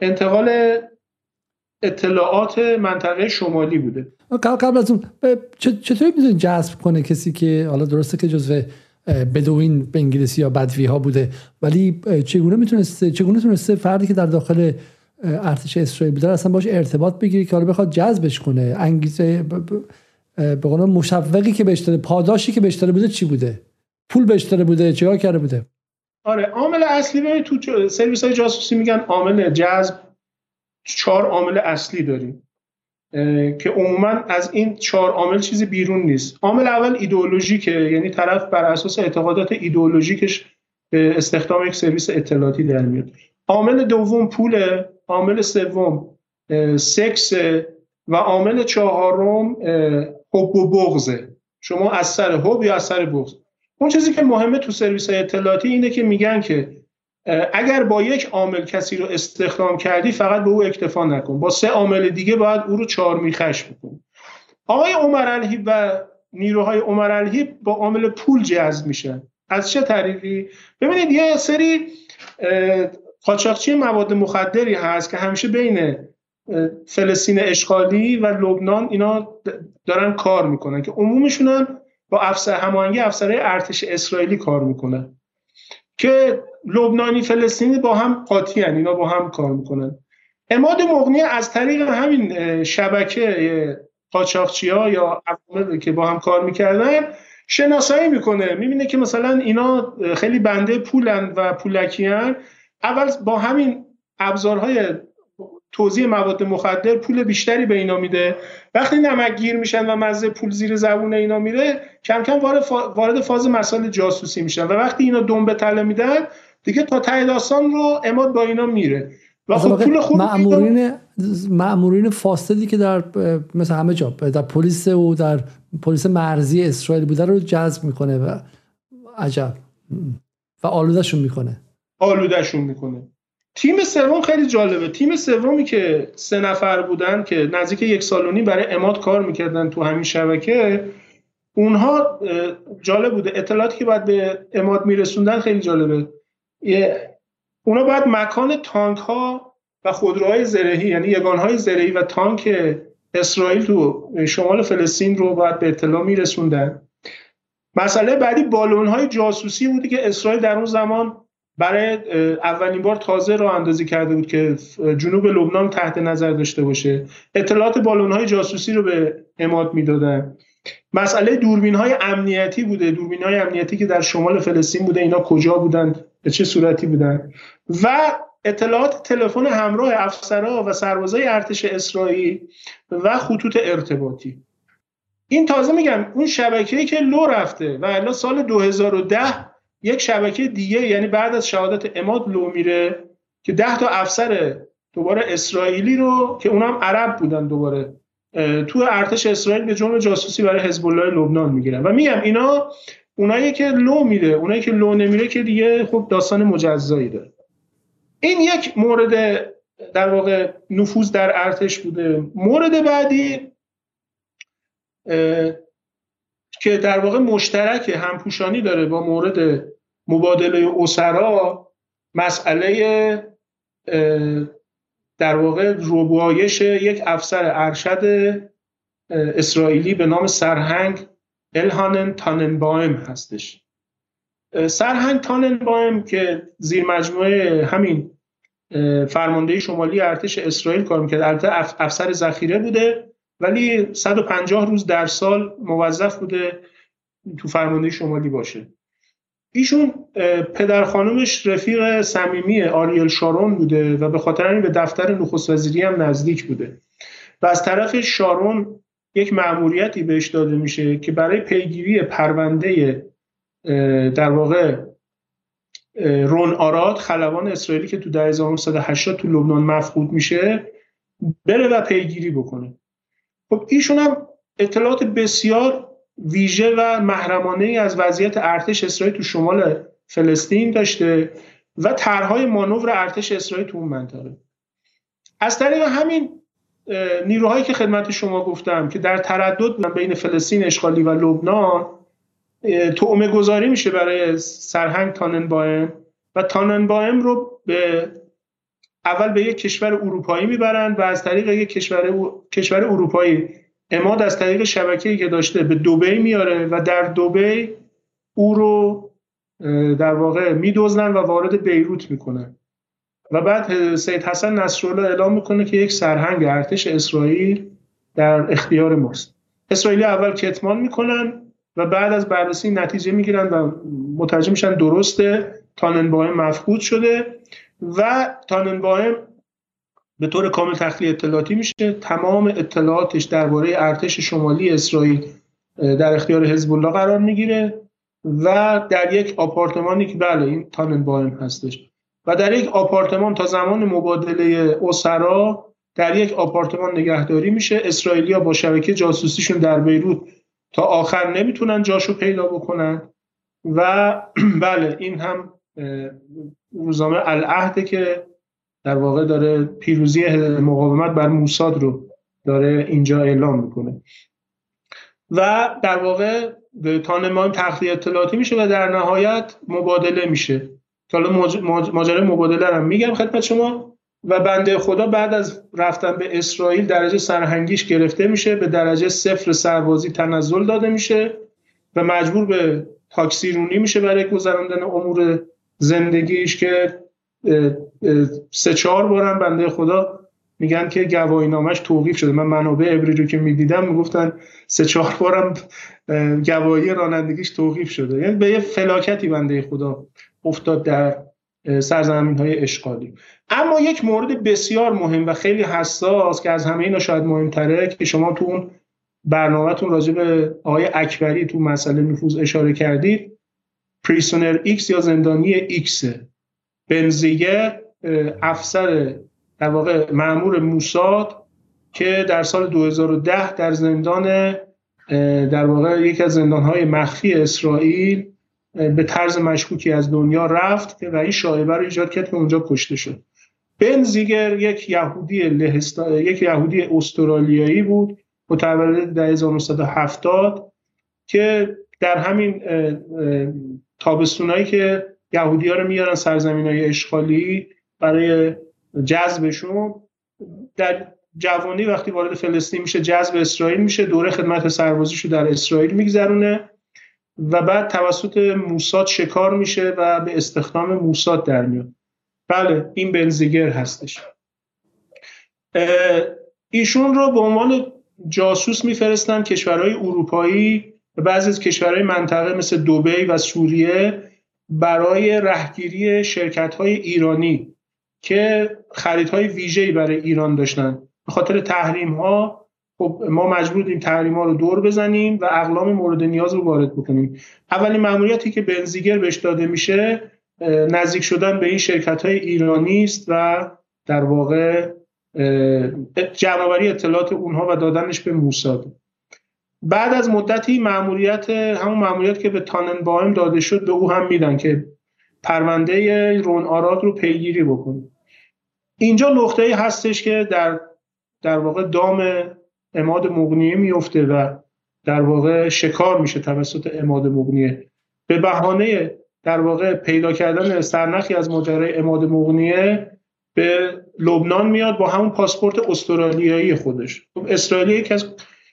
انتقال اطلاعات منطقه شمالی بوده. قبل از اون چطوری میتونه جذب کنه کسی که حالا درسته که جزو بدوین به انگلیسی یا بدوی ها بوده، ولی چگونه تونسته فردی که در داخل ارتش اسرائیل بوده اصلا باش ارتباط بگیری که حالا بخواد جذبش کنه؟ انگیزه به قانون مشوقی که بهش داده، پاداشی که بهش داده بوده چی بوده؟ پول بهش داده بوده؟ چیکار کرده بوده؟ آره عامل اصلی به تو سرویس های جاسوسی میگن عامل جذب 4 عامل اصلی داریم که عموما از این 4 عامل چیزی بیرون نیست. عامل اول ایدئولوژیکه، یعنی طرف بر اساس اعتقادات ایدئولوژیکش به استخدام یک سرویس اطلاعاتی در میاد. عامل دوم پوله، عامل سوم سکس و عامل چهارم حب و بغضه. شما از سر حب یا از سر بغض. اون چیزی که مهمه تو سرویس‌های اطلاعاتی اینه که میگن که اگر با یک عامل کسی رو استخدام کردی فقط به او اکتفا نکن، با 3 عامل دیگه باید او رو چارمیخش بکن. آقای عمر الحیب و نیروهای عمر الحیب با عامل پول جذب میشن. از چه طریقی؟ ببینید یه سری قاچاقچی مواد مخدری هست که همیشه بین فلسطین اشغالی و لبنان اینا دارن کار میکنن که عمومشون هم با هماهنگی افسرهای ارتش اسرائیلی کار میکنن که لبنانی فلسطینی با هم قاطی هن. اینا با هم کار میکنن. عماد مغنیه از طریق همین شبکه قاچاقچی‌ها یا عواملی که با هم کار میکردن شناسایی میکنه، میبینه که مثلا اینا خیلی بنده پولن و پولکیان. اول با همین ابزارهای توزیع مواد مخدر پول بیشتری به اینا میده. وقتی نمکگیر میشن و مزه پول زیر زبون اینا میره، کم کم وارد فاز مسائل جاسوسی میشن و وقتی اینا دم به تله میدن دیگه تا ته داستان رو عماد با اینا میره و خب پول خود مأمورین فاسدی که در مثلا همه جا در پلیس و در پلیس مرزی اسرائیل بوده رو جذب میکنه و عجب و آلودهشون میکنه. تیم سوم خیلی جالبه. تیم سومی که 3 نفر بودن که نزدیک 1.5 سال برای عماد کار میکردن تو همین شبکه، اونها جالب بوده. اطلاعاتی که بعد به عماد میرسوندن خیلی جالبه. اونا بعد مکان تانک ها و خودروهای زرهی، یعنی یگانهای زرهی و تانک اسرائیل تو شمال فلسطین رو بعد به اطلاع میرسوندن. مسئله بعدی بالونهای جاسوسی بوده که اسرائیل در اون زمان برای اولین بار تازه راه اندازی کرده بود که جنوب لبنان تحت نظر داشته باشه. اطلاعات بالونهای جاسوسی رو به عماد میدادن. مسئله دوربینهای امنیتی بوده، دوربینهای امنیتی که در شمال فلسطین بوده، اینا کجا بودن، به چه صورتی بودن، و اطلاعات تلفن همراه افسرها و سربازای ارتش اسرائیل و خطوط ارتباطی. این تازه میگم اون شبکه‌ای که لو رفته و الان سال 2010 یک شبکه دیگه، یعنی بعد از شهادت عماد لو میره که 10 تا افسر دوباره اسرائیلی رو که اونم عرب بودن دوباره تو ارتش اسرائیل به جرم جاسوسی برای حزب الله لبنان میگیرن. و میگم اینا اونایی که لو میره، اونایی که لو نمیره که دیگه خب داستان مجزایی داره. این یک مورد در واقع نفوذ در ارتش بوده. مورد بعدی که در واقع مشترک همپوشانی داره با مورد مبادله اسرا، مسئله در واقع ربایش یک افسر ارشد اسرائیلی به نام سرهنگ الهانن تننبایم هستش. سرهنگ تننبایم که زیر مجموعه همین فرمانده شمالی ارتش اسرائیل کار میکرد، البته افسر ذخیره بوده ولی 150 روز در سال موظف بوده تو فرمانده شمالی باشه. ایشون پدر خانومش رفیق صمیمی آریل شارون بوده و به خاطر این به دفتر نخست وزیری هم نزدیک بوده و از طرف شارون یک مأموریتی بهش داده میشه که برای پیگیری پرونده در واقع رون آراد، خلبان اسرائیلی که تو 1980 تو لبنان مفقود میشه، بره و پیگیری بکنه. خب ایشون هم اطلاعات بسیار ویژه و محرمانه ای از وضعیت ارتش اسرائیل تو شمال فلسطین داشته و طرح‌های مانور ارتش اسرائیل تو اون منطقه. از طریق همین نیروهایی که خدمت شما گفتم که در تردد بودن بین فلسطین اشغالی و لبنان، توأمه گذاری میشه برای سرهنگ تننبایم و تننبایم رو به اول به یک کشور اروپایی میبرند و از طریق یک کشور اروپایی عماد از طریق شبکه‌ای که داشته به دبی میاره و در دبی او رو در واقع میدزدن و وارد بیروت میکنن و بعد سید حسن نصرالله اعلام میکنه که یک سرهنگ ارتش اسرائیل در اختیار ماست. اسرائیلی اول کتمان میکنن و بعد از بررسی نتیجه میگیرن و متوجه میشن درسته، تننبایم مفقود شده و تننبایم به طور کامل تخلیه اطلاعاتی میشه. تمام اطلاعاتش درباره ارتش شمالی اسرائیل در اختیار حزب الله قرار میگیره و در یک آپارتمانی که بله این تننبایم هستش و در یک آپارتمان تا زمان مبادله اسرا در یک آپارتمان نگهداری میشه. اسرائیلی‌ها با شبکه جاسوسیشون در بیروت تا آخر نمیتونن جاشو پیدا بکنن و بله این هم روزنامه العهد که در واقع داره پیروزی مقاومت بر موساد رو داره اینجا اعلام میکنه و در واقع تننبایم تخلیه اطلاعاتی میشه و در نهایت مبادله میشه. حالا ماجرای مبادله رو میگم خدمت شما. و بنده خدا بعد از رفتن به اسرائیل درجه سرهنگیش گرفته میشه، به درجه 0 سربازی تنزل داده میشه و مجبور به تاکسیرونی میشه برای گذراندن امور زندگیش که 3-4 بارم بنده خدا میگن که گواهینامه‌اش توقیف شده. من منابع عبری رو که میدیدم میگفتن 3-4 بارم گواهی رانندگیش توقیف شده. یعنی به یه فلاکتی بنده خدا افتاد در سرزمین‌های اشغالی. اما یک مورد بسیار مهم و خیلی حساس که از همه اینا شاید مهم‌تره که شما تو اون برنامه‌تون راجع به آقای اکبری تو مسئله نفوذ اشاره کردید، پریسونر ایکس یا زندانی ایکس، بنزیگر افسر در واقع مأمور موساد که در سال 2010 در زندان در واقع یکی از زندان‌های مخفی اسرائیل به طرز مشکوکی از دنیا رفت و این شایعه رو ایجاد کرد که اونجا کشته شد. بنزیگر یک یهودی استرالیایی بود متولد در 1970 که در همین تابستونایی که یهودی‌ها رو میارن سرزمین‌های اشغالی برای جذبشون، در جوانی وقتی وارد فلسطین میشه جذب اسرائیل میشه، دوره خدمت سربازیشو در اسرائیل میگذرونه و بعد توسط موساد شکار میشه و به استخدام موساد در میاد. بله این بنزیگر هستش. ایشون رو به عنوان جاسوس میفرستن کشورهای اروپایی و بعضی از کشورهای منطقه مثل دبی و سوریه برای رهگیری شرکت‌های ایرانی که خریدهای ویژه‌ای برای ایران داشتن. به خاطر تحریم‌ها خب ما مجبور بودیم تحریم‌ها رو دور بزنیم و اقلام مورد نیاز رو وارد بکنیم. اولین مأموریتی که بنزیگر بهش داده میشه نزدیک شدن به این شرکت‌های ایرانی است و در واقع جمع‌آوری اطلاعات اونها و دادنش به موساد. بعد از مدتی همون مأموریت که به تننبایم داده شد به او هم میدن که پرونده رون آراد رو پیگیری بکنه. اینجا نقطه‌ای هستش که در واقع دام عماد مغنیه میفته و در واقع شکار میشه توسط عماد مغنیه. به بهانه در واقع پیدا کردن سرنخی از ماجرای عماد مغنیه به لبنان میاد با همون پاسپورت استرالیایی خودش. اسرائیلی که از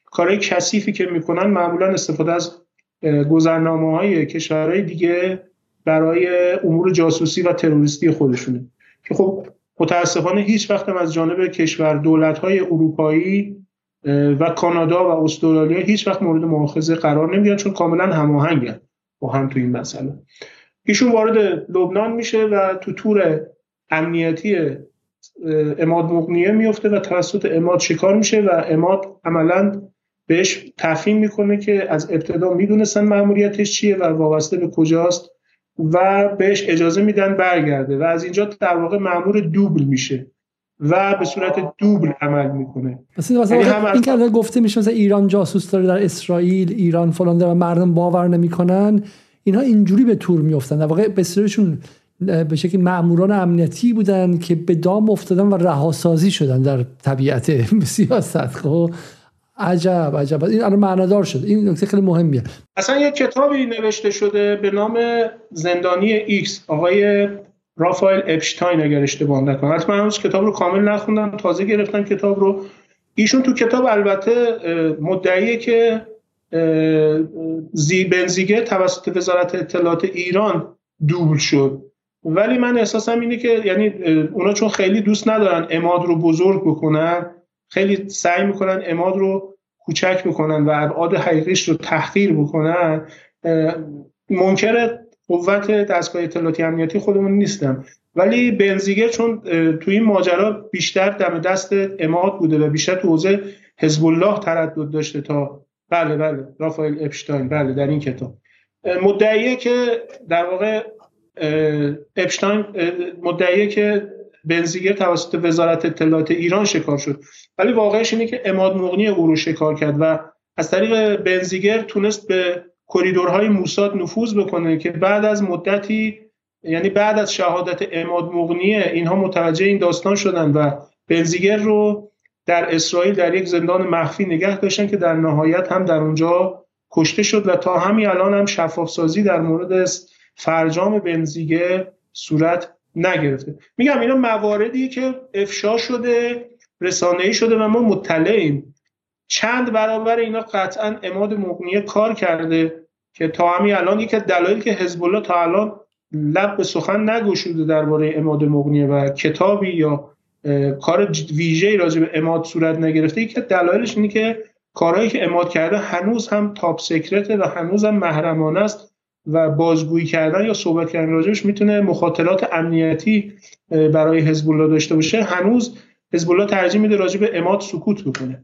کارهای کثیفی که میکنن معمولا استفاده از گذرنامه‌های کشورهای دیگه برای امور جاسوسی و تروریستی خودشونه که خب متاسفانه هیچ وقت از جانب دولت‌های اروپایی و کانادا و استرالیا هیچ وقت مورد مؤاخذه قرار نمیگیرن چون کاملا هماهنگن با هم تو این مسئله. ایشون وارد لبنان میشه و تو تور امنیتی عماد مغنیه میفته و توسط عماد شکار میشه و عماد عملاً بهش تفهیم میکنه که از ابتدا میدونستن مأموریتش چیه و وابسته به کجاست و بهش اجازه میدن برگرده و از اینجا در واقع مأمور دوبل میشه و به صورت دوبل عمل میکنه. این که گفته میشه مثلا ایران جاسوس داره در اسرائیل، ایران فلان داره و مردم باور نمیکنن، اینها اینجوری به تور میافتن. در واقع بسیارشون به شکلی مأموران امنیتی بودن که به دام افتادن و رهاسازی شدن در طبیعت سیاست. خب عجب این الان معنادار شد. این نکته خیلی مهمیه. اصلا یک کتابی نوشته شده به نام زندانی ایکس، آقای رافائل اپشتاین اگر اشتباه نکنم. حتما هنوز کتاب رو کامل نخوندم، تازه گرفتم کتاب رو. ایشون تو کتاب البته مدعیه که بنزیگر توسط وزارت اطلاعات ایران دوبل شد، ولی من احساسم اینه که یعنی اونا چون خیلی دوست ندارن عماد رو بزرگ بکنن، خیلی سعی میکنن عماد رو کوچک بکنن و ابعاد حقیقیش رو تحقیر بکنن. منکر قوت دستگاه اطلاعاتی امنیتی خودمون نیستم، ولی بنزیگر چون تو این ماجرا بیشتر دم دست عماد بوده و بیشتر تو حوزه حزب الله تردد داشته تا بله رافائل اپشتاین بله در این کتاب مدعیه که در واقع اپشتاین مدعیه که بنزیگر توسط وزارت اطلاعات ایران شکار شد، ولی واقعش اینه که عماد مغنیه او رو شکار کرد و از طریق بنزیگر تونست به کریدورهای موساد نفوذ بکنه که بعد از مدتی، یعنی بعد از شهادت عماد مغنیه، اینها متوجه این داستان شدن و بنزیگر رو در اسرائیل در یک زندان مخفی نگه داشتن که در نهایت هم در اونجا کشته شد و تا همین الان هم شفافسازی در مورد فرجام بنزیگر صورت نگرفته. میگم اینا مواردی که افشا شده، رسانه‌ای شده و ما مطلعیم. چند برابر اینا قطعاً عماد مغنیه کار کرده که تا همین الان یک دلایل که حزب الله تا الان لب به سخن نگشوده درباره عماد مغنیه و کتابی یا کار ویژه‌ای راجع به عماد صورت نگرفته. یکی از دلایلش اینه که کارهایی که عماد کرده هنوز هم تاپ سیکرت و هنوز هم محرمانه است و بازگویی کردن یا صحبت کردن راجعش میتونه مخاطرات امنیتی برای حزب الله داشته باشه. هنوز حزب الله ترجیح میده راجع به عماد سکوت بکنه.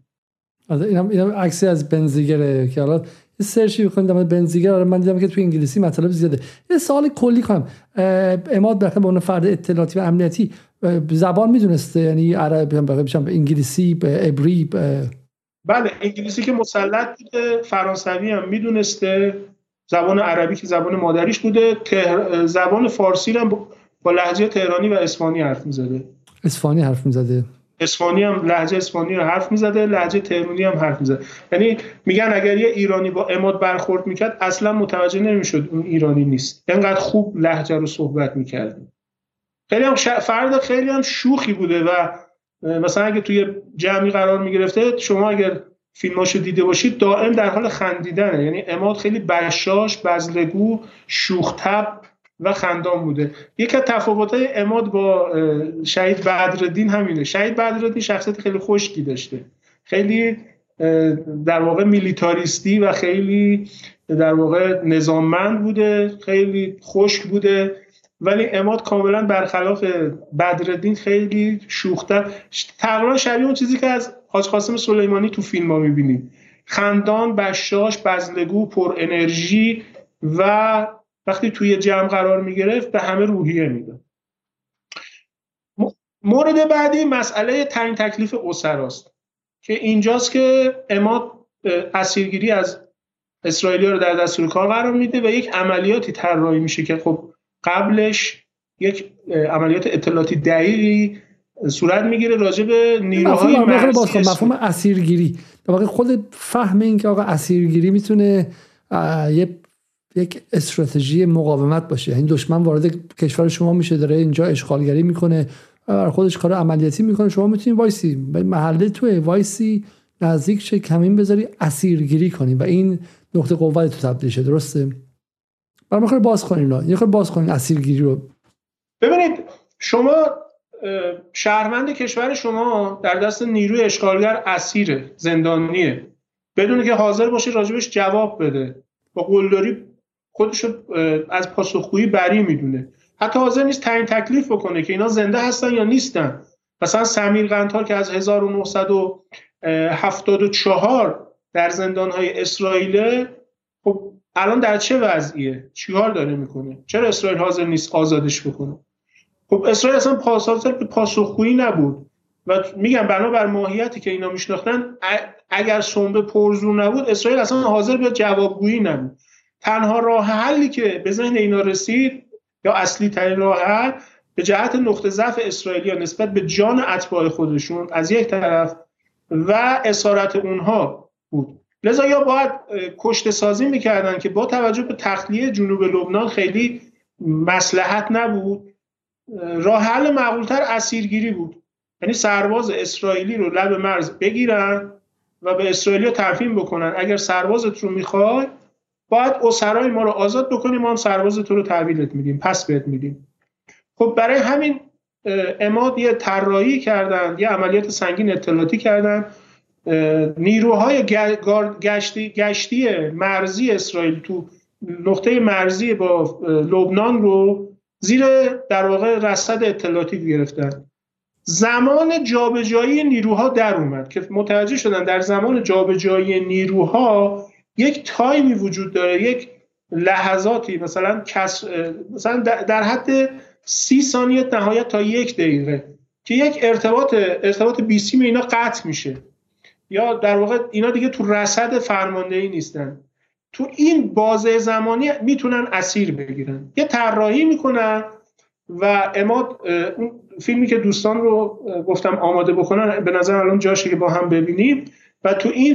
اینم عکسی از بنزیگره که حالا سرچ می‌کنم بنزیگر، من دیدم که تو انگلیسی مطلب زیاده. یه سوال کلی کنم، عماد به عنوان فرد اطلاعاتی و امنیتی زبان میدونسته؟ یعنی عربی هم بخوام بشم، انگلیسی، عبری؟ بله، انگلیسی که مسلط بوده، فرانسوی هم میدونسته، زبان عربی که زبان مادریش بوده، زبان فارسی هم با لهجه تهرانی و اصفهانی حرف میزده. اصفهانی حرف میزده، اصفهانی هم لهجه اصفهانی رو حرف میزده، لهجه تهرانی هم حرف میزده. یعنی میگن اگر یه ایرانی با عماد برخورد میکرد اصلا متوجه نمیشد اون ایرانی نیست، انقدر خوب لهجه رو صحبت میکرد. خیلی هم فرد خیلی هم شوخی بوده و مثلا اگه توی جمعی قرار میگرفته، شما اگر فیلماشو دیده باشید دائم در حال خندیدنه. یعنی عماد خیلی بشاش، بزلگو، شوخ‌طبع و خندان بوده. یک از تفاوت‌های عماد با شهید بدرالدین همینه. شهید بدرالدین شخصیت خیلی خشکی داشته، خیلی در واقع میلیتاریستی و خیلی در واقع نظاممند بوده، خیلی خشک بوده. ولی عماد کاملا برخلاف بدرالدین خیلی شوخ‌طبع، تقریبا شبیه اون چیزی که از حاج قاسم سلیمانی تو فیلم‌ها می‌بینید، خندان، بشاش، بزلگو، پر انرژی و وقتی توی جمع قرار می‌گرفت به همه روحیه میداد. مورد بعدی مسئله تعیین تکلیف اسراست که اینجاست که عماد اسیرگیری از اسرائیلی‌ها رو در دستور کار قرار میده و یک عملیاتی طراحی میشه که خب قبلش یک عملیات اطلاعاتی دقیقی صورت میگیره راجع به نیروهای مرزی. مفهوم اسیرگیری در واقع خود فهم این که آقا اسیرگیری میتونه یک استراتژی مقاومت باشه، این دشمن وارد کشور شما میشه، داره اینجا اشغالگری میکنه، خودش کار عملیاتی میکنه، شما میتونید وایسی محله توی وایسی نزدیک چه کمین بذاری اسیرگیری کنی و این نقطه قوت تو تبدیل شه. درسته؟ برای خود باز کنین رو، یه خود باز کنین اسیرگیری رو. ببینید شما شهروند کشور شما در دست نیروی اشغالگر اسیره، زندانیه، بدون که حاضر باشه راجبش جواب بده، با قلدری خودشو از پاسخگویی بری میدونه، حتی حاضر نیست تعیین تکلیف بکنه که اینا زنده هستن یا نیستن. مثلا سمیر قنتار که از 1974 در زندانهای اسرائیل، خب الان در چه وضعیه؟ چیکار داره میکنه؟ چرا اسرائیل حاضر نیست آزادش بکنه؟ خب اسرائیل اصلا پاسخگویی نبود و میگم بنابر ماهیتی که اینا میشناختن اگر سنبه پرزور نبود اسرائیل اصلا حاضر به جوابگویی نبود. تنها راه حلی که به ذهن اینا رسید یا اصلی ترین راه حل به جهت نقطه ضعف اسرائیلیا نسبت به جان اتباع خودشون از یک طرف و اسارت اونها بود. لذا یا باید کشته سازی میکردن که با توجه به تخلیه جنوب لبنان خیلی مصلحت نبود، راه حل معقول‌تر اسیرگیری بود. یعنی سرباز اسرائیلی رو لب مرز بگیرن و به اسرائیلیا تفهیم بکنن اگر سربازت رو میخوای باید اسرای ما رو آزاد بکنیم، ما هم سربازت رو تحویلت میدیم، پس بهت میدیم. خب برای همین عماد یه طراحی کردن، یه عملیات سنگین اطلاعاتی کردن. نیروهای گشتی مرزی اسرائیل تو نقطه مرزی با لبنان رو زیر در واقع رصد اطلاعاتی گرفتن. زمان جابجایی نیروها در اومد که متوجه شدن در زمان جابجایی نیروها یک تایمی وجود داره، یک لحظاتی، مثلا در حد 30 ثانیه نهایت تا 1 دقیقه که یک ارتباط بیسیم اینا قطع میشه، یا در واقع اینا دیگه تو رصد فرماندهی نیستن. تو این بازه زمانی میتونن اسیر بگیرن، یه طراحی میکنن و عماد اون فیلمی که دوستان رو گفتم آماده بکنن به نظر الان جاشه که با هم ببینیم و تو این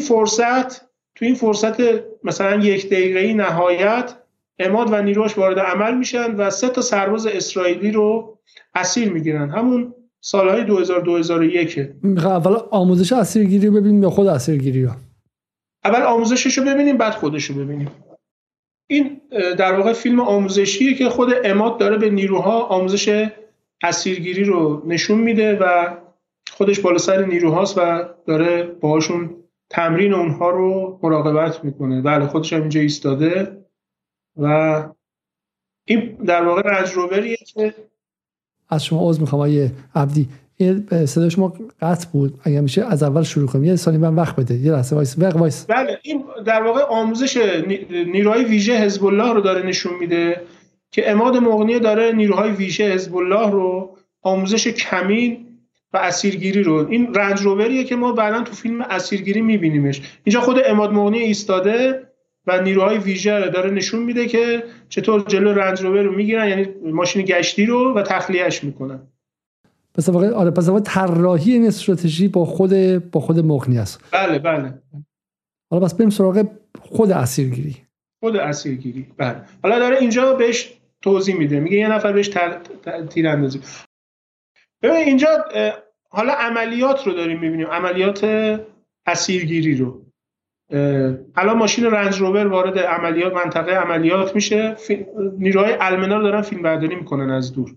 فرصت مثلا 1 دقیقه‌ای نهایت عماد و نیروش وارد عمل میشن و 3 تا سرباز اسرائیلی رو اسیر میگیرن. همون سالهای 2000-2001. اول آموزش اسیرگیری رو ببینیم یا خود اسیرگیری رو؟ اول آموزشش رو ببینیم بعد خودش رو ببینیم. این در واقع فیلم آموزشیه که خود عماد داره به نیروها آموزش اسیرگیری رو نشون میده و خودش بالا سر نیروهاست و داره باهاشون تمرین اونها رو مراقبت میکنه. بله خودش هم اینجا ایستاده و این در واقع رجروبریه که از شما عذر میخوام آقای عبدی، این صدای شما قطع بود، اگه میشه از اول شروع کنیم، یه ثانیه من وقت بده، یه لحظه وایس. بله این در واقع آموزش نیروهای ویژه حزب الله رو داره نشون میده که عماد مغنیه داره نیروهای ویژه حزب الله رو آموزش کمین و اسیرگیری رو، این رنج روبریه که ما بعداً تو فیلم اسیرگیری میبینیمش، اینجا خود عماد مغنیه ایستاده و نیروهای ویژه رو داره نشون میده که چطور جلو رنج روبر رو میگیرن، یعنی ماشین گشتی رو، و تخلیهش میکنن. پس واقعا آره، پس واقعا طراحی این استراتژی با خود مغنیه است. بله بله. حالا بس بریم سراغ خود اسیرگیری. بله. حالا داره اینجا بهش توضیح میده، میگه یه نفر بهش تیراندازی. ببین اینجا حالا عملیات رو داریم میبینیم، عملیات اسیرگیری رو. الان ماشین رنج روور وارد عملیات، منطقه عملیات میشه، نیروهای المنار رو دارن فیلم برداری میکنن از دور.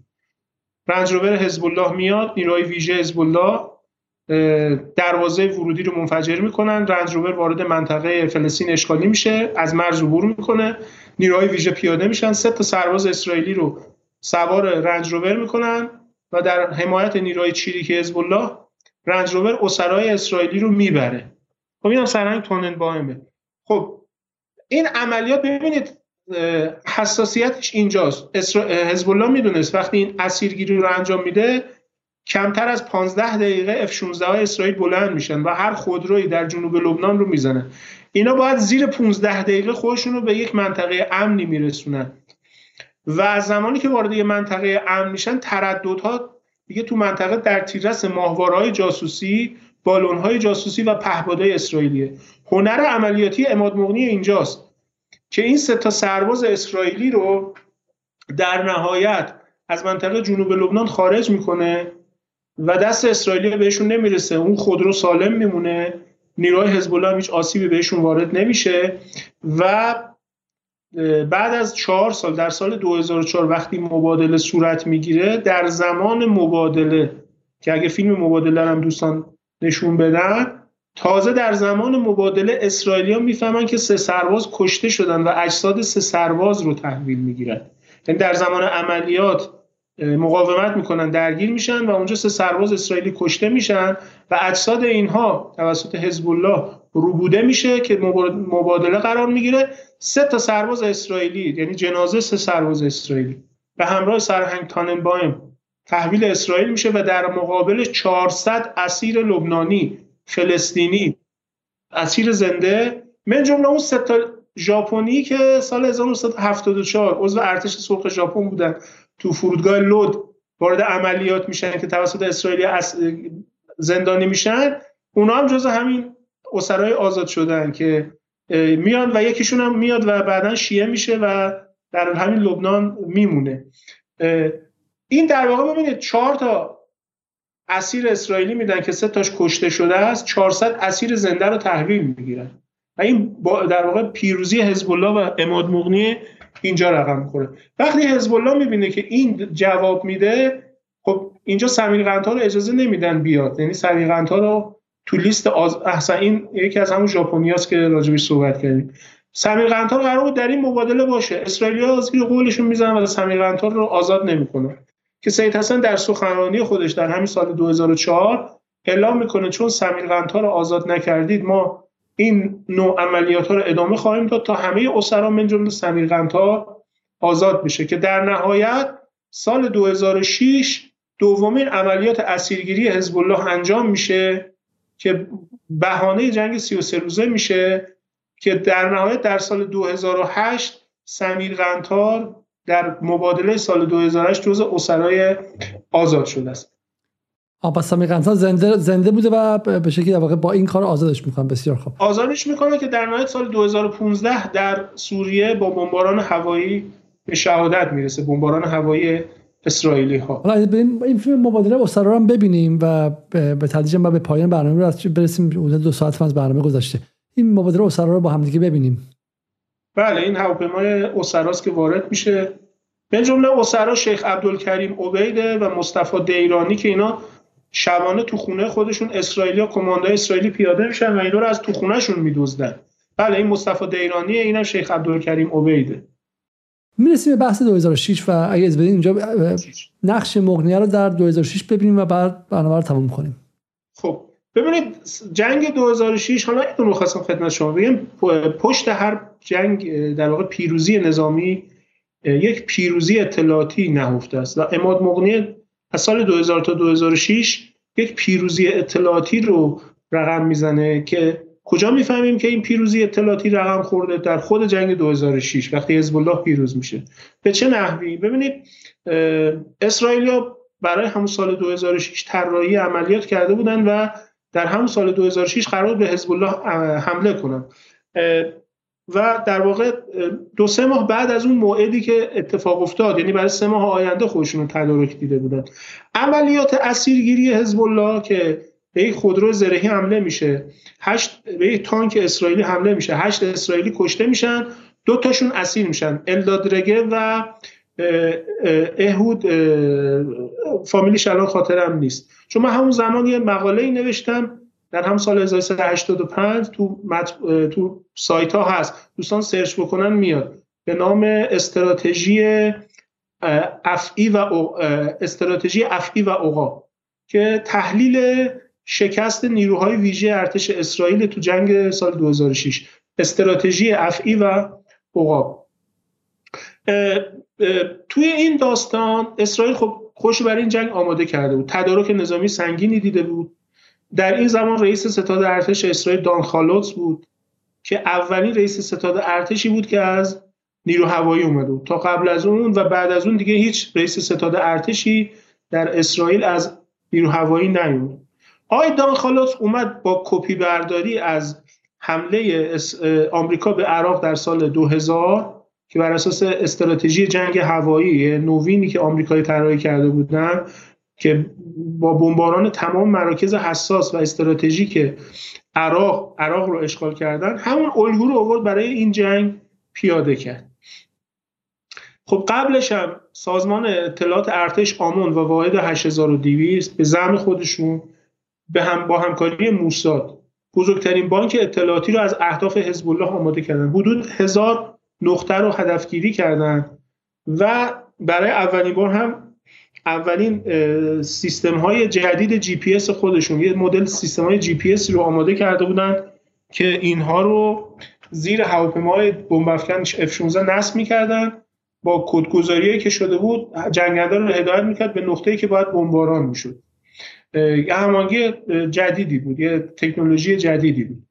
رنج روور حزب الله میاد، نیروهای ویژه حزب الله دروازه ورودی رو منفجر میکنن، رنج روور وارد منطقه فلسطین اشغالی میشه، از مرز عبور میکنه، نیروهای ویژه پیاده میشن، 3 سرباز اسرائیلی رو سوار رنج روور میکنن و در حمایت نیروهای چریک حزب الله رنج روور اسرای اسرائیلی رو میبره. خب این هم سرهنگ تننبایم. خب این عملیات ببینید حساسیتش اینجاست، حزب الله میدونست وقتی این اسیرگیری رو انجام میده کمتر از 15 دقیقه F-16 های اسرائیل بلند میشن و هر خودرویی در جنوب لبنان رو میزنن. اینا باید زیر 15 دقیقه خودشون رو به یک منطقه امنی میرسونن و زمانی که وارد یک منطقه امن میشن ترددها دیگه تو منطقه در تیررس ماهواره‌های جاسوسی، بالون‌های جاسوسی و پهپادهای اسرائیلیه. هنر عملیاتی عماد مغنیه اینجاست که این 3 سرباز اسرائیلی رو در نهایت از منطقه جنوب لبنان خارج میکنه و دست اسرائیلی بهشون نمیرسه، اون خودرو سالم میمونه، نیروهای حزب الله هیچ آسیبی بهشون وارد نمیشه و بعد از 4 سال در سال 2004 وقتی مبادله صورت میگیره، در زمان مبادله که اگه فیلم مبادله هم دوستان نشون بدن، تازه در زمان مبادله اسرائیلی‌ها میفهمن که 3 سرباز کشته شدن و اجساد 3 سرباز رو تحویل میگیرن، یعنی در زمان عملیات مقاومت میکنن، درگیر میشن و اونجا 3 سرباز اسرائیلی کشته میشن و اجساد اینها توسط حزب الله روبوده میشه که مبادله قرار میگیره. 3 سرباز اسرائیلی، یعنی جنازه 3 سرباز اسرائیلی به همراه سرهنگ تننبایم تحویل اسرائیل میشه و در مقابل 400 اسیر لبنانی، فلسطینی، اسیر زنده، من جمله اون 3 ژاپنی که سال 1974 عضو ارتش سرخ ژاپن بودن، تو فرودگاه لود وارد عملیات میشن که توسط اسرائیلی زندانی میشن، اونا هم جزو همین اسرای آزاد شدن که میان و یکیشون هم میاد و بعدن شیعه میشه و در همین لبنان میمونه. این در واقع ببینید 4 اسیر اسرائیلی میدن که 3 کشته شده است، 400 اسیر زنده رو تحویل میگیرن و این در واقع پیروزی حزب الله و عماد مغنیه اینجا رقم میخوره. وقتی حزب الله میبینه که این جواب میده، خب اینجا سمیر قنتار رو اجازه نمیدن بیاد، یعنی سمیر قنتار رو تو لیست احسن، این یکی از همون ژاپنیاست که راجبش صحبت کردیم. سمیر قنتار قرار بود در این مبادله باشه، اسرائیلی‌ها ازگیر قولشون میزنن و سمیر قنتار رو آزاد نمیکنه که سید حسن در سخنرانی خودش در همین سال 2004 اعلام میکنه چون سمیر قنتار رو آزاد نکردید ما این نوع عملیات ها رو ادامه خواهیم داد تا همه اسرا من جمله سمیر قنتار آزاد بشه، که در نهایت سال 2006 دومین عملیات اسیرگیری حزب الله انجام میشه که بهانه جنگ 33 روزه میشه، که در نهایت در سال 2008 سمیر قنتار در مبادله سال 2008 جزء اسرای آزاد شده است. پس سمیر قنتار زنده بوده و به شکلی در واقع با این کار آزادش میکنن. بسیار خوب. آزادش میکنه که در نهایت سال 2015 در سوریه با بمباران هوایی به شهادت میرسه، بمباران هوایی اسرائیلی ها. حالا این فیلم مبادله اسرا رو هم ببینیم و به تدریج ما به پایان برنامه برسیم. حدود 2 ساعت از برنامه گذشته. این مبادله اسرا رو با هم دیگه ببینیم. بله این هواپیمای اسراست که وارد میشه، به جمله اسرا شیخ عبدالکریم عبیده و مصطفی دیرانی که اینا شبانه تو خونه خودشون اسرائیلیا کماندای اسرائیلی پیاده میشن و اینا رو از تو خونهشون میدزدن. بله این مصطفی دیرانیه، اینم شیخ عبدالکریم عبیده. میرسیم به بحث 2006 و اگه از بدین اینجا نقش مغنیه رو در 2006 ببینیم و بعد برنامه رو تمام کنیم. خب ببینید جنگ 2006، حالا اینو می‌خواستم خدمت شما بگم، پشت هر جنگ در واقع پیروزی نظامی یک پیروزی اطلاعاتی نهفته است و عماد مغنیه از سال 2000 تا 2006 یک پیروزی اطلاعاتی رو رقم میزنه که کجا میفهمیم که این پیروزی اطلاعاتی رقم خورده؟ در خود جنگ 2006 وقتی حزب الله پیروز میشه. به چه نحوی؟ ببینید اسرائیلیا برای همون سال 2006 طراحی عملیات کرده بودن و در همون سال 2006 قرار به حزب الله حمله کنن و در واقع 2-3 ماه بعد از اون موعدی که اتفاق افتاد، یعنی برای 3 ماه آینده خودشون رو تدارک دیده بودن. عملیات اسیرگیری حزب الله که به یک خودرو زرهی حمله میشه، 8 به یک تانک اسرائیلی حمله میشه، 8 اسرائیلی کشته میشن، 2 تاشون اسیر میشن، الداد رگه و اهود فامیلیش الان خاطرم نیست، چون من همون زمان یه مقاله‌ای نوشتم در هم سال 1385 تو سایت ها هست، دوستان سرچ بکنن میاد، به نام استراتژی افعی و اوقا که تحلیل شکست نیروهای ویژه ارتش اسرائیل تو جنگ سال 2006، استراتژی افعی و اوقا. توی این داستان اسرائیل خب خوش برای این جنگ آماده کرده بود، تدارک نظامی سنگینی دیده بود. در این زمان رئیس ستاد ارتش اسرائیل دان خالوتس بود که اولین رئیس ستاد ارتشی بود که از نیرو هوایی اومده بود. تا قبل از اون و بعد از اون دیگه هیچ رئیس ستاد ارتشی در اسرائیل از نیرو هوایی نیومد. آقای دان خالوتس اومد با کپی برداری از حمله آمریکا به عراق در سال 2000 که بر اساس استراتژی جنگ هوایی نوینی که آمریکایی طراحی کرده بودن که با بمباران تمام مراکز حساس و استراتژیک عراق رو اشغال کردن، همون الگو رو آورد برای این جنگ پیاده کرد. خب قبلش هم سازمان اطلاعات ارتش آمون و واحد 8200 به زعم خودشون با همکاری موساد بزرگترین بانک اطلاعاتی رو از اهداف حزب الله آماده کردن. حدود 1000 نقطه رو هدفگیری کردن و برای اولین بار هم اولین سیستم‌های جدید جی پی اس خودشون، یه مدل سیستم‌های جی پی اس رو آماده کرده بودن که اینها رو زیر هواپیماهای بمب‌افکن F-16 نصب می‌کردن، با کدگذاری‌ای که شده بود جنگنده رو هدایت می‌کرد به نقطه‌ای که باید بمباران می‌شد. یه هماهنگی جدیدی بود، یه تکنولوژی جدیدی بود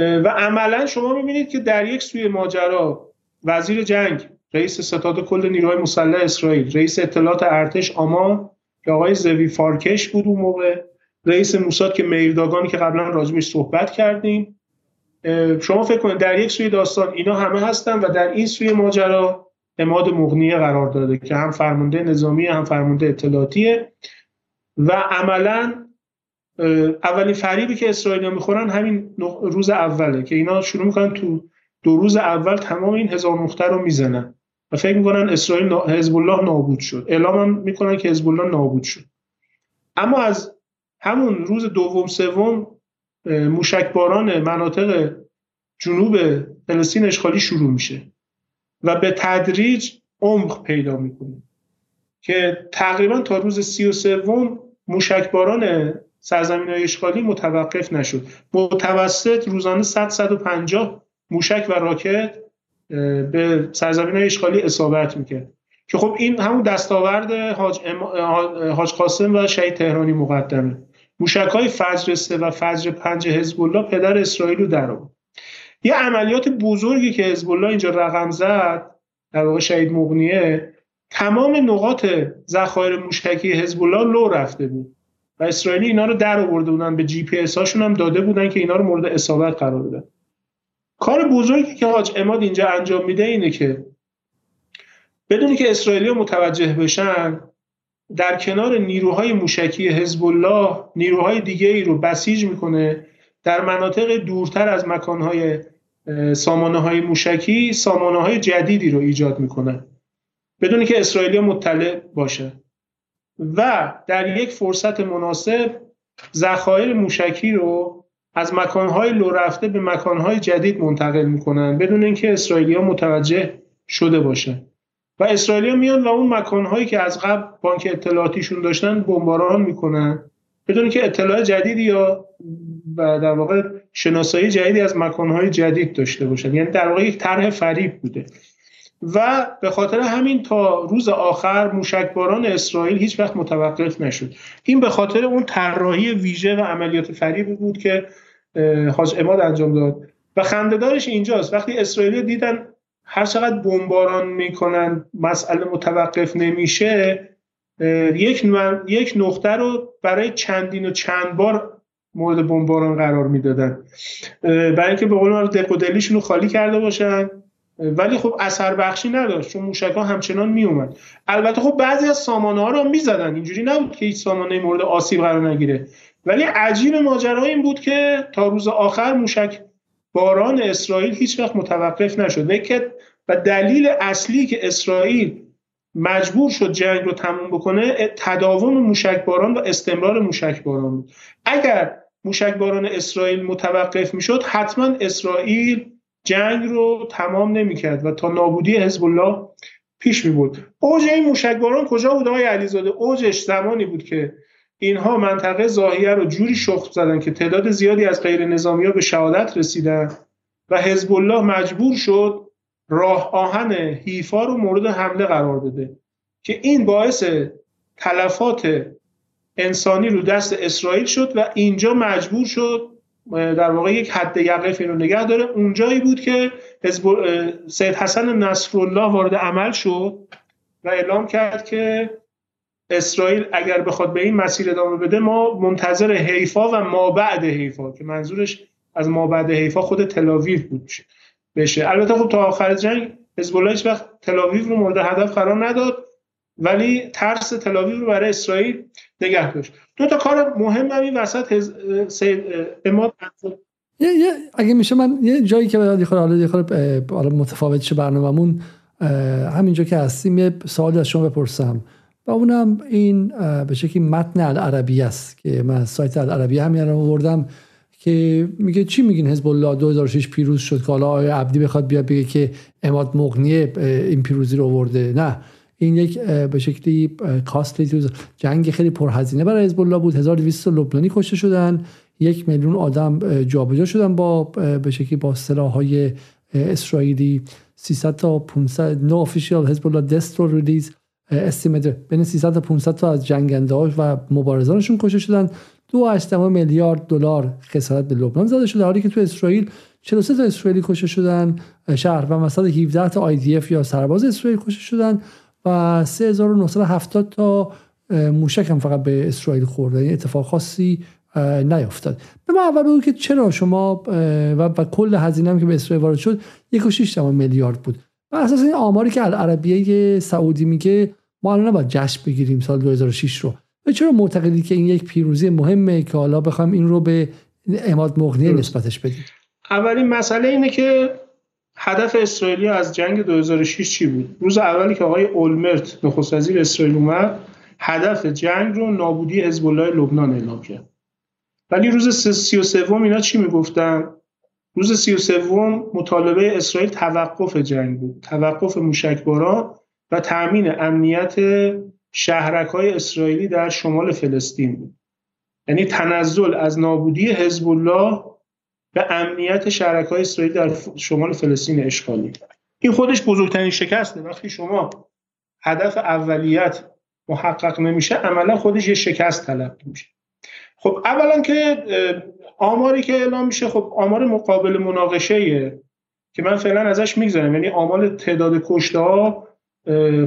و عملاً شما می‌بینید که در یک سوی ماجرا وزیر جنگ، رئیس ستاد کل نیروهای مسلح اسرائیل، رئیس اطلاعات ارتش آمان که آقای زوی فارکش بود اون موقع، رئیس موساد که میرداگانی که قبلا راجبش صحبت کردیم، شما فکر کنید در یک سوی داستان اینا همه هستن و در این سوی ماجرا عماد مغنیه قرار داده که هم فرمانده نظامیه هم فرمانده اطلاعاتیه و عملا اولین فریبی که اسرائیلیا میخورن همین روز اوله که اینا شروع میکنن تو 2 روز اول تمام این 1000 نقطه رو میزنن و فکر میکنن اسرائیل حزب الله نابود شد، اعلام هم میکنن که حزب الله نابود شد. اما از همون روز دوم سوم موشکباران مناطق جنوب فلسطین اشغالی شروع میشه و به تدریج عمق پیدا میکنه که تقریبا تا روز 33 موشکباران سرزمین‌های اشغالی متوقف نشد. متوسط روزانه 100-150 موشک و راکت به سرزمین‌های اشغالی اصابت میکرد که خب این همون دستاورد حاج قاسم و شهید تهرانی مقدمه. موشک‌های فجر 3 و فجر 5 حزب الله پدر اسرائیل رو درآورد. یه عملیات بزرگی که حزب الله اینجا رقم زد، در واقع شهید مغنیه، تمام نقاط ذخایر موشکی حزب الله لو رفته بود و اسرائیلی اینا رو درآورده بودن، به جی پی اس هاشون هم داده بودن که اینا رو مورد اصابت قرار بدن. کار بزرگی که حاج عماد اینجا انجام میده اینه که بدون که اسرائیلی‌ها متوجه بشن، در کنار نیروهای موشکی حزب الله نیروهای دیگه‌ای رو بسیج میکنه در مناطق دورتر از مکانهای سامانه‌های موشکی، سامانه‌های جدیدی رو ایجاد میکنه بدون که اسرائیلی‌ها مطلع باشه. و در یک فرصت مناسب ذخایر موشکی رو از مکانهای لو رفته به مکانهای جدید منتقل میکنن بدون اینکه اسرائیلی‌ها متوجه شده باشن و اسرائیلی‌ها میان و اون مکانهایی که از قبل بانک اطلاعاتیشون داشتن بمباران میکنن بدون اینکه اطلاع جدیدی یا در واقع شناسایی جدیدی از مکانهای جدید داشته باشن، یعنی در واقع یک طرح فریب بوده و به خاطر همین تا روز آخر موشکباران اسرائیل هیچ وقت متوقف نشد. این به خاطر اون طراحی ویژه و عملیات فریبی بود که حاج عماد انجام داد و خنده‌دارش اینجاست وقتی اسرائیلی دیدن هر چقدر بمباران میکنن مسئله متوقف نمیشه، یک نقطه رو برای چندین و چند بار مورد بمباران قرار میدادن برای اینکه به قول ما دق و دلیشون رو خالی کرده باشن، ولی خب اثر بخشی نداشت چون موشک‌ها همچنان می اومد. البته خب بعضی از سامانه‌ها رو می‌زدن، اینجوری نبود که هیچ سامانه‌ای مورد آسیب قرار نگیره، ولی عجیب ماجرا این بود که تا روز آخر موشک باران اسرائیل هیچ وقت متوقف نشد و دلیل اصلی که اسرائیل مجبور شد جنگ رو تموم بکنه تداوم موشک باران و استمرار موشک باران بود. اگر موشک باران اسرائیل متوقف می‌شد حتما اسرائیل جنگ رو تمام نمی‌کرد و تا نابودی حزب الله پیش می‌برد. اوج این موشکباران کجا بود آقای علیزاده؟ اوجش زمانی بود که اینها منطقه ضاحیه رو جوری شخم زدن که تعداد زیادی از غیر نظامی‌ها به شهادت رسیدن و حزب الله مجبور شد راه آهن حیفا رو مورد حمله قرار بده که این باعث تلفات انسانی رو دست اسرائیل شد و اینجا مجبور شد در واقع یک حد یقف اینو نگه داره. اونجایی بود که سید حسن نصرالله وارد عمل شد و اعلام کرد که اسرائیل اگر بخواد به این مسیر ادامه بده ما منتظر حیفا و ما بعد حیفا که منظورش از ما بعد حیفا خود تلاویو بود بشه. البته خب تا آخر جنگ حزب الله هیچ وقت تلاویو رو مورد هدف قرار نداد ولی ترس تلاویو رو برای اسرائیل نگه داشت. دو تا کار مهم همین وسط اماد اگه میشه من یه جایی که بعد یه خورده متفاوت شه برنامه‌مون همینجا که هستیم یه سوالی از شما بپرسم و اونم این به شکلی متن العربی است که من سایت العربی همین رو آوردم که میگه چی میگین حزب الله 2006 پیروز شد که حالا آیا عبدی بخواد بیا بگه که عماد مغنیه این پیروزی رو آورده؟ نه، این یک به شکلی کاستلی جنگ خیلی پرهزینه برای حزب الله بود. 1200 لبنانی کشته شدن، 1 میلیون آدم جابجا شدن با به شکلی با سلاح‌های اسرائیلی، 300 تا 500 نو افیشال حزب الله دسترو ریلیز استیمیت بین 300 تا 500 تا از جنگنده‌ها و مبارزانشون کشته شدن. 2.8 میلیارد دلار خسارت به لبنان زده شده، در حالی که تو اسرائیل 43 تا اسرائیلی کشته شدن، شهر و مثلا 17 تا IDF یا سرباز اسرائیل کشته شدن و 3970 تا موشک هم فقط به اسرائیل خورد. این اتفاق خاصی نیفتاد. به ما اول بگو که چرا شما و کل هزینه‌ای که به اسرائیل وارد شد 1.6 میلیارد بود. و اساس این آماری که العربیه سعودی میگه ما الان نباید جشن بگیریم سال 2006 رو. و چرا معتقدی که این یک پیروزی مهمه که حالا بخوام این رو به عماد مغنیه نسبتش بدیم؟ اولین مسئله اینه که هدف اسرائیلی از جنگ 2006 چی بود؟ روز اولی که آقای اولمرت نخست وزیر اسرائیل اومد هدف جنگ رو نابودی حزب الله لبنان اعلام کرد. ولی روز 33م اینا چی میگفتن؟ روز 33م مطالبه اسرائیل توقف جنگ بود، توقف موشکباران و تأمین امنیت شهرک‌های اسرائیلی در شمال فلسطین بود. یعنی تنزل از نابودی حزب الله به امنیت شهرک‌های اسرائیل در شمال فلسطین اشغالی. این خودش بزرگترین شکسته. وقتی شما هدف اولیت محقق نمیشه عملا خودش یه شکست تلقی میشه. خب اولا که آماری که اعلام میشه خب آمار مقابل مناقشه‌ایه که من فعلا ازش میگذرم، یعنی آمار تعداد کشته‌ها.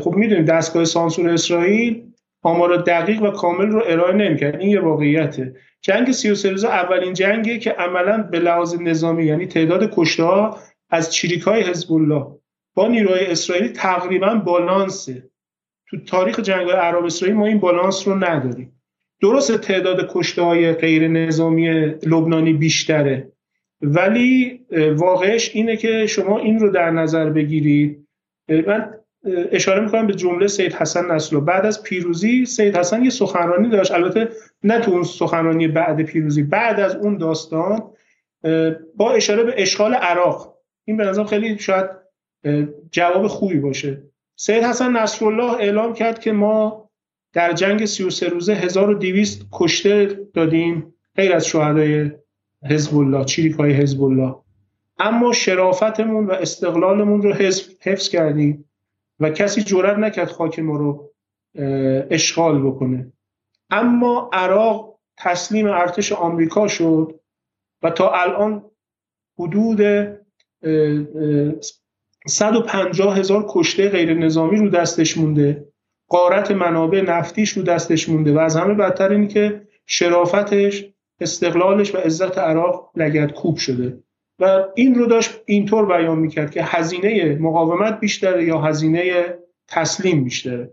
خب میدونیم دستگاه سانسور اسرائیل آمار دقیق و کامل رو ارائه نمی‌کرد، این یه واقعیته. جنگ 33 روزه اولین جنگیه که عملاً به لحاظ نظامی یعنی تعداد کشته‌ها از چریک‌های حزب الله با نیروهای اسرائیلی تقریباً بالانسه. تو تاریخ جنگ‌های عرب اسرائیل ما این بالانس رو نداریم. درسته تعداد کشته‌های غیر نظامی لبنانی بیشتره ولی واقعش اینه که شما این رو در نظر بگیرید. من اشاره میکنم به جمله سید حسن نصرالله. بعد از پیروزی سید حسن یه سخنرانی داشت، البته نه تو اون سخنرانی بعد پیروزی، بعد از اون داستان با اشاره به اشغال عراق. این به نظرم خیلی شاید جواب خوبی باشه. سید حسن نصرالله اعلام کرد که ما در جنگ 33 روزه 1200 کشته دادیم غیر از شهدای حزب الله، چریک‌های حزب الله، اما شرافتمون و استقلالمون رو حفظ کردیم و کسی جرأت نکرد خاک ما رو اشغال بکنه. اما عراق تسلیم ارتش آمریکا شد و تا الان حدود 150,000 کشته غیر نظامی رو دستش مونده، غارت منابع نفتیش رو دستش مونده و از همه بدتر اینه که شرافتش، استقلالش و عزت عراق لگدکوب شده. و این رو داشت اینطور بیان میکرد که هزینه مقاومت بیشتره یا هزینه تسلیم بیشتره.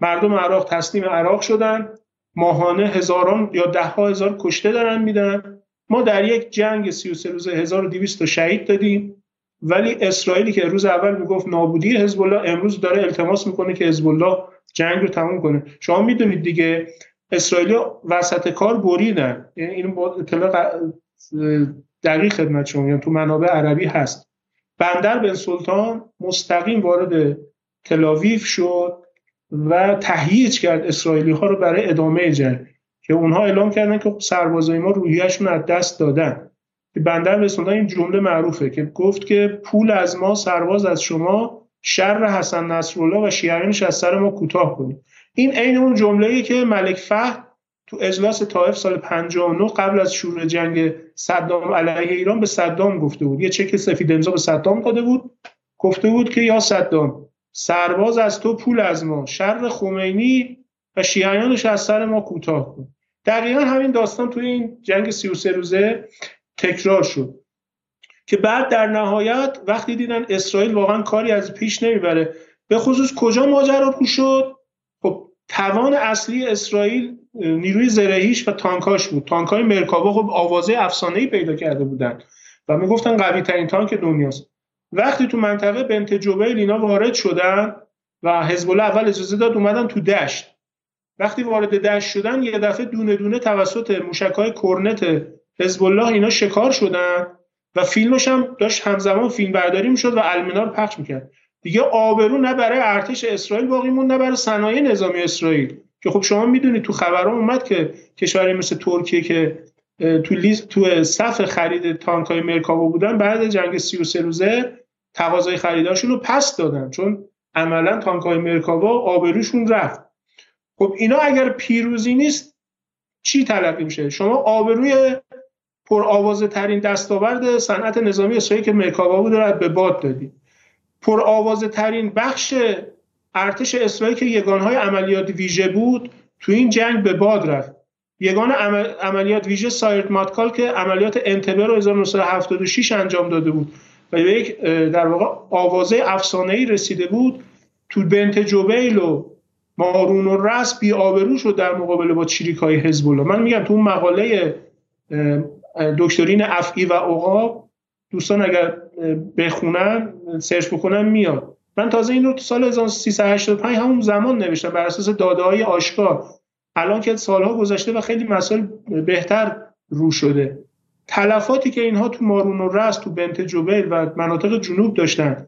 مردم عراق تسلیم عراق شدن، ماهانه هزاران یا دهها هزار کشته دارن میدن. ما در یک جنگ 33 روزه 1200 شهید دادیم، ولی اسرائیلی که روز اول میگفت نابودی حزب الله، امروز داره التماس میکنه که حزب الله جنگ رو تموم کنه. شما میدونید دیگه اسرائیل وسط کار بریدن، یعنی این با اطلاع دقیق خدمت شما، یعنی تو منابع عربی هست. بندر بن سلطان مستقیم وارد تلاویف شد و تهییج کرد اسرائیلی ها رو برای ادامه جنگ، که اونها اعلام کردن که سربازای ما روحیه‌شون از دست دادن. که بندر بن سلطان این جمله معروفه که گفت که پول از ما، سرباز از شما، شر حسن نصرالله و شیعانش از سر ما کوتاه کنید. این عین اون جمله‌ای که ملک فهد تو اجلاس طائف سال 59 قبل از شروع جنگ صدام علیه ایران به صدام گفته بود. یه چک سفید امضا به صدام داده بود، گفته بود که یا صدام، سرباز از تو، پول از ما، شر خمینی و شیعیانش از سر ما کوتاه کن. دقیقا همین داستان توی این جنگ 33 روزه تکرار شد که بعد در نهایت وقتی دیدن اسرائیل واقعا کاری از پیش نمیبره، به خصوص کجا ماجرا رو شد؟ خب توان اصلی اسرائیل نیروی زرهیش و تانکاش بود. تانکای مرکاوا خب آوازه افسانه‌ای پیدا کرده بودن و میگفتن قوی ترین تانک دنیاست. وقتی تو منطقه بنت جبیل اینا وارد شدن و حزب الله اول اجازه داد اومدن تو دشت، وقتی وارد دشت شدن یه دفعه دونه دونه توسط موشک‌های کرنت حزب الله اینا شکار شدن و فیلمش هم داشت همزمان فیلم برداری می‌شد و المنار پخش می‌کرد. دیگه آبرو نه برای ارتش اسرائیل باقی مون، نه برای صنایع نظامی اسرائیل، که خب شما میدونید تو خبرها اومد که کشوری مثل ترکیه که تو صف خرید تانکای مرکاوا بودن، بعد جنگ 33 روزه تقاضای خریداشون رو پس دادن، چون عملا تانکای مرکاوا آبروشون رفت. خب اینا اگر پیروزی نیست چی تلقی میشه؟ شما آبروی پرآوازه ترین دستاورد صنعت نظامی اسرائیل که مرکاوا بود رو به باد دادید. پرآوازه ترین بخش ارتش اسرائیل که یگانهای عملیات ویژه بود تو این جنگ به باد رفت. یگان عملیات ویژه سایرت ماتکال که عملیات انتبه رو 1976 انجام داده بود و یک در واقع آوازه افسانه‌ای رسیده بود، تو بنت جبیل و مارون و رس بی آبرو شد در مقابله با چریک‌های حزب الله. من میگم تو اون مقاله دکترین افعی و عقاب دوستان اگر بخونن سرچ بکنن میاد. من تازه این رو تو سال 1385 همون زمان نوشتم بر اساس داده‌های آشکار. الان که سالها گذشته و خیلی مسائل بهتر رو شده، تلفاتی که اینها تو مارون و رس، تو بنت جبیل و مناطق جنوب داشتن،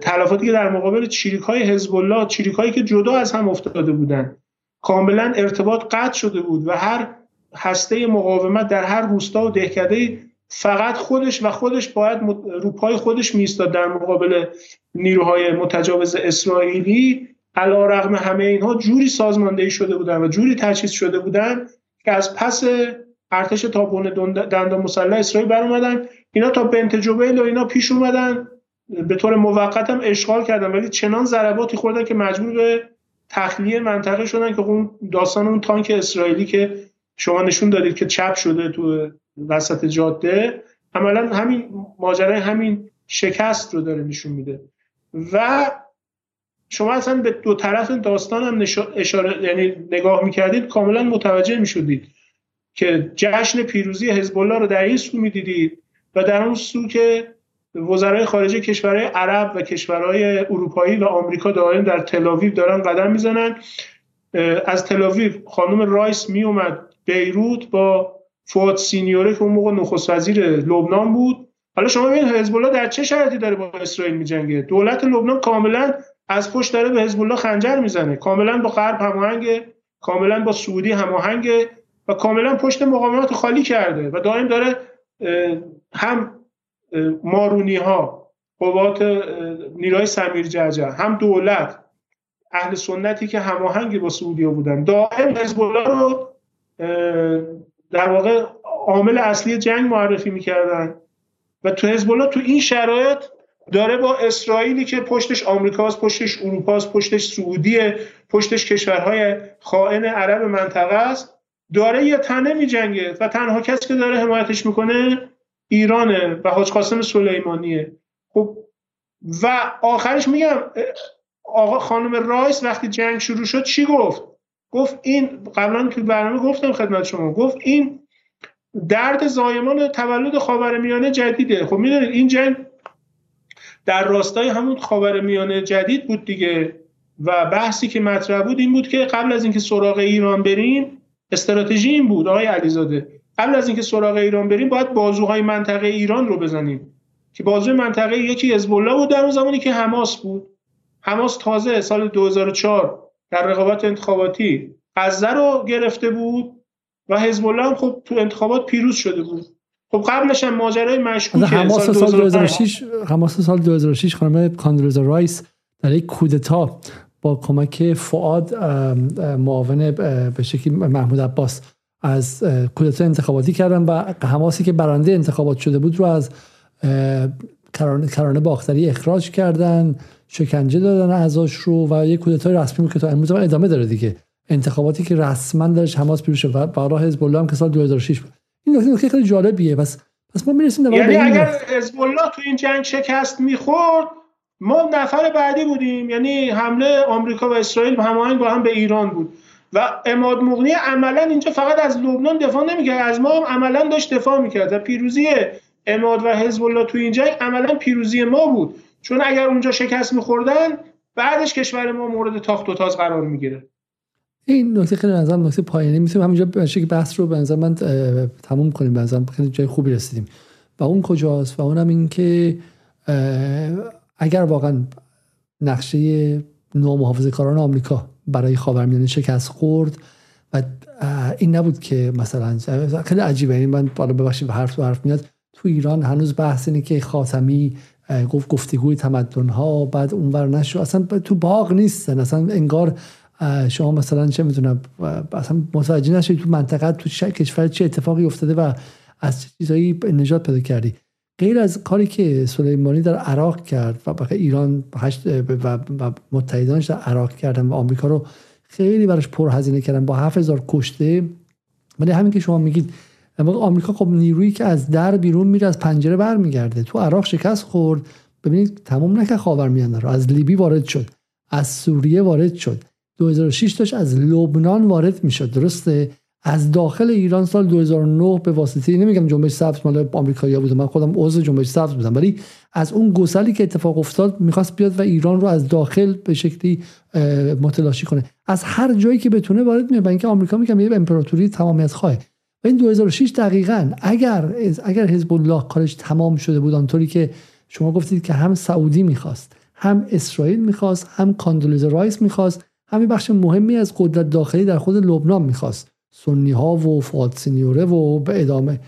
تلفاتی که در مقابل چریک‌های حزب الله، چریک‌هایی که جدا از هم افتاده بودن، کاملا ارتباط قطع شده بود و هر هسته مقاومت در هر روستا و دهکده‌ای فقط خودش و خودش باید رو پای خودش میستاد در مقابل نیروهای متجاوز اسرائیلی. علی‌رغم همه اینها جوری سازماندهی شده بودن و جوری تجهیز شده بودن که از پس ارتش تابون دندان مسلح اسرائیل بر اومدن. اینا تا بنت جبیل و اینا پیش اومدن، به طور موقت هم اشغال کردن، ولی چنان ضرباتی خوردن که مجبور به تخلیه منطقه شدن که اون داستان اون تانک اسرائیلی که شما نشون دادید که چپ شده تو وسط جاده، عملا همین ماجرای همین شکست رو داره نشون میده. و شما اصلا به دو طرف داستان هم اشاره، یعنی نگاه میکردید کاملا متوجه میشدید که جشن پیروزی حزب الله رو در این سو میدیدید و در اون سو که وزرای خارجه کشورهای عرب و کشورهای اروپایی و آمریکا دائم در تل‌آویو دارن قدم میزنن. از تل‌آویو خانم رایس می اومد بیروت با فواد سینیوره که اون موقع نخست وزیر لبنان بود. حالا شما ببینید حزب الله در چه شرایطی داره با اسرائیل می‌جنگه. دولت لبنان کاملا از پشت داره به حزب الله خنجر میزنه، کاملا با غرب هماهنگه، کاملا با سعودی هماهنگه و کاملا پشت مقاومت خالی کرده و دائم داره هم مارونی ها، قوات نیروهای سمیر جعجع، هم دولت، اهل سنتی که هماهنگی با سعودیا بودن، دائم حزب الله رو در واقع عامل اصلی جنگ معرفی میکردن و تو حزب الله تو این شرایط داره با اسرائیلی که پشتش آمریکاست، پشتش اروپاست، پشتش سعودیه، پشتش کشورهای خائن عرب منطقه است، داره یه تنه میجنگه و تنها کسی که داره حمایتش میکنه ایرانه و حاج قاسم سلیمانیه. خب و آخرش میگم آقا خانم رایس وقتی جنگ شروع شد چی گفت؟ گفت این قبلا تو برنامه گفتم خدمت شما، گفت این درد زایمان تولد خاورمیانه جدیده. خب میدونید این جنگ در راستای همون خاورمیانه جدید بود دیگه و بحثی که مطرح بود این بود که قبل از اینکه سراغ ایران بریم، استراتژی این بود آقای علیزاده، قبل از اینکه سراغ ایران بریم باید بازوهای منطقه ایران رو بزنیم که بازوی منطقه یکی حزب الله بود در اون زمانی که حماس بود. حماس تازه سال 2004 در رقابت انتخاباتی غزه رو گرفته بود و حزب الله هم خب تو انتخابات پیروز شده بود. خب قبلش هم ماجرای مشکوکه حماس سال 2006 خانم کاندولیزا رایس در یک کودتا با کمک فؤاد معاون به شکلی محمود عباس از کودتای انتخاباتی کردن و حماسی که برنده انتخابات شده بود رو از کرانه باختری اخراج کردن، شکنجه دادن اعضاش رو و یک کودتای رسمی بود که تا امروز ادامه داره دیگه. انتخاباتی که رسما درش حماس پیروز شد و برای حزب الله هم که سال 2006 بود. این نکته خیلی جالبیه. پس ما می‌رسیم، یعنی اگر حزب الله تو این جنگ شکست می‌خورد ما نفر بعدی بودیم، یعنی حمله آمریکا و اسرائیل هماهنگ با هم به ایران بود و عماد مغنیه عملا اینجا فقط از لبنان دفاع نمی‌کرد، از ما هم عملا داشت دفاع می‌کرد و پیروزی عماد و حزب الله تو این جنگ عملا پیروزی ما بود، چون اگر اونجا شکست می‌خوردن بعدش کشور ما مورد تاخت و تاز قرار می‌گرفت. این نکته خیلی نظرم نکته پایانی میتونیم همینجا بشه که بحث رو به نظر من تموم کنیم. به نظرم خیلی جای خوبی رسیدیم و اون کجاست و اونم این که اگر واقعا نقشه نومحافظه‌کاران آمریکا برای خاورمیانه شکست خورد و این نبود که مثلا خیلی عجیبه، این من بالا ببخشید به حرف میاد تو ایران هنوز بحث اینه که خاتمی گفت گفتگوی تمدن‌ها بعد اونور نشو، اصلا تو باغ نیستن، اصلا انگار شما مثلا چه میدونم اصلا متوجه نشید تو منطقه تو کشور چه اتفاقی افتاده و از چیزایی نجات پیدا کردی. غیر از کاری که سلیمانی در عراق کرد و بقیه ایران و متحدانش در عراق کردن و آمریکا رو خیلی براش پرهزینه کردن با 7000 کشته، ولی همین که شما میگید آمریکا خب نیرویی که از در بیرون میره از پنجره برمیگرده. تو عراق شکست خورد، ببینید تمام نکرد خاورمیانه رو، از لیبی وارد شد، از سوریه وارد شد، 2006 داشت از لبنان وارد میشد، درسته؟ از داخل ایران سال 2009 به واسطه نمیگم جنبش سبز مال آمریکایی‌ها بود، من خودم عضو جنبش سبز بودم، ولی از اون گسلی که اتفاق افتاد میخواست بیاد و ایران رو از داخل به شکلی متلاشی کنه، از هر جایی که بتونه وارد میشه، با اینکه آمریکا میگم یه امپراتوری تمامیت خواه. و این 2006 دقیقاً اگر حزب الله کارش تمام شده بود آنطوری که شما گفتید که هم سعودی میخواست، هم اسرائیل میخواست، هم کاندولیزا رایس میخواست، همین بخش مهمی از قدرت داخلی در خود لبنان میخواست، سنی ها و فؤاد سینیوره و به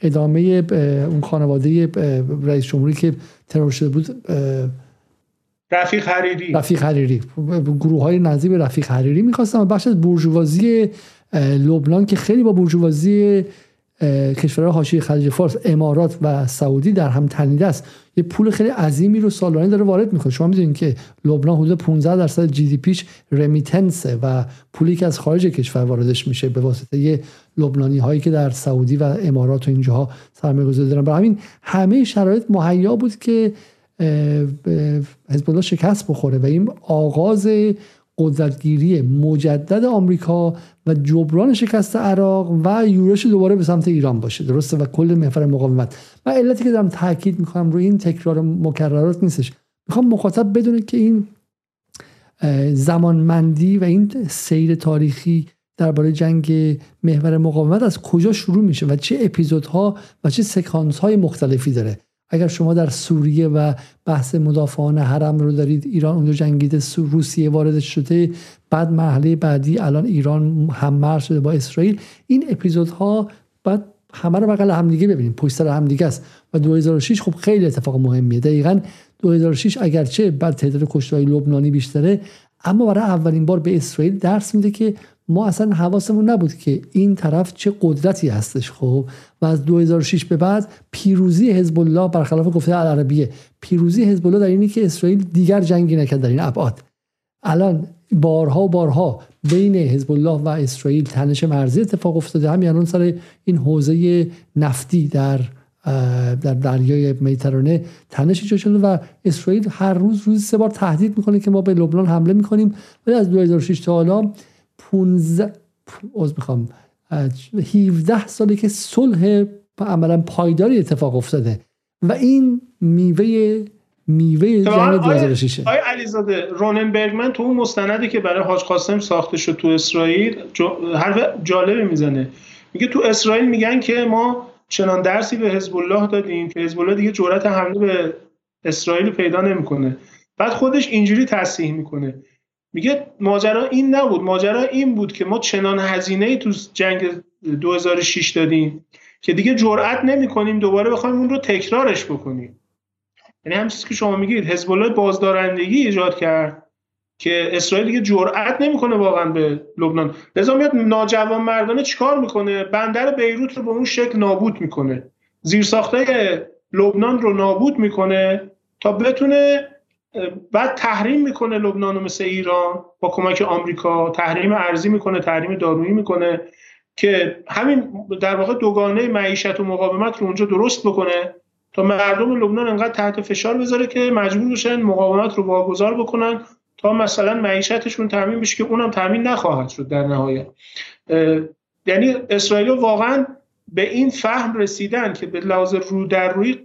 ادامه اون خانواده رئیس جمهوری که ترور شده بود، رفیق حریری، گروه های نزدیک به رفیق حریری میخواستن و بخش از بورژوازی لبنان که خیلی با بورژوازی کشورهای حاشیه خلیج فارس، امارات و سعودی در هم تنیده است، یه پول خیلی عظیمی رو سالانه داره وارد میکنه. شما میدونید که لبنان حدود 15% GDPش رمیتنسه و پولی که از خارج کشور واردش میشه به واسطه یه لبنانی هایی که در سعودی و امارات و اینجاها سرمایه‌گذاری دارن. برای همین همه شرایط مهیا بود که حزب الله شکست بخوره و این آغاز قدرتگیری مجدد آمریکا و جبران شکست عراق و یورش دوباره به سمت ایران باشه، درسته؟ و کل محور مقاومت. و علتی که دارم تاکید میکنم روی این تکرار مکررات نیستش، میخوام مخاطب بدونه که این زمانمندی و این سیر تاریخی درباره جنگ محور مقاومت از کجا شروع میشه و چه اپیزودها و چه سکانس های مختلفی داره. اگر شما در سوریه و بحث مدافعان حرم رو دارید، ایران اونجا جنگیده، روسیه وارد شده، بعد مرحله بعدی الان ایران هم مرز شده با اسرائیل، این اپیزودها بعد همه رو بغل هم دیگه ببینیم، پشت سر هم دیگه است. و 2006 خب خیلی اتفاق مهمیه. دقیقاً 2006 اگرچه بعد تعداد کشته‌های لبنانی بیشتره، اما برای اولین بار به اسرائیل درس میده که ما اصلا حواسمون نبود که این طرف چه قدرتی هستش. خب و از 2006 به بعد پیروزی حزب الله، برخلاف گفته العربیه، پیروزی حزب الله در اینی که اسرائیل دیگر جنگی نکرد در این ابعاد. الان بارها بین حزب الله و اسرائیل تنش مرزی اتفاق افتاده، همین الان سر این حوزه نفتی در دریای میترانه تنشی ایجاد شده و اسرائیل هر روز 3 بار تهدید میکنه که ما به لبنان حمله میکنیم. ولی از 2006 تا حالا 17 سالی که صلح عملا پایداری اتفاق افتاده و این میوه جنگ 2006. آیا علیزاده روننبرگمن تو اون مستندی که برای حاج قاسم ساخته شد تو اسرائیل حرف جالبی میزنه، میگه تو اسرائیل میگن که ما چنان درسی به حزب الله دادیم که حزب الله دیگه جرأت حمله به اسرائیل پیدا نمیکنه. بعد خودش اینجوری تصحیح میکنه، میگه ماجرا این نبود، ماجرا این بود که ما چنان هزینه‌ای تو جنگ 2006 دادیم که دیگه جرأت نمی‌کنیم دوباره بخوایم اون رو تکرارش بکنیم. یعنی همین چیزی که شما میگید، حزب الله بازدارندگی ایجاد کرد که اسرائیل دیگه جرأت نمی‌کنه واقعا به لبنان. لذا میاد ناجوانمردانه چیکار میکنه؟ بندر بیروت رو به اون شکل نابود میکنه، زیرساختای لبنان رو نابود میکنه تا بتونه. بعد تحریم میکنه لبنان رو، مثل ایران با کمک آمریکا تحریم ارزی میکنه، تحریم دارویی میکنه که همین در واقع دوگانه معیشت و مقاومت رو اونجا درست بکنه تا مردم لبنان انقدر تحت فشار بذاره که مجبور بشن مقاومت رو واگذار بکنن تا مثلا معیشتشون تامین بشه که اونم تامین نخواهد شد در نهایت. یعنی اسرائیل واقعا به این فهم رسیدن که به لحاظ رو در روی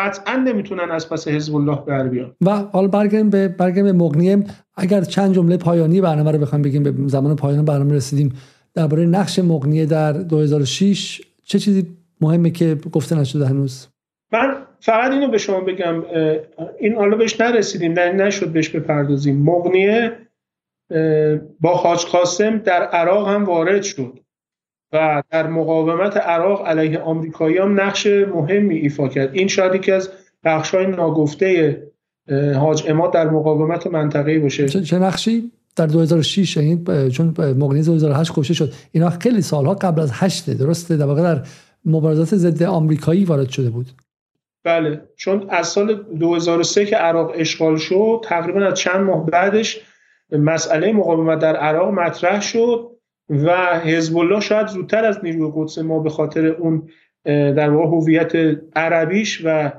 قطعا نمیتونن از پس حزب الله بر بیان. و حالا برگردیم به مغنیه. اگر چند جمله پایانی برنامه رو بخوام بگیم، به زمان پایان برنامه رسیدیم، درباره نقش مغنیه در 2006 چه چیزی مهمه که گفته نشده هنوز؟ من فقط اینو به شما بگم، این حالا بهش نرسیدیم، نشد بهش بپردازیم. مغنیه با حاج قاسم در عراق هم وارد شد و در مقاومت عراق علیه آمریکایی هم نقش مهمی ایفا کرد. این شاید یکی از بخش‌های ناگفته حاج عماد در مقاومت منطقه‌ای باشه. چه نقشی در 2006؟ یعنی چون مغنیه 2008 کشته شد، اینا خیلی سالها قبل از 8 درسته، در واقع در مبارزات ضد آمریکایی وارد شده بود. بله، چون از سال 2003 که عراق اشغال شد، تقریبا از چند ماه بعدش مسئله مقاومت در عراق مطرح شد و حزب الله شاید زودتر از نیروی قدس ما به خاطر اون در واقع هویت عربیش و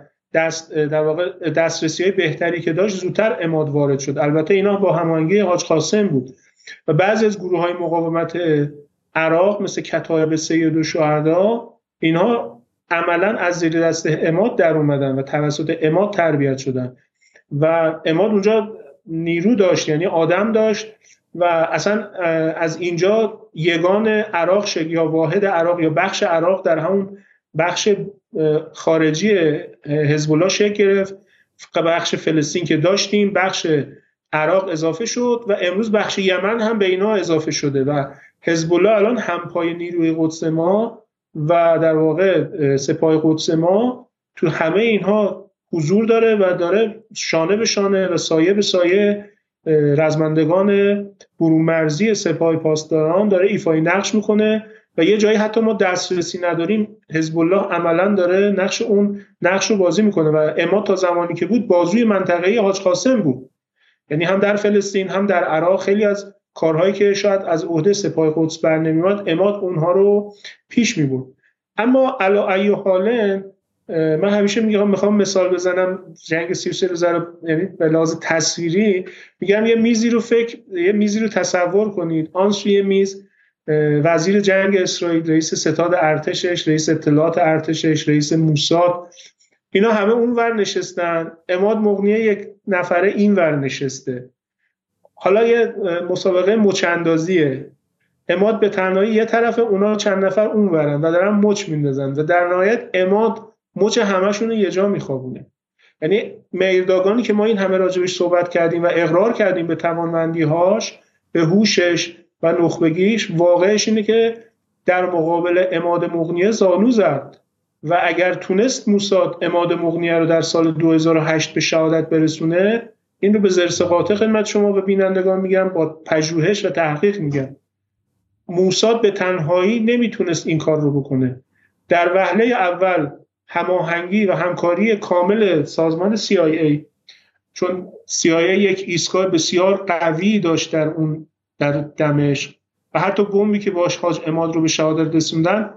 در واقع دسترسی‌های بهتری که داشت، زودتر عماد وارد شد. البته اینا با هماهنگی حاج قاسم بود و بعضی از گروه‌های مقاومت عراق مثل کتایب سید و شهدا، اینها عملاً از زیر دست عماد در اومدن و توسط عماد تربیت شدن و عماد اونجا نیرو داشت، یعنی آدم داشت و اصلا از اینجا یگان عراق شد یا واحد عراق یا بخش عراق در همون بخش خارجی حزب الله شکل گرفت. بخش فلسطین که داشتیم، بخش عراق اضافه شد و امروز بخش یمن هم به اینا اضافه شده و حزب الله الان همپای نیروی قدس ما و در واقع سپاه قدس ما تو همه اینها حضور داره و داره شانه به شانه و سایه به سایه رزمندگان برومرزی سپاه پاسداران داره ایفای نقش میکنه و یه جایی حتی ما دسترسی نداریم، حزب الله عملا داره نقش رو بازی میکنه و عماد تا زمانی که بود بازوی منطقه حاج قاسم بود، یعنی هم در فلسطین هم در عراق خیلی از کارهایی که شاید از عهده سپاه قدس بر نمیومد، عماد اونها رو پیش میبرد. اما علی ای حال من همیشه میگم میخوام مثال بزنم جنگ 33 روزه رو، یعنی به لحاظ تصویری میگم یه میزی رو تصور کنید، آن سوی میز وزیر جنگ اسرائیل، رئیس ستاد ارتشش، رئیس اطلاعات ارتشش، رئیس موساد، اینا همه اون ور نشستن، عماد مغنیه یک نفره این ور نشسته. حالا یه مسابقه مچندازیه، عماد به تنهایی یه طرف، اونا چند نفر اون ورن و دارن مچ میندازن و در نهایت عماد مچ همشون رو یه جا میخوابونه. یعنی میرداگانی که ما این همه راجبش صحبت کردیم و اقرار کردیم به توانمندی‌هاش، به هوشش و نخبگیش، واقعش اینه که در مقابل عماد مغنیه زانو زد و اگر تونست موساد عماد مغنیه رو در سال 2008 به شهادت برسونه، این رو به ذرس قاطع خدمت شما و بینندگان میگم، با پژوهش و تحقیق میگم، موساد به تنهایی نمیتونست این کار رو بکنه. در وهله اول هماهنگی و همکاری کامل سازمان CIA، چون CIA یک ایستگاه بسیار قوی داشت در دمشق و حتی بمبی که باش حاج عماد رو به شهادت رسوندن،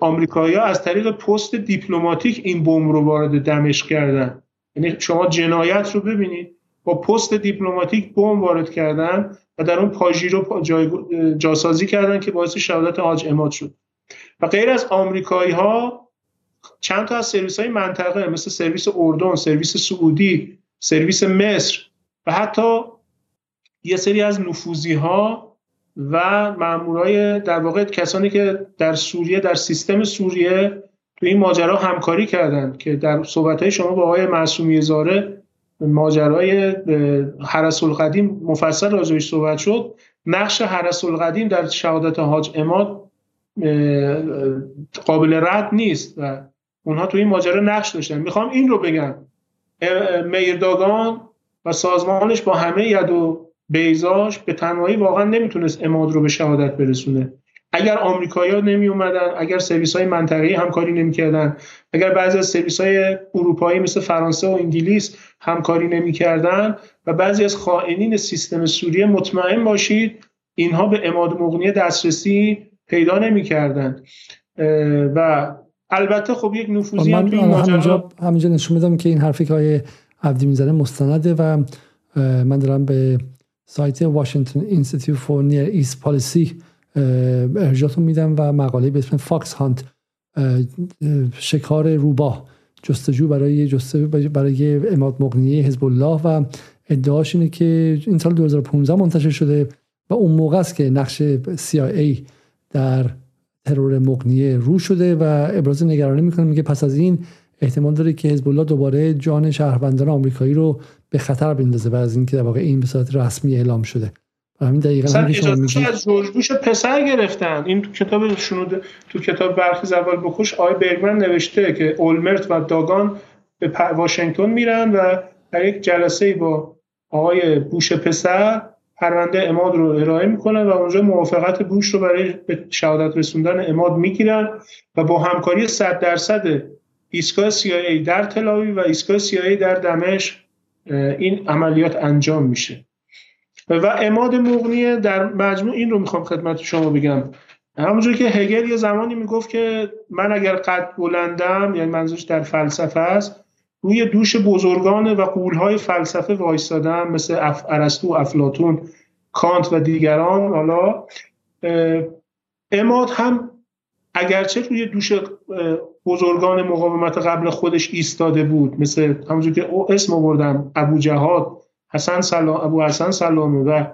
آمریکایی‌ها از طریق پست دیپلماتیک این بمب رو وارد دمشق کردن. یعنی شما جنایت رو ببینید، با پست دیپلماتیک بمب وارد کردن و در اون پاژیرو جاسازی کردن که باعث شهادت حاج عماد شد. و غیر از آمریکایی‌ها چند تا از سرویس‌های منطقه مثل سرویس اردن، سرویس سعودی، سرویس مصر و حتی یه سری از نفوذی‌ها و مامورای در واقع کسانی که در سوریه، در سیستم سوریه تو این ماجرا همکاری کردند که در صحبت‌های شما با آقای معصومی زاره ماجرای حرس القدیم مفصل راجعش صحبت شد. نقش حرس القدیم در شهادت حاج عماد قابل رد نیست و اونها تو این ماجرا نقش داشتن. میخوام این رو بگم، میرداگان و سازمانش با همه ید و بیزاش به تنهایی واقعا نمیتونست عماد رو به شهادت برسونه. اگر آمریکایی‌ها نمی اومدن، اگر سرویس‌های منطقه‌ای همکاری نمی‌کردن، اگر بعضی از سرویس‌های اروپایی مثل فرانسه و انگلیس همکاری نمی‌کردن و بعضی از خائنین سیستم سوریه، مطمئن باشید اینها به عماد مغنیه دسترسی پیدا نمی‌کردن. و البته خب یک نفوذی هم تو این ماجرا، همینجا نشون میدم که این حرفی که آقای عبدی می‌زنه مستنده و من دارم به سایت واشنگتن اینستیتیوت فور نیر ایست پالیسی ارجاعتون میدم و مقاله به اسم فاکس هانت، شکار روباه، جستجو برای عماد مغنیه، حزب الله، و ادعاش اینه که این سال 2015 منتشر شده و اون موقع است که نقش CIA در ترور مغنیه رو شده و ابراز نگرانی میکنه. میگه پس از این احتمال داره که حزب الله دوباره جان شهروندان آمریکایی رو به خطر بندازه و از اینکه در واقع این به صورت رسمی اعلام شده. اصلا اجازهش از جورج بوش پسر گرفتن. این تو کتاب شنود، تو کتاب برخیز اول بخوش، آقای برگمن نوشته که اولمرت و داگان به واشنگتن میرن و در یک جلسه با آقای بوش پسر پرونده عماد رو ارائه میکنن و اونجا موافقت بوش رو برای شهادت رسوندن عماد میگیرن و با همکاری 100% ایستگاه CIA در تل‌آویو و ایستگاه CIA در دمشق این عملیات انجام میشه. و عماد مغنیه در مجموع این رو میخوام خدمت شما بگم، همونجور که هگل یه زمانی میگفت که من اگر قد بلندم، یعنی منظورش در فلسفه است، روی دوش بزرگان و قولهای فلسفه وایستادم مثل ارسطو، افلاطون، کانت و دیگران. حالا عماد هم اگرچه روی دوش بزرگان مقاومت قبل خودش ایستاده بود، مثل همونجور که اسم آوردم ابو جهاد، ابو حسن سلامه و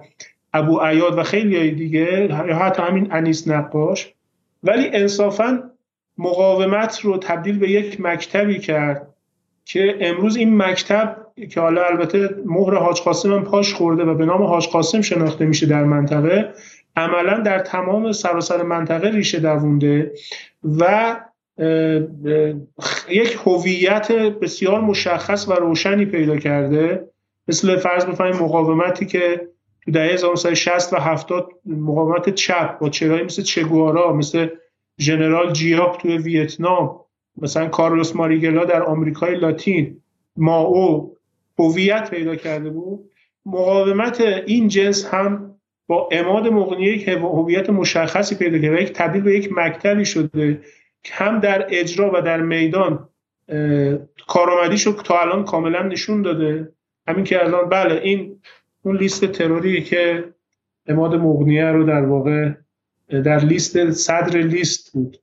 ابو عیاد و خیلی دیگه، حتی همین انیس نقاش، ولی انصافاً مقاومت رو تبدیل به یک مکتبی کرد که امروز این مکتب که حالا البته مهر حاج قاسم هم پاش خورده و به نام حاج قاسم شناخته میشه در منطقه، عملاً در تمام سراسر منطقه ریشه دوونده و یک هویت بسیار مشخص و روشنی پیدا کرده، مثل فرض بفهمیم مقاومتی که تو دهه 1960 و 70 مقاومت چپ با چهره‌ای مثل چگوارا، مثل ژنرال جیاب توی ویتنام، مثلا کارلوس ماریگلا در آمریکای لاتین، ماو، هویت پیدا کرده بود. مقاومت این جنس هم با عماد مغنیه که هویت مشخصی پیدا کرده، یک تبدیل به یک مکتبی شده هم در اجرا و در میدان کارآمدیشو تا الان کاملا نشون داده. همین که الان بله این اون لیست تروری که عماد مغنیه رو در واقع در لیست صدر لیست بود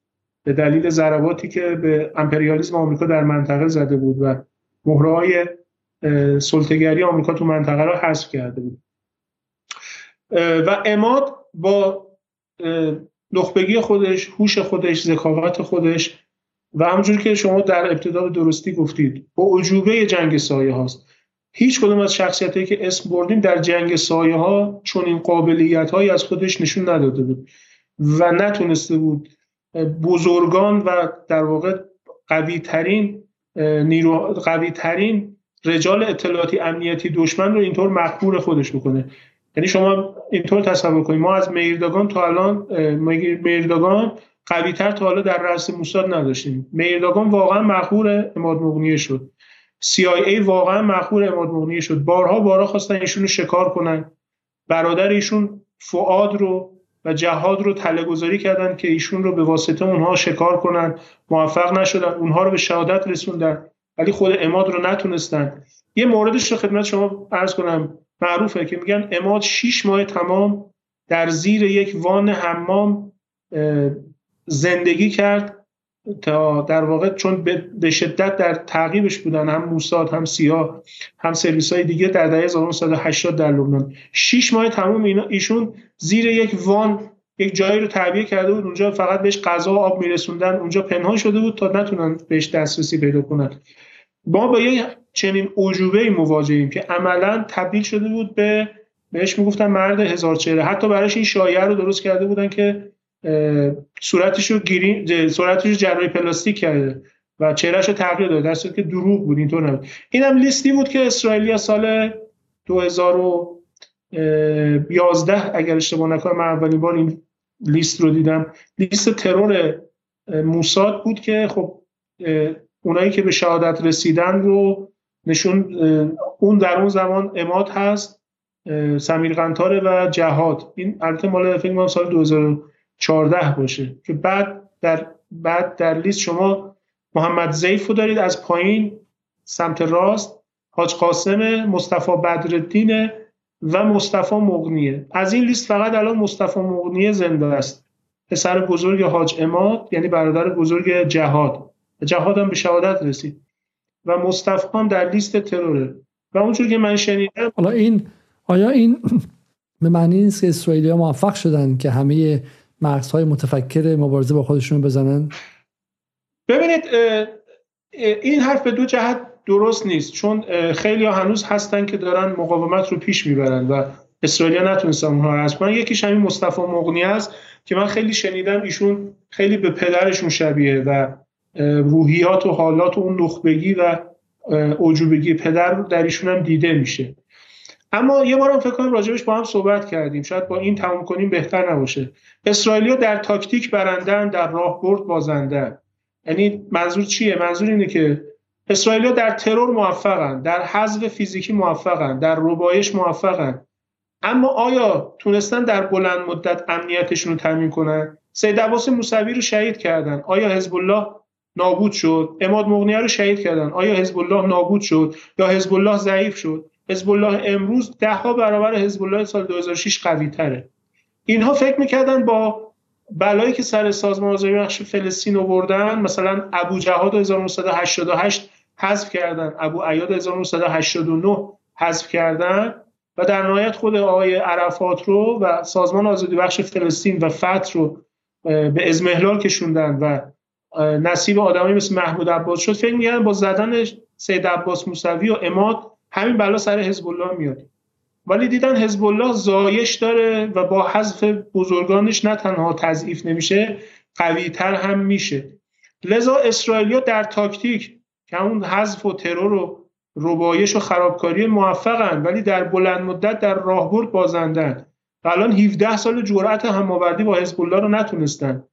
به دلیل ضرباتی که به امپریالیسم آمریکا در منطقه زده بود و مهره‌های سلطه‌گری آمریکا تو منطقه رو حذف کرده بود و عماد با نخبگی خودش، هوش خودش، ذکاوت خودش و همونجور که شما در ابتدا درستی گفتید با عجوبه جنگ سایه هاست. هیچ کدوم از شخصیتایی که اسم بردیم در جنگ سایه ها چون این قابلیت هایی از خودش نشون نداده بود و نتونسته بود بزرگان و در واقع قوی ترین رجال اطلاعاتی امنیتی دشمن رو اینطور مخبور خودش بکنه. یعنی شما اینطور تصور کنید ما از میردگان تا الان میردگان قوی تر تا حالا در رأس موساد نداشتیم. میردگان واقعا مخبور عماد مغنیه شد. CIA واقعا مخبور عماد مغنیه شد. بارها خواستن ایشون رو شکار کنن. برادر ایشون فؤاد رو و جهاد رو تله‌گذاری کردن که ایشون رو به واسطه اونها شکار کنن، موفق نشدن. اونها رو به شهادت رسوندن ولی خود عماد رو نتونستن. یه موردش رو خدمت شما عرض کنم معروفه که میگن عماد 6 ماه تمام در زیر یک وان حمام زندگی کرد تا در واقع چون به شدت در تعقیبش بودن هم موساد هم سیا هم سرویس‌های دیگه در دهه 1980 در لبنان. 6 ماه تمام ایشون زیر یک وان یک جایی رو تعبیه کرده بود، اونجا فقط بهش غذا و آب میرسوندن، اونجا پنهان شده بود تا نتونن بهش دسترسی پیدا کنن. ما با یک چنین عجوبه‌ای مواجهیم که عملاً تبدیل شده بود به بهش میگفتن مرد هزار چهره. حتی براش این شایعه رو درست کرده بودن که صورتش رو جراحی پلاستیک کرده و چهرهش رو تغییر داده، در صورتی که دروغ بود، اینطور نبود. اینم لیستی بود که اسرائیلیا سال 2011 اگر اشتباه نکنم من اولین بار این لیست رو دیدم، لیست ترور موساد بود که خب اونایی که به شهادت رسیدن رو نشون اون در اون زمان عماد هست، سمیر قنتار و جهاد. این البته مال فکر کنم سال 2014 باشه که بعد در لیست شما محمد زیف رو دارید از پایین سمت راست، حاج قاسم، مصطفی بدرالدین و مصطفی مغنیه. از این لیست فقط الان مصطفی مغنیه زنده است، پسر بزرگ حاج عماد یعنی برادر بزرگ جهاد. جهاد هم به شهادت رسید و مصطفی هم در لیست تروره و اونجور که من شنیدم. حالا این آیا این به معنی نیست که اسرائیلی‌ها موفق شدن که همه مغزهای متفکر مبارزه با خودشون بزنن؟ ببینید این حرف به دو جهت درست نیست، چون خیلی ها هنوز هستن که دارن مقاومت رو پیش میبرن و اسرائیلیا نتونستن اونها رو حذف کنن. یکیش همین مصطفی مغنیه است که من خیلی شنیدم ایشون خیلی به پدرشون شبیه و روحیات و حالات و اون نخبگی و عجوبگی پدر در ایشون هم دیده میشه. اما یه بارم فکر کنم راجبش با هم صحبت کردیم، شاید با این تمام کنیم بهتر نباشه. اسرائیلیا در تاکتیک برندن، در راهبرد بازنده. یعنی منظور چیه؟ منظور اینه که اسرائیلیا در ترور موفقن، در حذف فیزیکی موفقن، در ربایش موفقن. اما آیا تونستن در بلند مدت امنیتشون رو تامین کنن؟ سید عباس موسوی رو شهید کردن. آیا حزب الله نابود شد؟ عماد مغنیه رو شهید کردن. آیا حزب الله نابود شد یا حزب الله ضعیف شد؟ حزب الله امروز 10 برابر حزب الله سال 2006 قوی تره. اینها فکر میکردن با بلایی که سر سازمان آزادی بخش فلسطین آوردن، مثلا ابو جهاد 1988 حذف کردن، ابو عیاد 1989 حذف کردن و در نهایت خود آقای عرفات رو و سازمان آزادی بخش فلسطین و فتح رو به اضمحلال کشوندن و نصیب آدمایی مثل محمود عباس شد. فکر می‌کردن با زدن سید عباس موسوی و عماد همین بلا سر حزب الله میاد، ولی دیدن حزب الله زایش داره و با حذف بزرگانش نه تنها تضعیف نمیشه، قوی‌تر هم میشه. لذا اسرائیلیا در تاکتیک که اون حذف و ترور و ربایش و خرابکاری موفقن، ولی در بلند مدت در راهبرد بازندن و الان 17 سال جرأت هماوردی با حزب الله رو نتونستن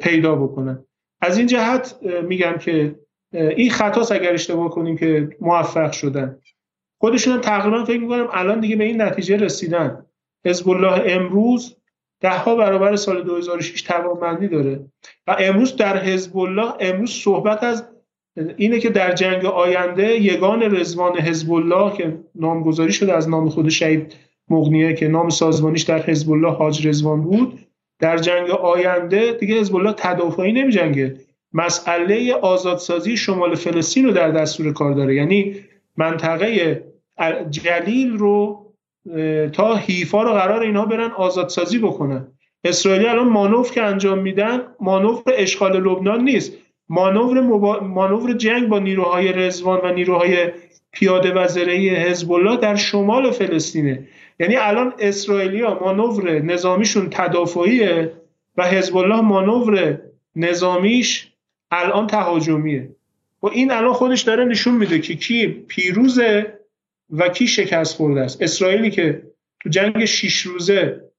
پیدا بکنن. از این جهت میگم که این خطاست اگر اشتباه کنیم که موفق شدن. خودشون تقریبا فکر می‌کنم الان دیگه به این نتیجه رسیدن. حزب الله امروز دهها برابر سال 2006 توانمندی داره. و امروز در حزب الله امروز صحبت از اینه که در جنگ آینده یگان رضوان حزب الله که نامگذاری شده از نام خود شهید مغنیه که نام سازمانیش در حزب الله حاج رضوان بود، در جنگ آینده دیگه حزب الله تدافعی نمی‌جنگه، مسئله آزادسازی شمال فلسطین رو در دستور کار داره، یعنی منطقه جلیل رو تا حیفا رو قرار اینها برن آزادسازی بکنن. اسرائیل الان مانور که انجام میدن مانور اشغال لبنان نیست، مانور جنگ با نیروهای رضوان و نیروهای پیاده و زرهی حزب الله در شمال فلسطینه. یعنی الان اسرائیلیا مانور نظامیشون تدافعیه و حزب الله مانور نظامیش الان تهاجمیه و این الان خودش داره نشون میده که کی پیروزه و کی شکست خورده است. اسرائیلی که تو جنگ 6 روزه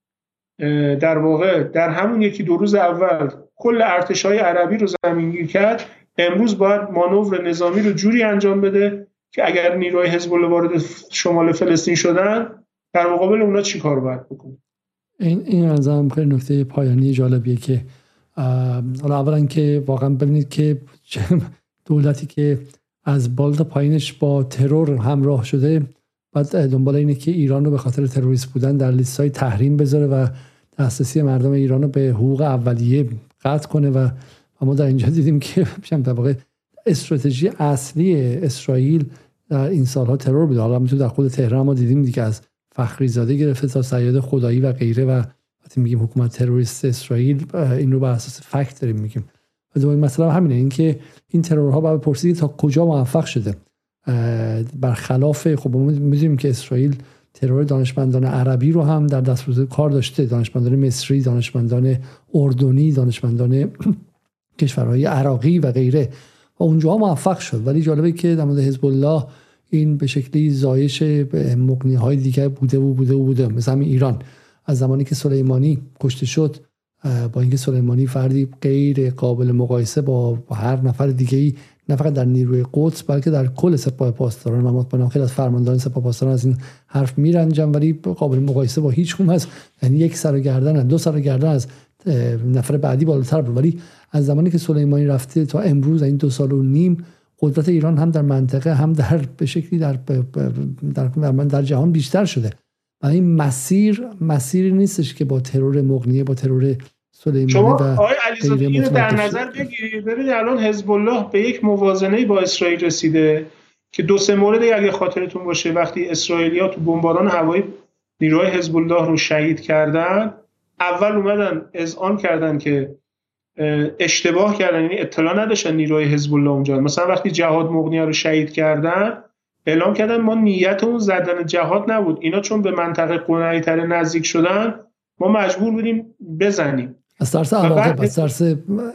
در واقع در همون یکی دو روز اول کل ارتش‌های عربی رو زمینگیر کرد، امروز باید مانور نظامی رو جوری انجام بده که اگر نیروهای حزب الله وارد شمال فلسطین شدن در مقابل اونا چی کار باید بکنه. این از هم خیلی نکته پایانی جالبیه که اولا که واقعا ببینید که دولتی که از بالا تا پایینش با ترور همراه شده بعد دنبال اینه که ایران رو به خاطر تروریست بودن در لیست‌های تحریم بذاره و دسترسی مردم ایران رو به حقوق اولیه قطع کنه و ما در اینجا دیدیم که در واقع استراتژی اصلی اسرائیل در این سالها ترور بوده. حالا میتونیم در خود تهران ما دیدیم دیگه، از فخری زاده گرفته تا صیاد خدایی و غیره و وقتی میگیم حکومت تروریست اسرائیل این رو بر اساس فکت داریم میگیم. دومین مسئله همینه، این که این ترورها باید پرسید تا کجا موفق شده، برخلاف خب ما می‌دونیم که اسرائیل ترور دانشمندان عربی رو هم در دستور کار داشته، دانشمندان مصری، دانشمندان اردنی، دانشمندان کشورهای عراقی و غیره و اونجا موفق شد. ولی جالبه که در مورد حزب الله این به شکلی زایش مقنیهای دیگه بوده، مثلا ایران از زمانی که سلیمانی کشته شد، با اینکه سلیمانی فردی غیر قابل مقایسه با هر نفر دیگه‌ای نه فقط در نیروی قدس بلکه در کل سپاه پاسداران، ما با خیلی از فرماندهان سپاه پاسداران از این حرف میرنجم ولی قابل مقایسه با هیچ کم از، یعنی یک سر و گردن دو سر و گردن از نفر بعدی بالاتر بود. ولی از زمانی که سلیمانی رفته تا امروز این 2.5 سال قدرت ایران هم در منطقه هم در به شکلی در جهان بیشتر شده. این مسیر نیستش که با ترور مغنیه، با ترور سلیمانی شما آقای علیزاده اینو در نظر بگیرید. ببینید الان حزب الله به یک موازنه با اسرائیل رسیده که 2-3 مورد اگه خاطرتون باشه وقتی اسرائیلیا تو بمباران هوایی نیروهای حزب الله رو شهید کردن، اول اومدن اذعان کردن که اشتباه کردن، یعنی اطلاع نداشتن نیروهای حزب الله اونجا. مثلا وقتی جهاد مغنیه رو شهید کردن اعلام کردن ما نیتمون زدن جهاد نبود، اینا چون به منطقه قناعی‌تر نزدیک شدن ما مجبور بودیم بزنیم از ترس علاقه، از ترس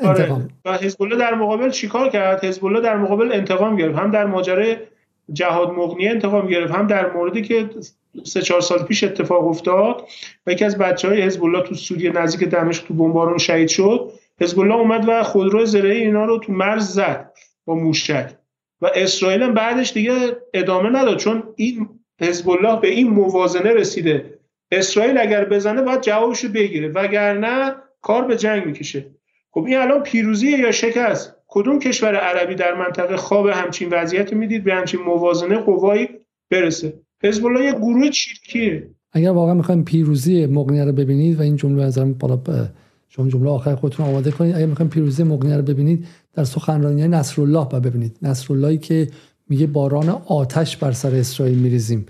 انتقام. و حزب الله در مقابل چیکار کرد؟ حزب الله در مقابل انتقام گرفت، هم در ماجرای جهاد مغنیه انتقام گرفت، هم در موردی که 3-4 سال پیش اتفاق افتاد و یکی از بچهای حزب الله تو سوریه نزدیک دمشق تو بمبارون شهید شد، حزب الله اومد و خودروی زرهی اینا رو تو مرز زد با موشک و اسرائیل هم بعدش دیگه ادامه نداد چون این حزب الله به این موازنه رسیده اسرائیل اگر بزنه باید جوابشو بگیره وگرنه کار به جنگ میکشه. خب این الان پیروزیه یا شکست؟ کدوم کشور عربی در منطقه خواب همچین وضعیت میدید به همچین موازنه قوایی برسه؟ حزب الله یه گروه چیرکیه. اگر واقعا میخوایم پیروزی مغنیه رو ببینید و این جمله از هم بالا شما جمله آخر خودتون آماده کنید، اگه میخوایم پیروزی مغنیه رو ببینید در سخنرانی‌های نصرالله با ببینید، نصراللهی که میگه باران آتش بر سر اسرائیل میریزیم،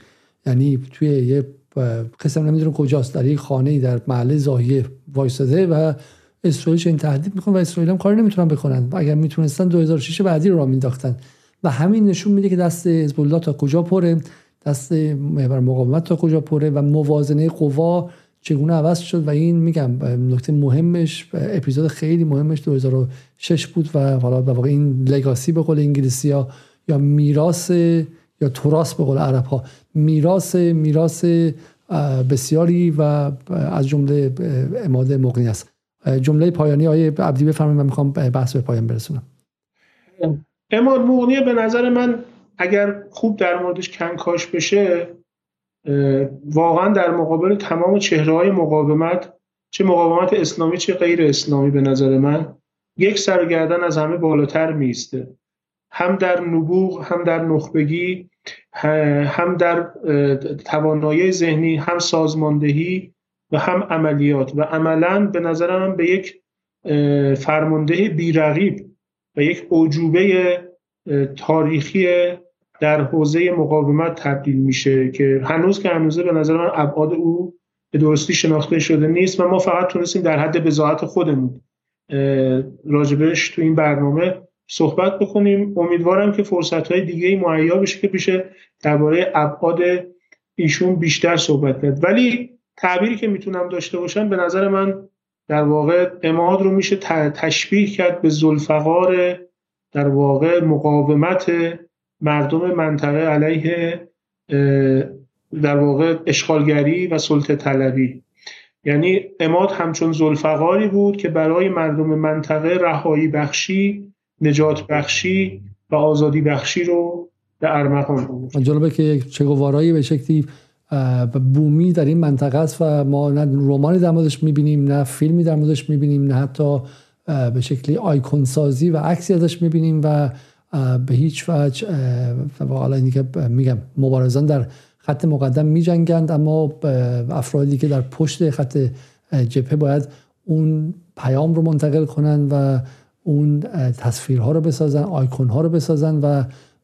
یعنی توی یه قسم نمیدونم کجاست در یک خانه‌ای در محله زاهیه وایساده و اسرائیل چه این تهدید میکنه و اسرائیل هم کاری نمیتونن بکنن، اگر میتونستن 2006 بعدی رو راه مینداختن و همین نشون میده که دست حزب الله تا کجا پره، دست محور مقاومت تا کجا پره و موازنه قوا چگونه عوض شد. و این میگم نکته مهمش، اپیزود خیلی مهمش 2006 بود و حالا به واقع این لگاسی به قول انگلیسی ها یا میراث یا تراث به قول عرب ها، میراث بسیاری و از جمله عماد مغنیه است. جمله پایانی آقای عبدی بفرمایید، من میخوام بحث به پایان برسونم. عماد مغنیه به نظر من اگر خوب در موردش کنکاش بشه واقعا در مقابل تمام چهره‌های مقاومت چه مقاومت اسلامی چه غیر اسلامی به نظر من یک سرگردن از همه بالاتر میسته، هم در نبوغ، هم در نخبگی، هم در توانایی ذهنی، هم سازماندهی و هم عملیات، و عملاً به نظر من به یک فرماندهی بی‌رقیب و یک عجوبه تاریخی در حوزه مقاومت تبدیل میشه که هنوز که هنوزه به نظر من ابعاد او به درستی شناخته شده نیست و ما فقط تونستیم در حد بضاعت خودمون راجبش تو این برنامه صحبت بکنیم. امیدوارم که فرصت‌های دیگه‌ای مهیا بشه که بشه درباره ابعاد ایشون بیشتر صحبت کرد. ولی تعبیری که میتونم داشته باشم به نظر من در واقع عماد رو میشه تشبیه کرد به ذوالفقار در واقع مقاومت مردم منطقه علیه در واقع اشغالگری و سلطه طلبی. یعنی عماد همچون ذوالفقاری بود که برای مردم منطقه رهایی بخشی، نجات بخشی و آزادی بخشی رو به ارمغان آورد. جالبه که چگوارایی به شکلی بومی در این منطقه است و ما نه رمانی در موردش می‌بینیم، نه فیلمی در موردش می‌بینیم، نه حتی به شکلی آیکون سازی و عکسی ازش می‌بینیم و به هیچ وجه واقعا اینکه میگم مبارزان در خط مقدم می‌جنگند، اما افرادی که در پشت خط جبهه باید اون پیام رو منتقل کنن و اون تصویرها رو بسازن، آیکون‌ها رو بسازن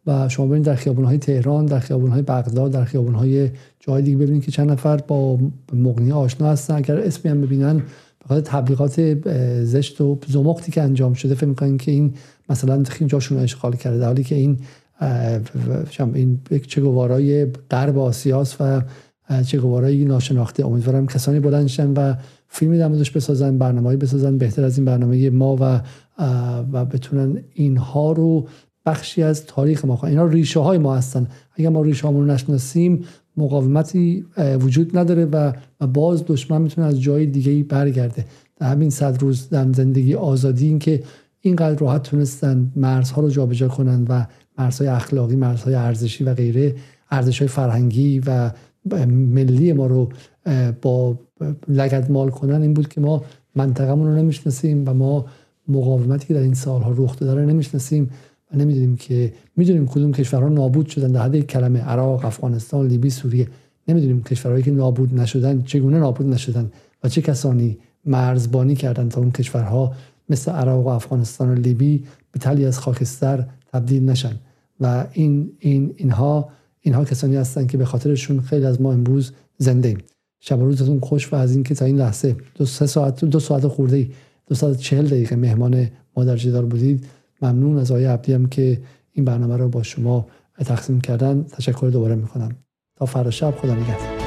و شما ببینید در خیابان‌های تهران، در خیابان‌های بغداد، در خیابان‌های جای دیگه ببینید که چند نفر با مغنیه آشنا هستن، اگر اسمی هم ببینن به خاطر تبلیغات زشت و زمختی که انجام شده فکر می‌کنن که این مثلا خیلی جاشون اشغال کرده، در حالی که این چه گوارای غرب آسیاست و چه گوارای ناشناخته. امیدوارم کسانی بلند شدن و فیلمی در موردش بسازن، برنامه‌ای بسازن بهتر از این برنامه ما و بتونن اینها رو بخشی از تاریخ ما کنن. اینا ریشه های ما هستن، اگر ما ریشه هامون رو نشناسیم مقاومتی وجود نداره و باز دشمن میتونه از جای دیگه‌ای برگرده. در همین 100 روز در زندگی آزادی این که اینقدر راحت تونستن مرزها رو جابجا کنن و مرزهای اخلاقی، مرزهای ارزشی و غیره، ارزش‌های فرهنگی و ملی ما رو با لگدمال کنن این بود که ما منطقمون رو نمیشناسیم و ما مقاومتی که در این سال‌ها رخ داده رو نمیشناسیم و نمیدونیم که میدونیم کدوم کشورها نابود شدن در حد کلمه، عراق، افغانستان، لیبی، سوریه. نمیدونیم کشورهایی که نابود نشدن چگونه نابود نشدن و چه کسانی مرزبانی کردن تا اون کشورها مثل عراق و افغانستان و لیبی به تلی از خاکستر تبدیل نشن. و اینها کسانی هستن که به خاطرشون خیلی از ما امروز زنده ایم. شب و روزتون خوش و از اینکه تا این لحظه 2 ساعت خورده‌ای 240 دقیقه مهمان ما در جدال بودید. ممنون از آقای عبدی هم که این برنامه رو با شما تقسیم کردن. تشکر دوباره می‌کنم. تا فردا شب، خدا نگهدار.